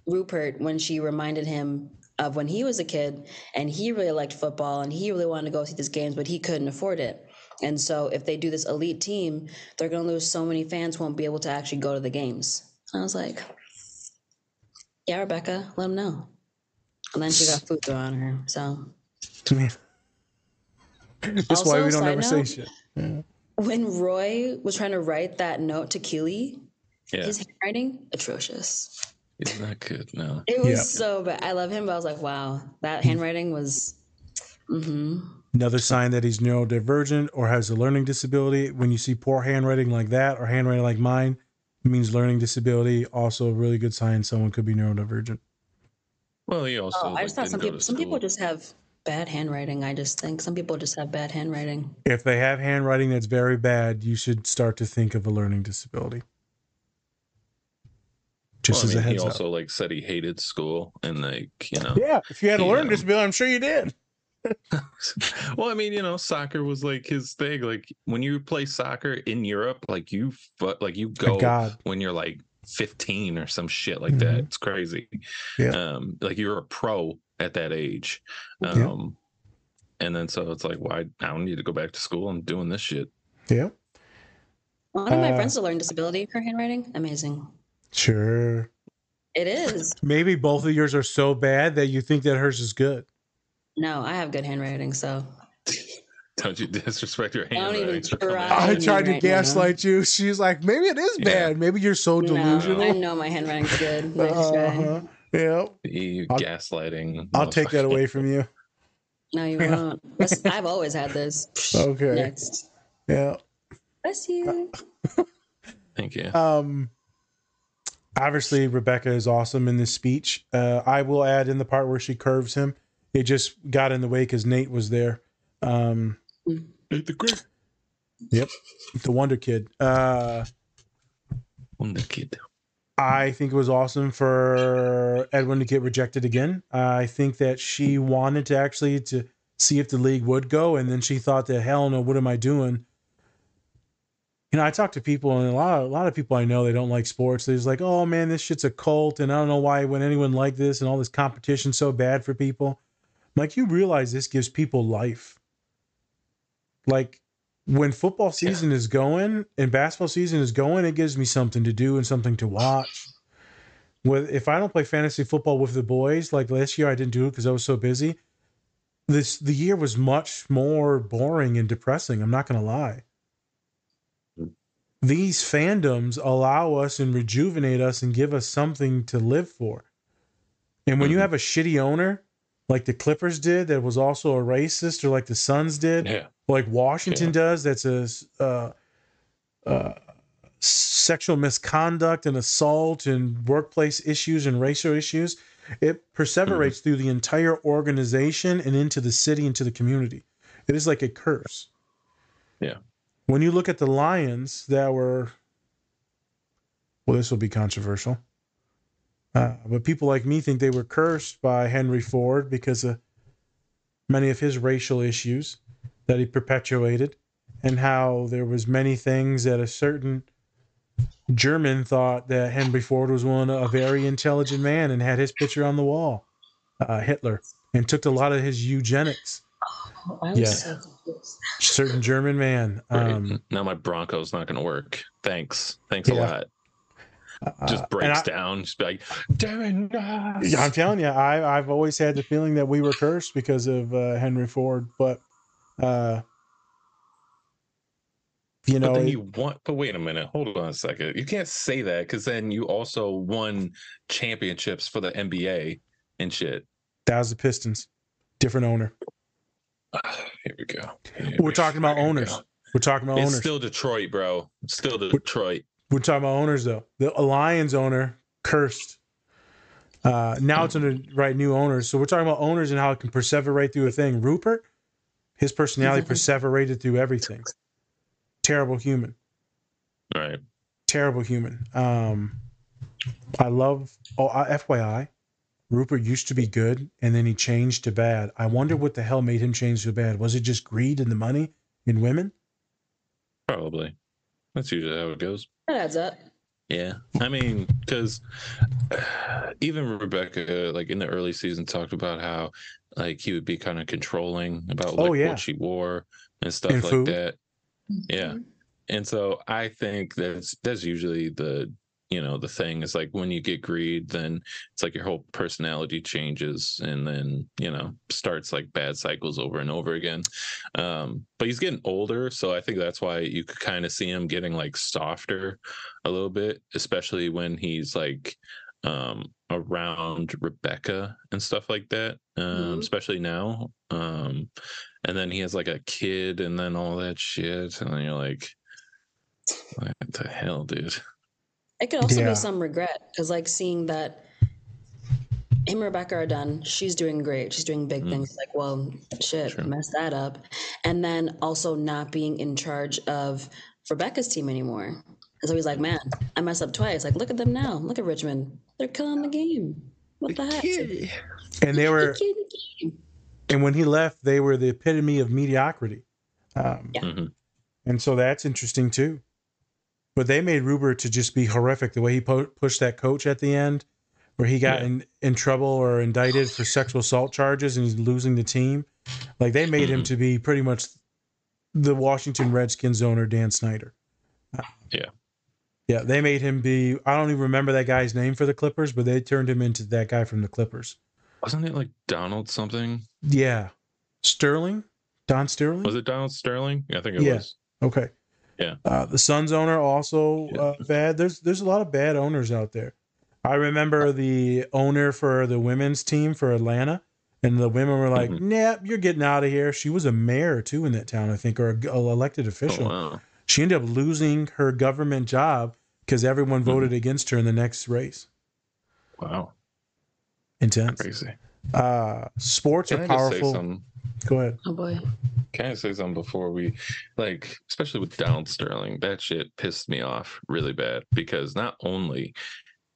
Rupert when she reminded him of when he was a kid and he really liked football and he really wanted to go see these games, but he couldn't afford it. And so if they do this elite team, they're going to lose so many fans, won't be able to actually go to the games. And I was like, yeah, Rebecca, let him know. And then she got food thrown on her. So man. That's also, why we don't ever say shit. Yeah. When Roy was trying to write that note to Keely, his handwriting, atrocious. It's not good, no. It was so bad. I love him, but I was like, wow, that handwriting was... Another sign that he's neurodivergent or has a learning disability. When you see poor handwriting like that or handwriting like mine, it means learning disability. Also a really good sign someone could be neurodivergent. Well, he also... I just thought some people just have bad handwriting. I just think some people just have bad handwriting. If they have handwriting that's very bad, you should start to think of a learning disability. He also said he hated school and Yeah, if you had to learn this, Bill, I'm sure you did. Well, soccer was his thing. When you play soccer in Europe, you go when you're 15 or some shit that. It's crazy. Yeah. You're a pro at that age. And then so it's why I don't need to go back to school. I'm doing this shit. Yeah. One of my friends to learn disability. Her handwriting, amazing. Sure. It is. Maybe both of yours are so bad that you think that hers is good. No, I have good handwriting, so. Don't you disrespect your handwriting. Don't even try. I tried to gaslight you. She's like, maybe it is bad. Maybe you're so delusional. I know my handwriting's good. Nice try. Yeah. Gaslighting. I'll take that away from you. No, you won't. I've always had this. Okay. Next. Yeah. Bless you. Thank you. Obviously, Rebecca is awesome in this speech. I will add in the part where she curves him. It just got in the way because Nate was there. Nate the Great. Yep. The Wonder Kid. Wonder Kid. I think it was awesome for Edwin to get rejected again. I think that she wanted to actually to see if the league would go. And then she thought that, hell no, what am I doing? I talk to people, and a lot of people I know, they don't like sports. They're just like, oh man, this shit's a cult, and I don't know why would anyone like this, and all this competition's so bad for people. I'm like, you realize this gives people life. When football season is going and basketball season is going, it gives me something to do and something to watch. If I don't play fantasy football with the boys, last year I didn't do it because I was so busy. The year was much more boring and depressing. I'm not gonna lie. These fandoms allow us and rejuvenate us and give us something to live for. And when you have a shitty owner, like the Clippers did, that was also a racist, or like the Suns did, like Washington does, that's a sexual misconduct and assault and workplace issues and racial issues, it perseverates through the entire organization and into the city, into the community. It is like a curse. Yeah. When you look at the Lions that were, this will be controversial, but people like me think they were cursed by Henry Ford because of many of his racial issues that he perpetuated, and how there was many things that a certain German thought that Henry Ford was a very intelligent man and had his picture on the wall, Hitler, and took a lot of his eugenics. So confused. Certain German man. Now my Bronco's not going to work. Thanks a lot. Just breaks down. Just be like, Darren. I'm telling you, I've always had the feeling that we were cursed because of Henry Ford, but you know, but then but wait a minute, hold on a second. You can't say that because then you also won championships for the NBA and shit. That was the Pistons, different owner. Here we go. We're talking about owners. We're talking about owners. It's still Detroit, bro. It's still Detroit. We're talking about owners, though. The Lions owner cursed. Now it's under new owners. So we're talking about owners and how it can perseverate through a thing. Rupert, his personality perseverated through everything. Terrible human. All right. Terrible human. I love. FYI, Rupert used to be good, and then he changed to bad. I wonder what the hell made him change to bad. Was it just greed and the money in women? Probably. That's usually how it goes. That adds up. Yeah. I mean, because even Rebecca, like in the early season, talked about how like he would be kind of controlling about like, what she wore and stuff and like food. That. Yeah. And so I think that's usually the, you know, the thing is like when you get greed, then it's like your whole personality changes and then, you know, starts like bad cycles over and over again. But he's getting older. So I think that's why you could kind of see him getting like softer a little bit, especially when he's like around Rebecca and stuff like that, especially now. And then he has like a kid and then all that shit. And then you're like, what the hell, dude? It could also be some regret, because like seeing that him and Rebecca are done, she's doing great, she's doing big things, like, well, shit, mess that up. And then also not being in charge of Rebecca's team anymore. And so he's like, man, I messed up twice. Like, look at them now. Look at Richmond. They're killing the game. What the heck? And they were and when he left, they were the epitome of mediocrity. And so that's interesting too. But they made Rupert to just be horrific. The way he pushed that coach at the end, where he got in trouble or indicted for sexual assault charges and he's losing the team. Like they made him to be pretty much the Washington Redskins owner, Dan Snyder. Yeah. They made him be, I don't even remember that guy's name for the Clippers, but they turned him into that guy from the Clippers. Wasn't it like Donald something? Yeah. Sterling? Don Sterling? Was it Donald Sterling? I think it was. Okay. Yeah. The Suns owner also bad. There's a lot of bad owners out there. I remember the owner for the women's team for Atlanta, and the women were like, nah, you're getting out of here. She was a mayor too in that town, I think, or an elected official. Oh, wow. She ended up losing her government job because everyone voted against her in the next race. Wow. Intense. Crazy. Sports are powerful. Go ahead. Oh boy. Can I say something before we, like, especially with Donald Sterling, that shit pissed me off really bad, because not only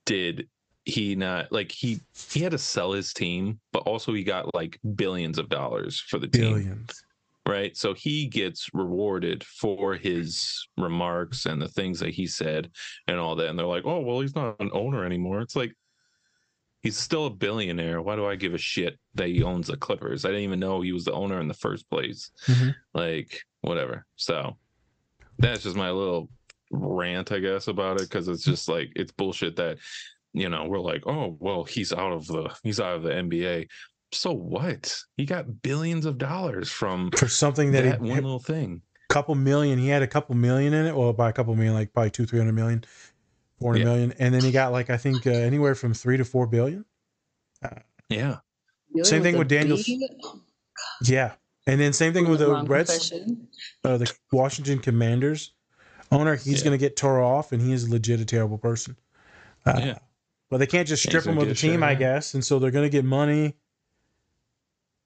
did he not, like, he had to sell his team, but also he got like billions of dollars for the team. Billions. Right. So he gets rewarded for his remarks and the things that he said and all that. And they're like, oh, well, he's not an owner anymore. It's like, he's still a billionaire. Why do I give a shit that he owns the Clippers? I didn't even know he was the owner in the first place. Like, whatever. So that's just my little rant, I guess, about it, because it's just like, it's bullshit that, you know, we're like, oh, well, he's out of the NBA. So what? He got billions of dollars for something that one little thing. Couple million. He had a couple million in it. Well, by a couple million, like probably 200-300 million. $400 million, and then he got like I think anywhere from $3 to $4 billion. Same thing with Daniels. And then same thing with the Reds, the Washington Commanders owner. He's going to get tore off, and he is legit a terrible person. But they can't just strip him of the team, I guess, and so they're going to get money.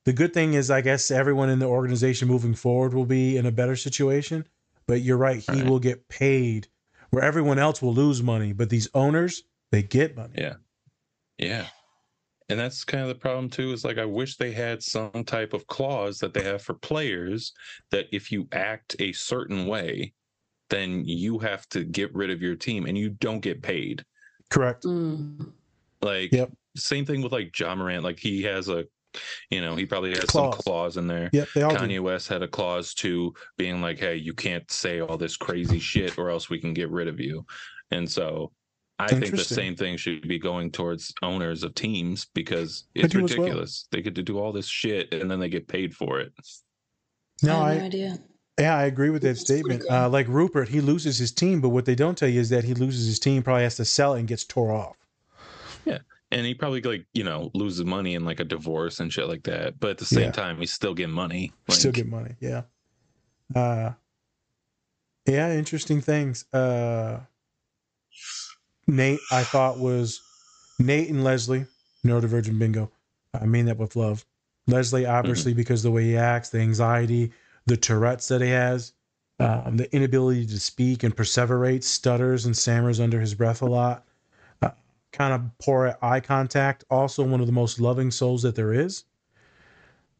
The good thing is, I guess everyone in the organization moving forward will be in a better situation. But you're right; he will get paid. Where everyone else will lose money, but these owners, they get money. Yeah. And that's kind of the problem too, is like I wish they had some type of clause that they have for players that if you act a certain way, then you have to get rid of your team and you don't get paid. Correct. Like same thing with like Ja Morant. Like he has a, you know, he probably has some clause in there. Yep, Kanye West had a clause to being like, hey, you can't say all this crazy shit or else we can get rid of you. And so I think the same thing should be going towards owners of teams, because it's ridiculous. Well, they get to do all this shit and then they get paid for it. No, I have no idea. Yeah, I agree with that statement. Like Rupert, he loses his team, but what they don't tell you is that he loses his team, probably has to sell it and gets tore off. Yeah. And he probably, like, you know, loses money in like a divorce and shit like that. But at the same time, he's still getting money. Like, still get money. Yeah. Yeah. Interesting things. Nate, I thought was Nate and Leslie, neurodivergent bingo. I mean that with love. Leslie, obviously, because the way he acts, the anxiety, the Tourette's that he has, the inability to speak and perseverate, stutters and stammers under his breath a lot, kind of poor eye contact. Also, one of the most loving souls that there is,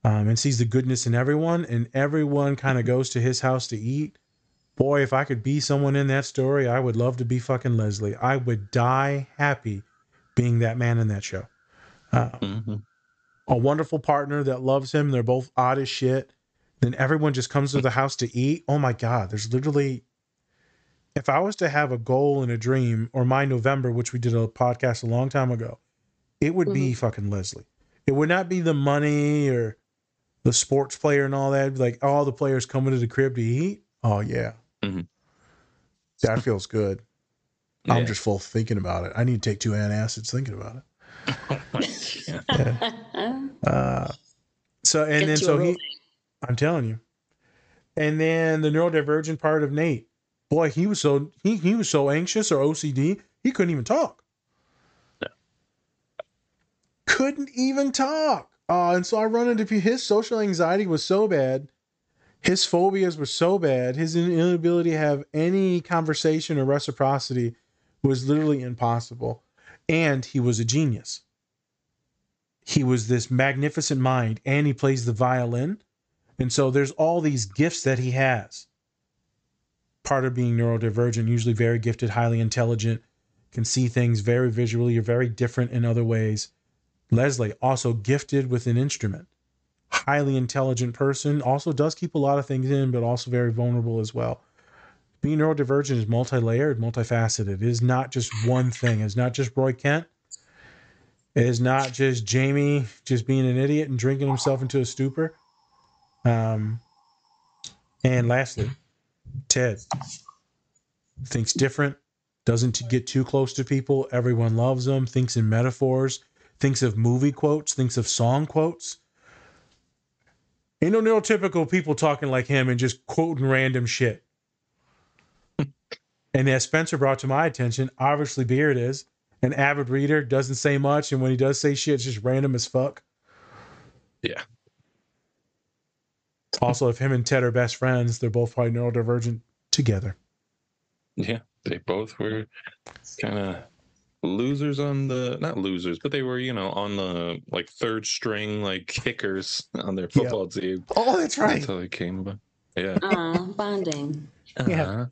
and sees the goodness in everyone. And everyone kind of goes to his house to eat. Boy, if I could be someone in that story, I would love to be fucking Leslie. I would die happy being that man in that show. A wonderful partner that loves him. They're both odd as shit. Then everyone just comes to the house to eat. Oh my God, there's literally... If I was to have a goal and a dream, or my November, which we did a podcast a long time ago, it would be fucking Leslie. It would not be the money or the sports player and all that. Like, all the players coming to the crib to eat. Oh, yeah. That feels good. Yeah. I'm just full thinking about it. I need to take 2 antacids thinking about it. I'm telling you. And then the neurodivergent part of Nate. Boy, he was so he was so anxious or OCD, he couldn't even talk. No. Couldn't even talk. And so I run into his social anxiety was so bad. His phobias were so bad. His inability to have any conversation or reciprocity was literally impossible. And he was a genius. He was this magnificent mind, and he plays the violin. And so there's all these gifts that he has. Part of being neurodivergent, usually very gifted, highly intelligent, can see things very visually or very different in other ways. Leslie, also gifted with an instrument. Highly intelligent person, also does keep a lot of things in, but also very vulnerable as well. Being neurodivergent is multi-layered, multifaceted. It is not just one thing. It's not just Roy Kent. It is not just Jamie just being an idiot and drinking himself into a stupor. And lastly, Ted thinks different, doesn't get too close to people. Everyone loves him, thinks in metaphors, thinks of movie quotes, thinks of song quotes. Ain't no neurotypical people talking like him and just quoting random shit. And as Spencer brought to my attention, obviously Beard is an avid reader, doesn't say much, and when he does say shit, it's just random as fuck. Yeah. Also, if him and Ted are best friends, they're both probably neurodivergent together. Yeah, they both were kind of losers on the, not losers, but they were, you know, on the like third string, like kickers on their football team. Oh, that's right. Until they came about. Yeah. Bonding. Yeah.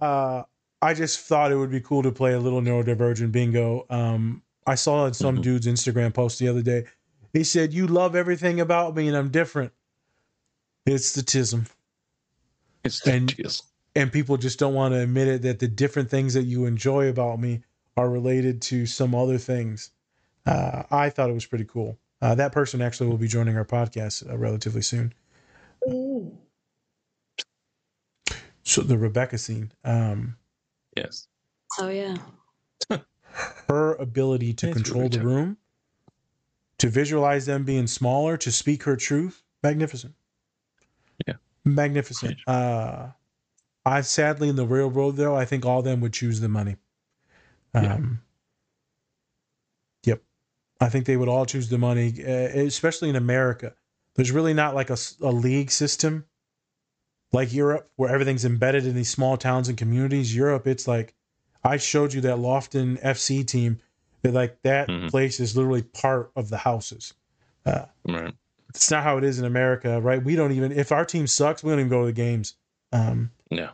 I just thought it would be cool to play a little neurodivergent bingo. I saw some dude's Instagram post the other day. He said, "You love everything about me and I'm different." It's the tism. It's the tism. And people just don't want to admit it, that the different things that you enjoy about me are related to some other things. I thought it was pretty cool. That person actually will be joining our podcast relatively soon. Ooh. So the Rebecca scene. Yes. Oh, yeah. Her ability to control the room, to visualize them being smaller, to speak her truth. Magnificent. Yeah. Magnificent. I sadly, in the real world, though, I think all of them would choose the money. Yep. I think they would all choose the money, especially in America. There's really not like a league system like Europe, where everything's embedded in these small towns and communities. Europe, it's like, I showed you that Lofton FC team. They're like, that place is literally part of the houses. Right. It's not how it is in America, right? We don't even, if our team sucks, we don't even go to the games. No.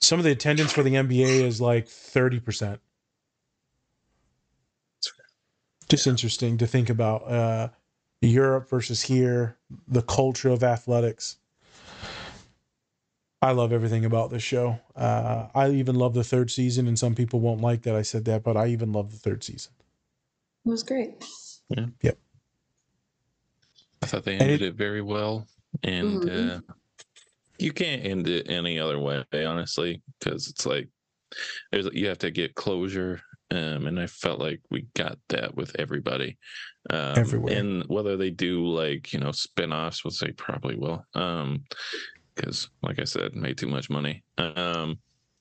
Some of the attendance for the NBA is like 30%. Just interesting to think about Europe versus here, the culture of athletics. I love everything about this show. I even love the third season, and some people won't like that I said that, but I even love the third season. It was great. Yeah. Yep. I thought they ended it very well, and you can't end it any other way, honestly, because it's like you have to get closure, and I felt like we got that with everybody. Everywhere. And whether they do, like, you know, spinoffs, which they probably will, because, like I said, made too much money.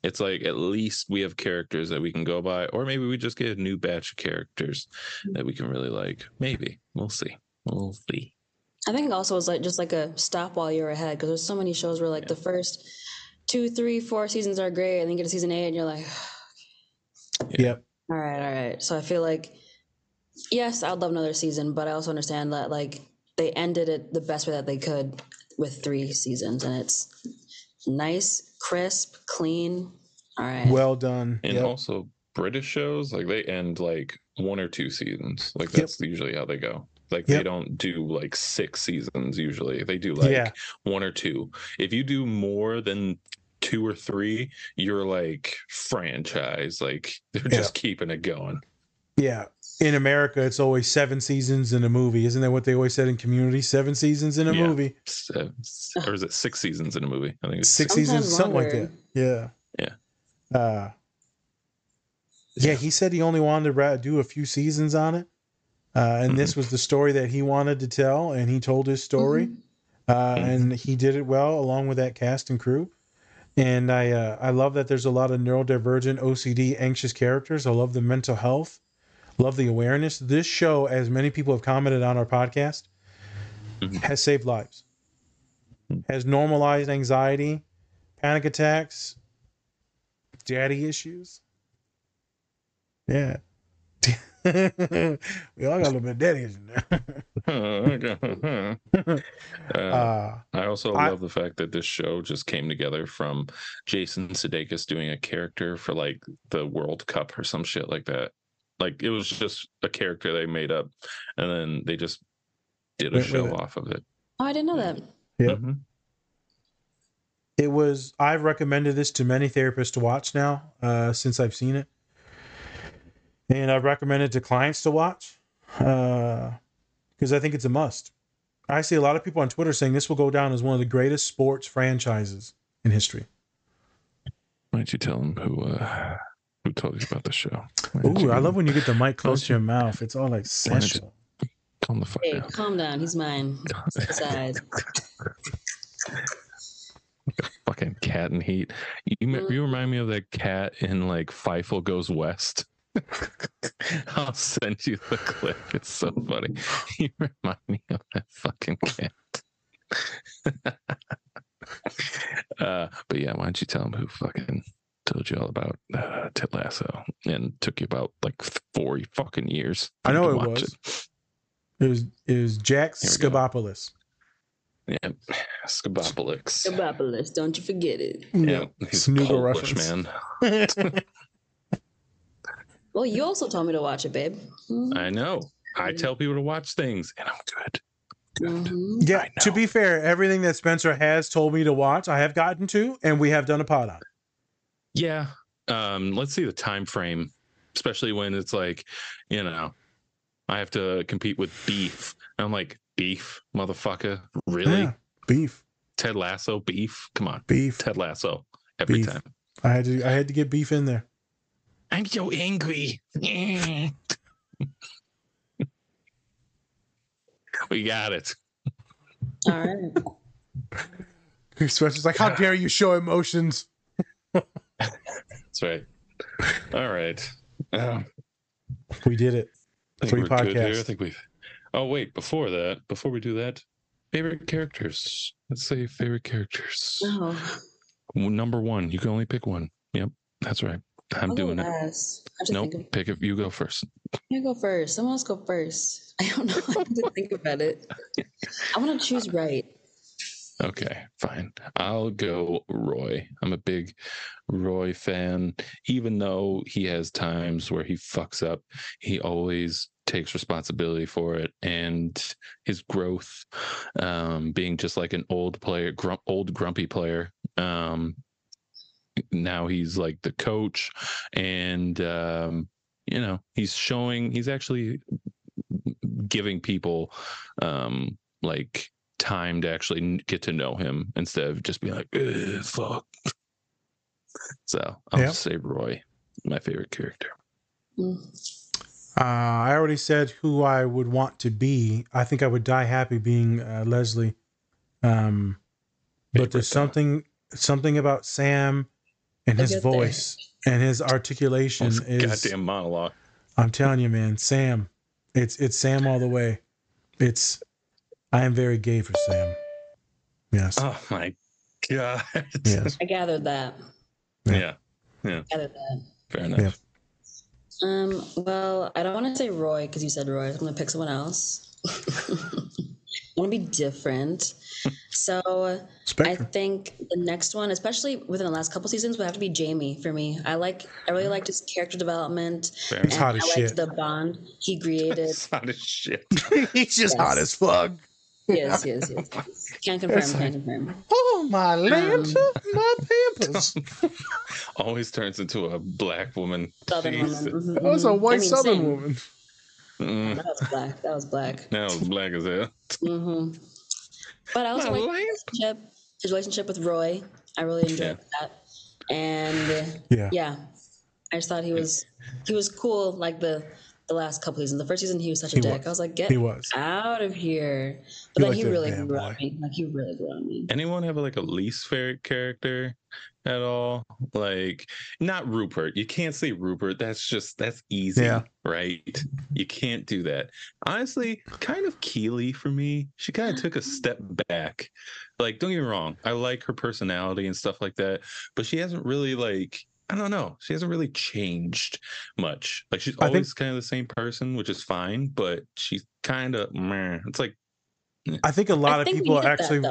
It's like at least we have characters that we can go by, or maybe we just get a new batch of characters that we can really like. Maybe. We'll see. We'll see. I think it also was like just like a stop while you're ahead, because there's so many shows where like the first 2, 3, 4 seasons are great, and then you get to season 8 and you're like, okay. Yep. All right. So I feel like, yes, I'd love another season, but I also understand that like they ended it the best way that they could with 3 seasons, and it's nice, crisp, clean. All right. Well done. And also British shows, like they end like 1 or 2 seasons. Like that's usually how they go. Like they don't do like 6 seasons usually. They do like 1 or 2. If you do more than 2 or 3, you're like franchise. Like they're just keeping it going. Yeah. In America, it's always 7 seasons in a movie. Isn't that what they always said in Community? 7 seasons in a movie. 7, or is it 6 seasons in a movie? I think it's 6 seasons, something like that. Yeah. Yeah. Yeah, he said he only wanted to do a few seasons on it. And this was the story that he wanted to tell, and he told his story, and he did it well along with that cast and crew. And I love that there's a lot of neurodivergent, OCD, anxious characters. I love the mental health, love the awareness. This show, as many people have commented on our podcast, has saved lives, has normalized anxiety, panic attacks, daddy issues. Yeah. We all got a little bit of daddy in there. I also love the fact that this show just came together from Jason Sudeikis doing a character for like the World Cup or some shit like that. Like it was just a character they made up, and then they just did a show off of it. Oh, I didn't know that. Yeah. It was, I've recommended this to many therapists to watch now since I've seen it. And I recommend it to clients to watch because I think it's a must. I see a lot of people on Twitter saying this will go down as one of the greatest sports franchises in history. Why don't you tell them who told you about the show? Ooh, I love when you get the mic close to your mouth. It's all like sensual. Calm the fuck down. Hey, calm down. He's mine. Besides. Like a fucking cat in heat. You remind me of that cat in like Feifel Goes West. I'll send you the clip. It's so funny. You remind me of that fucking cat. But yeah, why don't you tell them who fucking told you all about Ted Lasso and took you about like 40 fucking years. I know it was. It was Jack Skabopoulos. Yeah, Skabopoulos. Don't you forget it. Yeah, he's a Polish man. Well, you also told me to watch it, babe. I know. I tell people to watch things, and I'm good. Yeah, to be fair, everything that Spencer has told me to watch, I have gotten to, and we have done a pod on. Yeah. Let's see the time frame, especially when it's like, you know, I have to compete with Beef. And I'm like, Beef, motherfucker? Really? Yeah, Beef. Ted Lasso, Beef? Come on. Beef. Ted Lasso. Every time. I had to get Beef in there. I'm so angry. We got it. All right. Spencer's like, how dare you show emotions? That's right. All right. We did it. Free podcast. I think we've. Oh wait, before we do that, favorite characters. Let's say favorite characters. Oh. Number 1. You can only pick 1. Yep, that's right. I'm doing it. Nope, pick it. You go first. You go first. Someone else go first. I don't know. I have to think about it. I want to choose right. Okay, fine. I'll go Roy. I'm a big Roy fan. Even though he has times where he fucks up, he always takes responsibility for it, and his growth, being just like an old player, old grumpy player. Now he's like the coach, and you know, he's showing, he's actually giving people like time to actually get to know him instead of just being like, fuck. So I'll say Roy, my favorite character. I already said who I would want to be. I think I would die happy being Leslie. But there's something about Sam and his voice and his articulation. His goddamn monologue. I'm telling you, man, Sam. It's Sam all the way. I am very gay for Sam. Yes. Oh my God. Yes. I gathered that. Yeah. I gathered that. Fair enough. Yeah. Well, I don't want to say Roy because you said Roy. I'm going to pick someone else. I want to be different. So Spectrum. I think the next one, especially within the last couple seasons, would have to be Jamie for me. I really liked his character development. He's hot as shit. I liked the bond he created. He's hot as shit. He's just hot as fuck. Yes. Can't confirm. Oh, my Lanta, my Pampers. Always turns into a black woman. Southern woman. Mm-hmm. That was a white Southern woman. Mm. That was black. That was black as hell. Mm-hmm. But I also like his relationship with Roy. I really enjoyed that. And I just thought he was cool. Like the last couple seasons. The first season he was such a dick. I was like, get out of here. But then he really grew on me. Like, he really grew on me. Anyone have like a least favorite character at all? Like, not Rupert. You can't say Rupert. That's easy, right? You can't do that. Honestly, kind of Keely for me. She kind of took a step back. Like, don't get me wrong, I like her personality and stuff like that, but she hasn't really, like, I don't know, she hasn't really changed much. Like, she's always kind of the same person, which is fine, but she's kind of meh. It's like, I think a lot of people actually,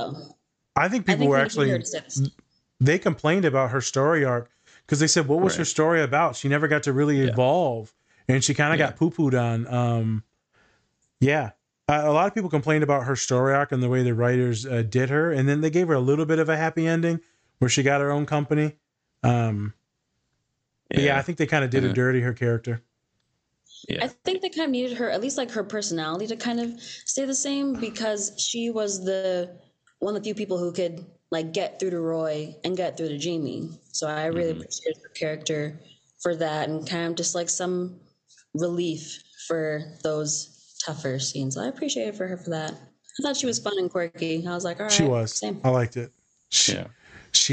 they complained about her story arc because they said, what was her story about? She never got to really evolve, and she kind of got poo-pooed on. A lot of people complained about her story arc and the way the writers did her, and then they gave her a little bit of a happy ending where she got her own company. I think they kind of did her dirty, her character. Yeah. I think they kind of needed her, at least like her personality, to kind of stay the same, because she was the one of the few people who could like get through to Roy and get through to Jamie. So I really appreciated her character for that, and kind of just like some relief for those tougher scenes. I appreciated her for that. I thought she was fun and quirky. I was like, all right. She was. Same. I liked it. She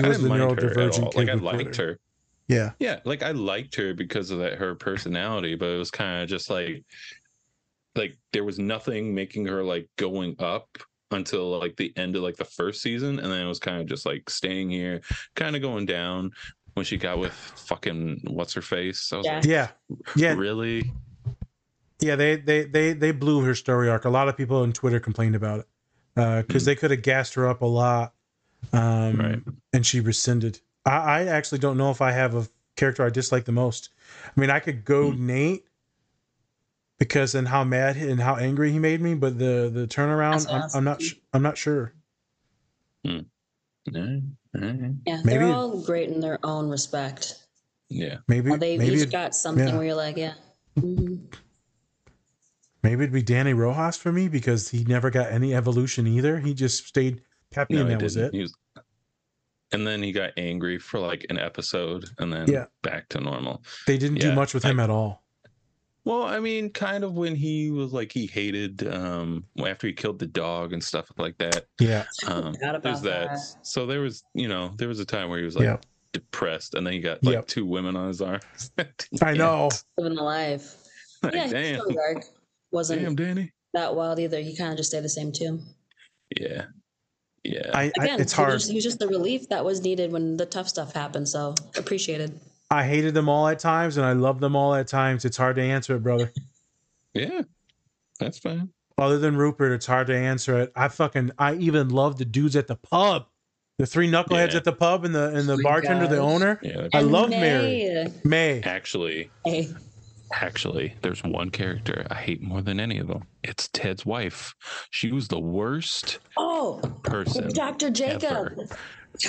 was the neurodivergent kid. Like, I liked her. Yeah. Like, I liked her because of that, her personality, but it was kind of just like there was nothing making her like going up until like the end of like the first season, and then it was kind of just like staying here, kind of going down when she got with fucking what's her face. I was like, really? Yeah, they blew her story arc. A lot of people on Twitter complained about it because they could have gassed her up a lot, and she rescinded. I actually don't know if I have a character I dislike the most. I mean, I could go Nate because in how mad and how angry he made me, but the turnaround, I'm not sure. Yeah, maybe they're all great in their own respect. Yeah, maybe each got something where you're like, Maybe it'd be Danny Rojas for me because he never got any evolution either. He just stayed peppy, and that was it. And then he got angry for like an episode, and then back to normal. They didn't do much with him at all. Well, I mean, kind of when he was like, he hated after he killed the dog and stuff like that. Yeah. There's that. So there was, there was a time where he was like depressed, and then he got like two women on his arms. I know. Living the life. Like, yeah, damn. He wasn't Danny that wild either. He kind of just stayed the same too. Yeah. Yeah, it's hard. He was just the relief that was needed when the tough stuff happened. So appreciated. I hated them all at times, and I loved them all at times. It's hard to answer it, brother. Yeah, that's fine. Other than Rupert, it's hard to answer it. I even love the dudes at the pub. The three knuckleheads at the pub and the Sweet bartender, guys. The owner. Yeah, I love May. Actually, there's one character I hate more than any of them. It's Ted's wife. She was the worst person. Dr. Jacob. Ever.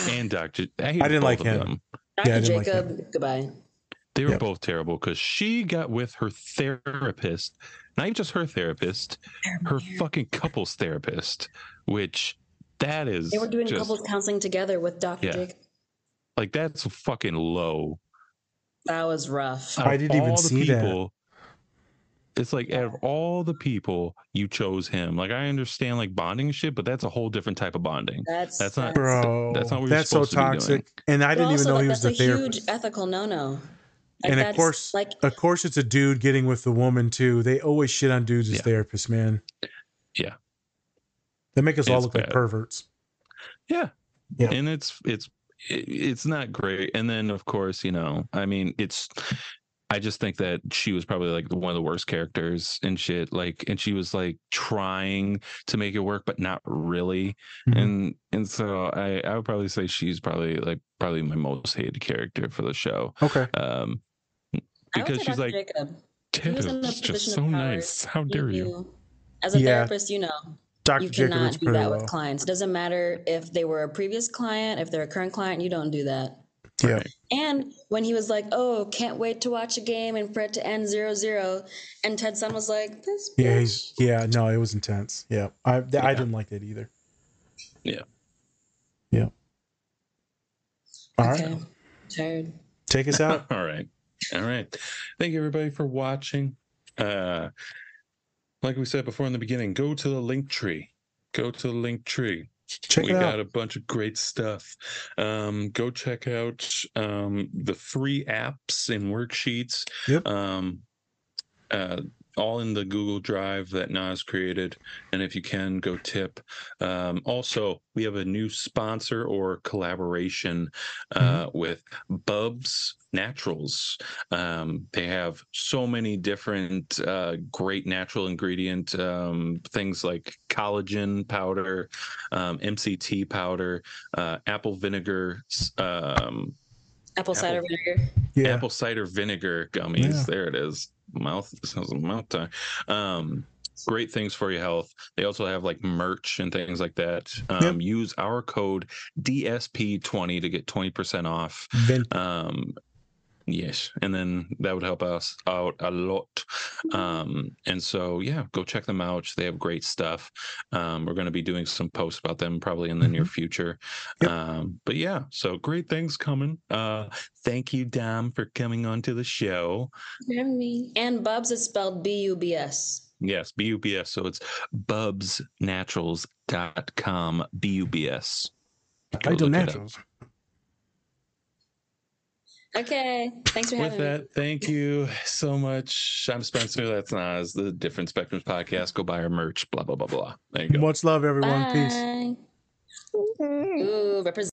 And I didn't like him. Dr. Jacob, like goodbye. They were both terrible because she got with her therapist, not even just her therapist, her fucking couples therapist, which that is. They were doing couples counseling together with Dr. Jacob. Like, that's fucking low. That was rough. I didn't even see that. It's like, out of all the people, you chose him. Like, I understand, like, bonding and shit, but that's a whole different type of bonding. That's not, bro. That's not what you're supposed to be doing. That's so toxic. And I didn't even know he was the therapist. That's a huge ethical no-no. And of course, it's a dude getting with the woman too. They always shit on dudes as therapists, man. Yeah, they make us all look like perverts. Yeah, yeah. And it's not great. And then, of course, you know, I mean, it's. I just think that she was probably like one of the worst characters and shit. Like, and she was like trying to make it work, but not really. Mm-hmm. And so I would probably say she's probably my most hated character for the show. Okay. Because she's like, Ted's just so nice. How dare you? As a therapist, you know, Dr. Jacob cannot do that with clients. It doesn't matter if they were a previous client, if they're a current client, you don't do that. Yeah. And when he was like, "Oh, can't wait to watch a game and for it to end 0-0," and Ted's son was like, "This bitch." Yeah, no, it was intense. Yeah, I didn't like that either. Yeah, yeah. All right, tired. Take us out. All right. Thank you, everybody, for watching. Like we said before in the beginning, go to the link tree. Check it out. We got a bunch of great stuff. Go check out the free apps and worksheets. Yep. All in the Google Drive that Nas created. And if you can, go tip. Also, we have a new sponsor or collaboration with Bubs Naturals. They have so many different great natural ingredient things like collagen powder, MCT powder, apple vinegar, apple cider vinegar. Yeah. Apple cider vinegar gummies. Yeah. There it is. Mouth time. Great things for your health. They also have like merch and things like that. Use our code DSP20 to get 20% off. Yes, and then that would help us out a lot. And so, yeah, go check them out. They have great stuff. We're going to be doing some posts about them probably in the near future. Yep. But, yeah, so great things coming. Thank you, Dom, for coming on to the show. And Bubs is spelled B-U-B-S. Yes, B-U-B-S. So it's bubsnaturals.com, B-U-B-S. I do naturals. Okay. Thanks for having me. With that, thank you so much. I'm Spencer. That's Nas, the Different Spectrums podcast. Go buy our merch. Blah, blah, blah, blah. There you go. Much love, everyone. Bye. Peace. Ooh, represent.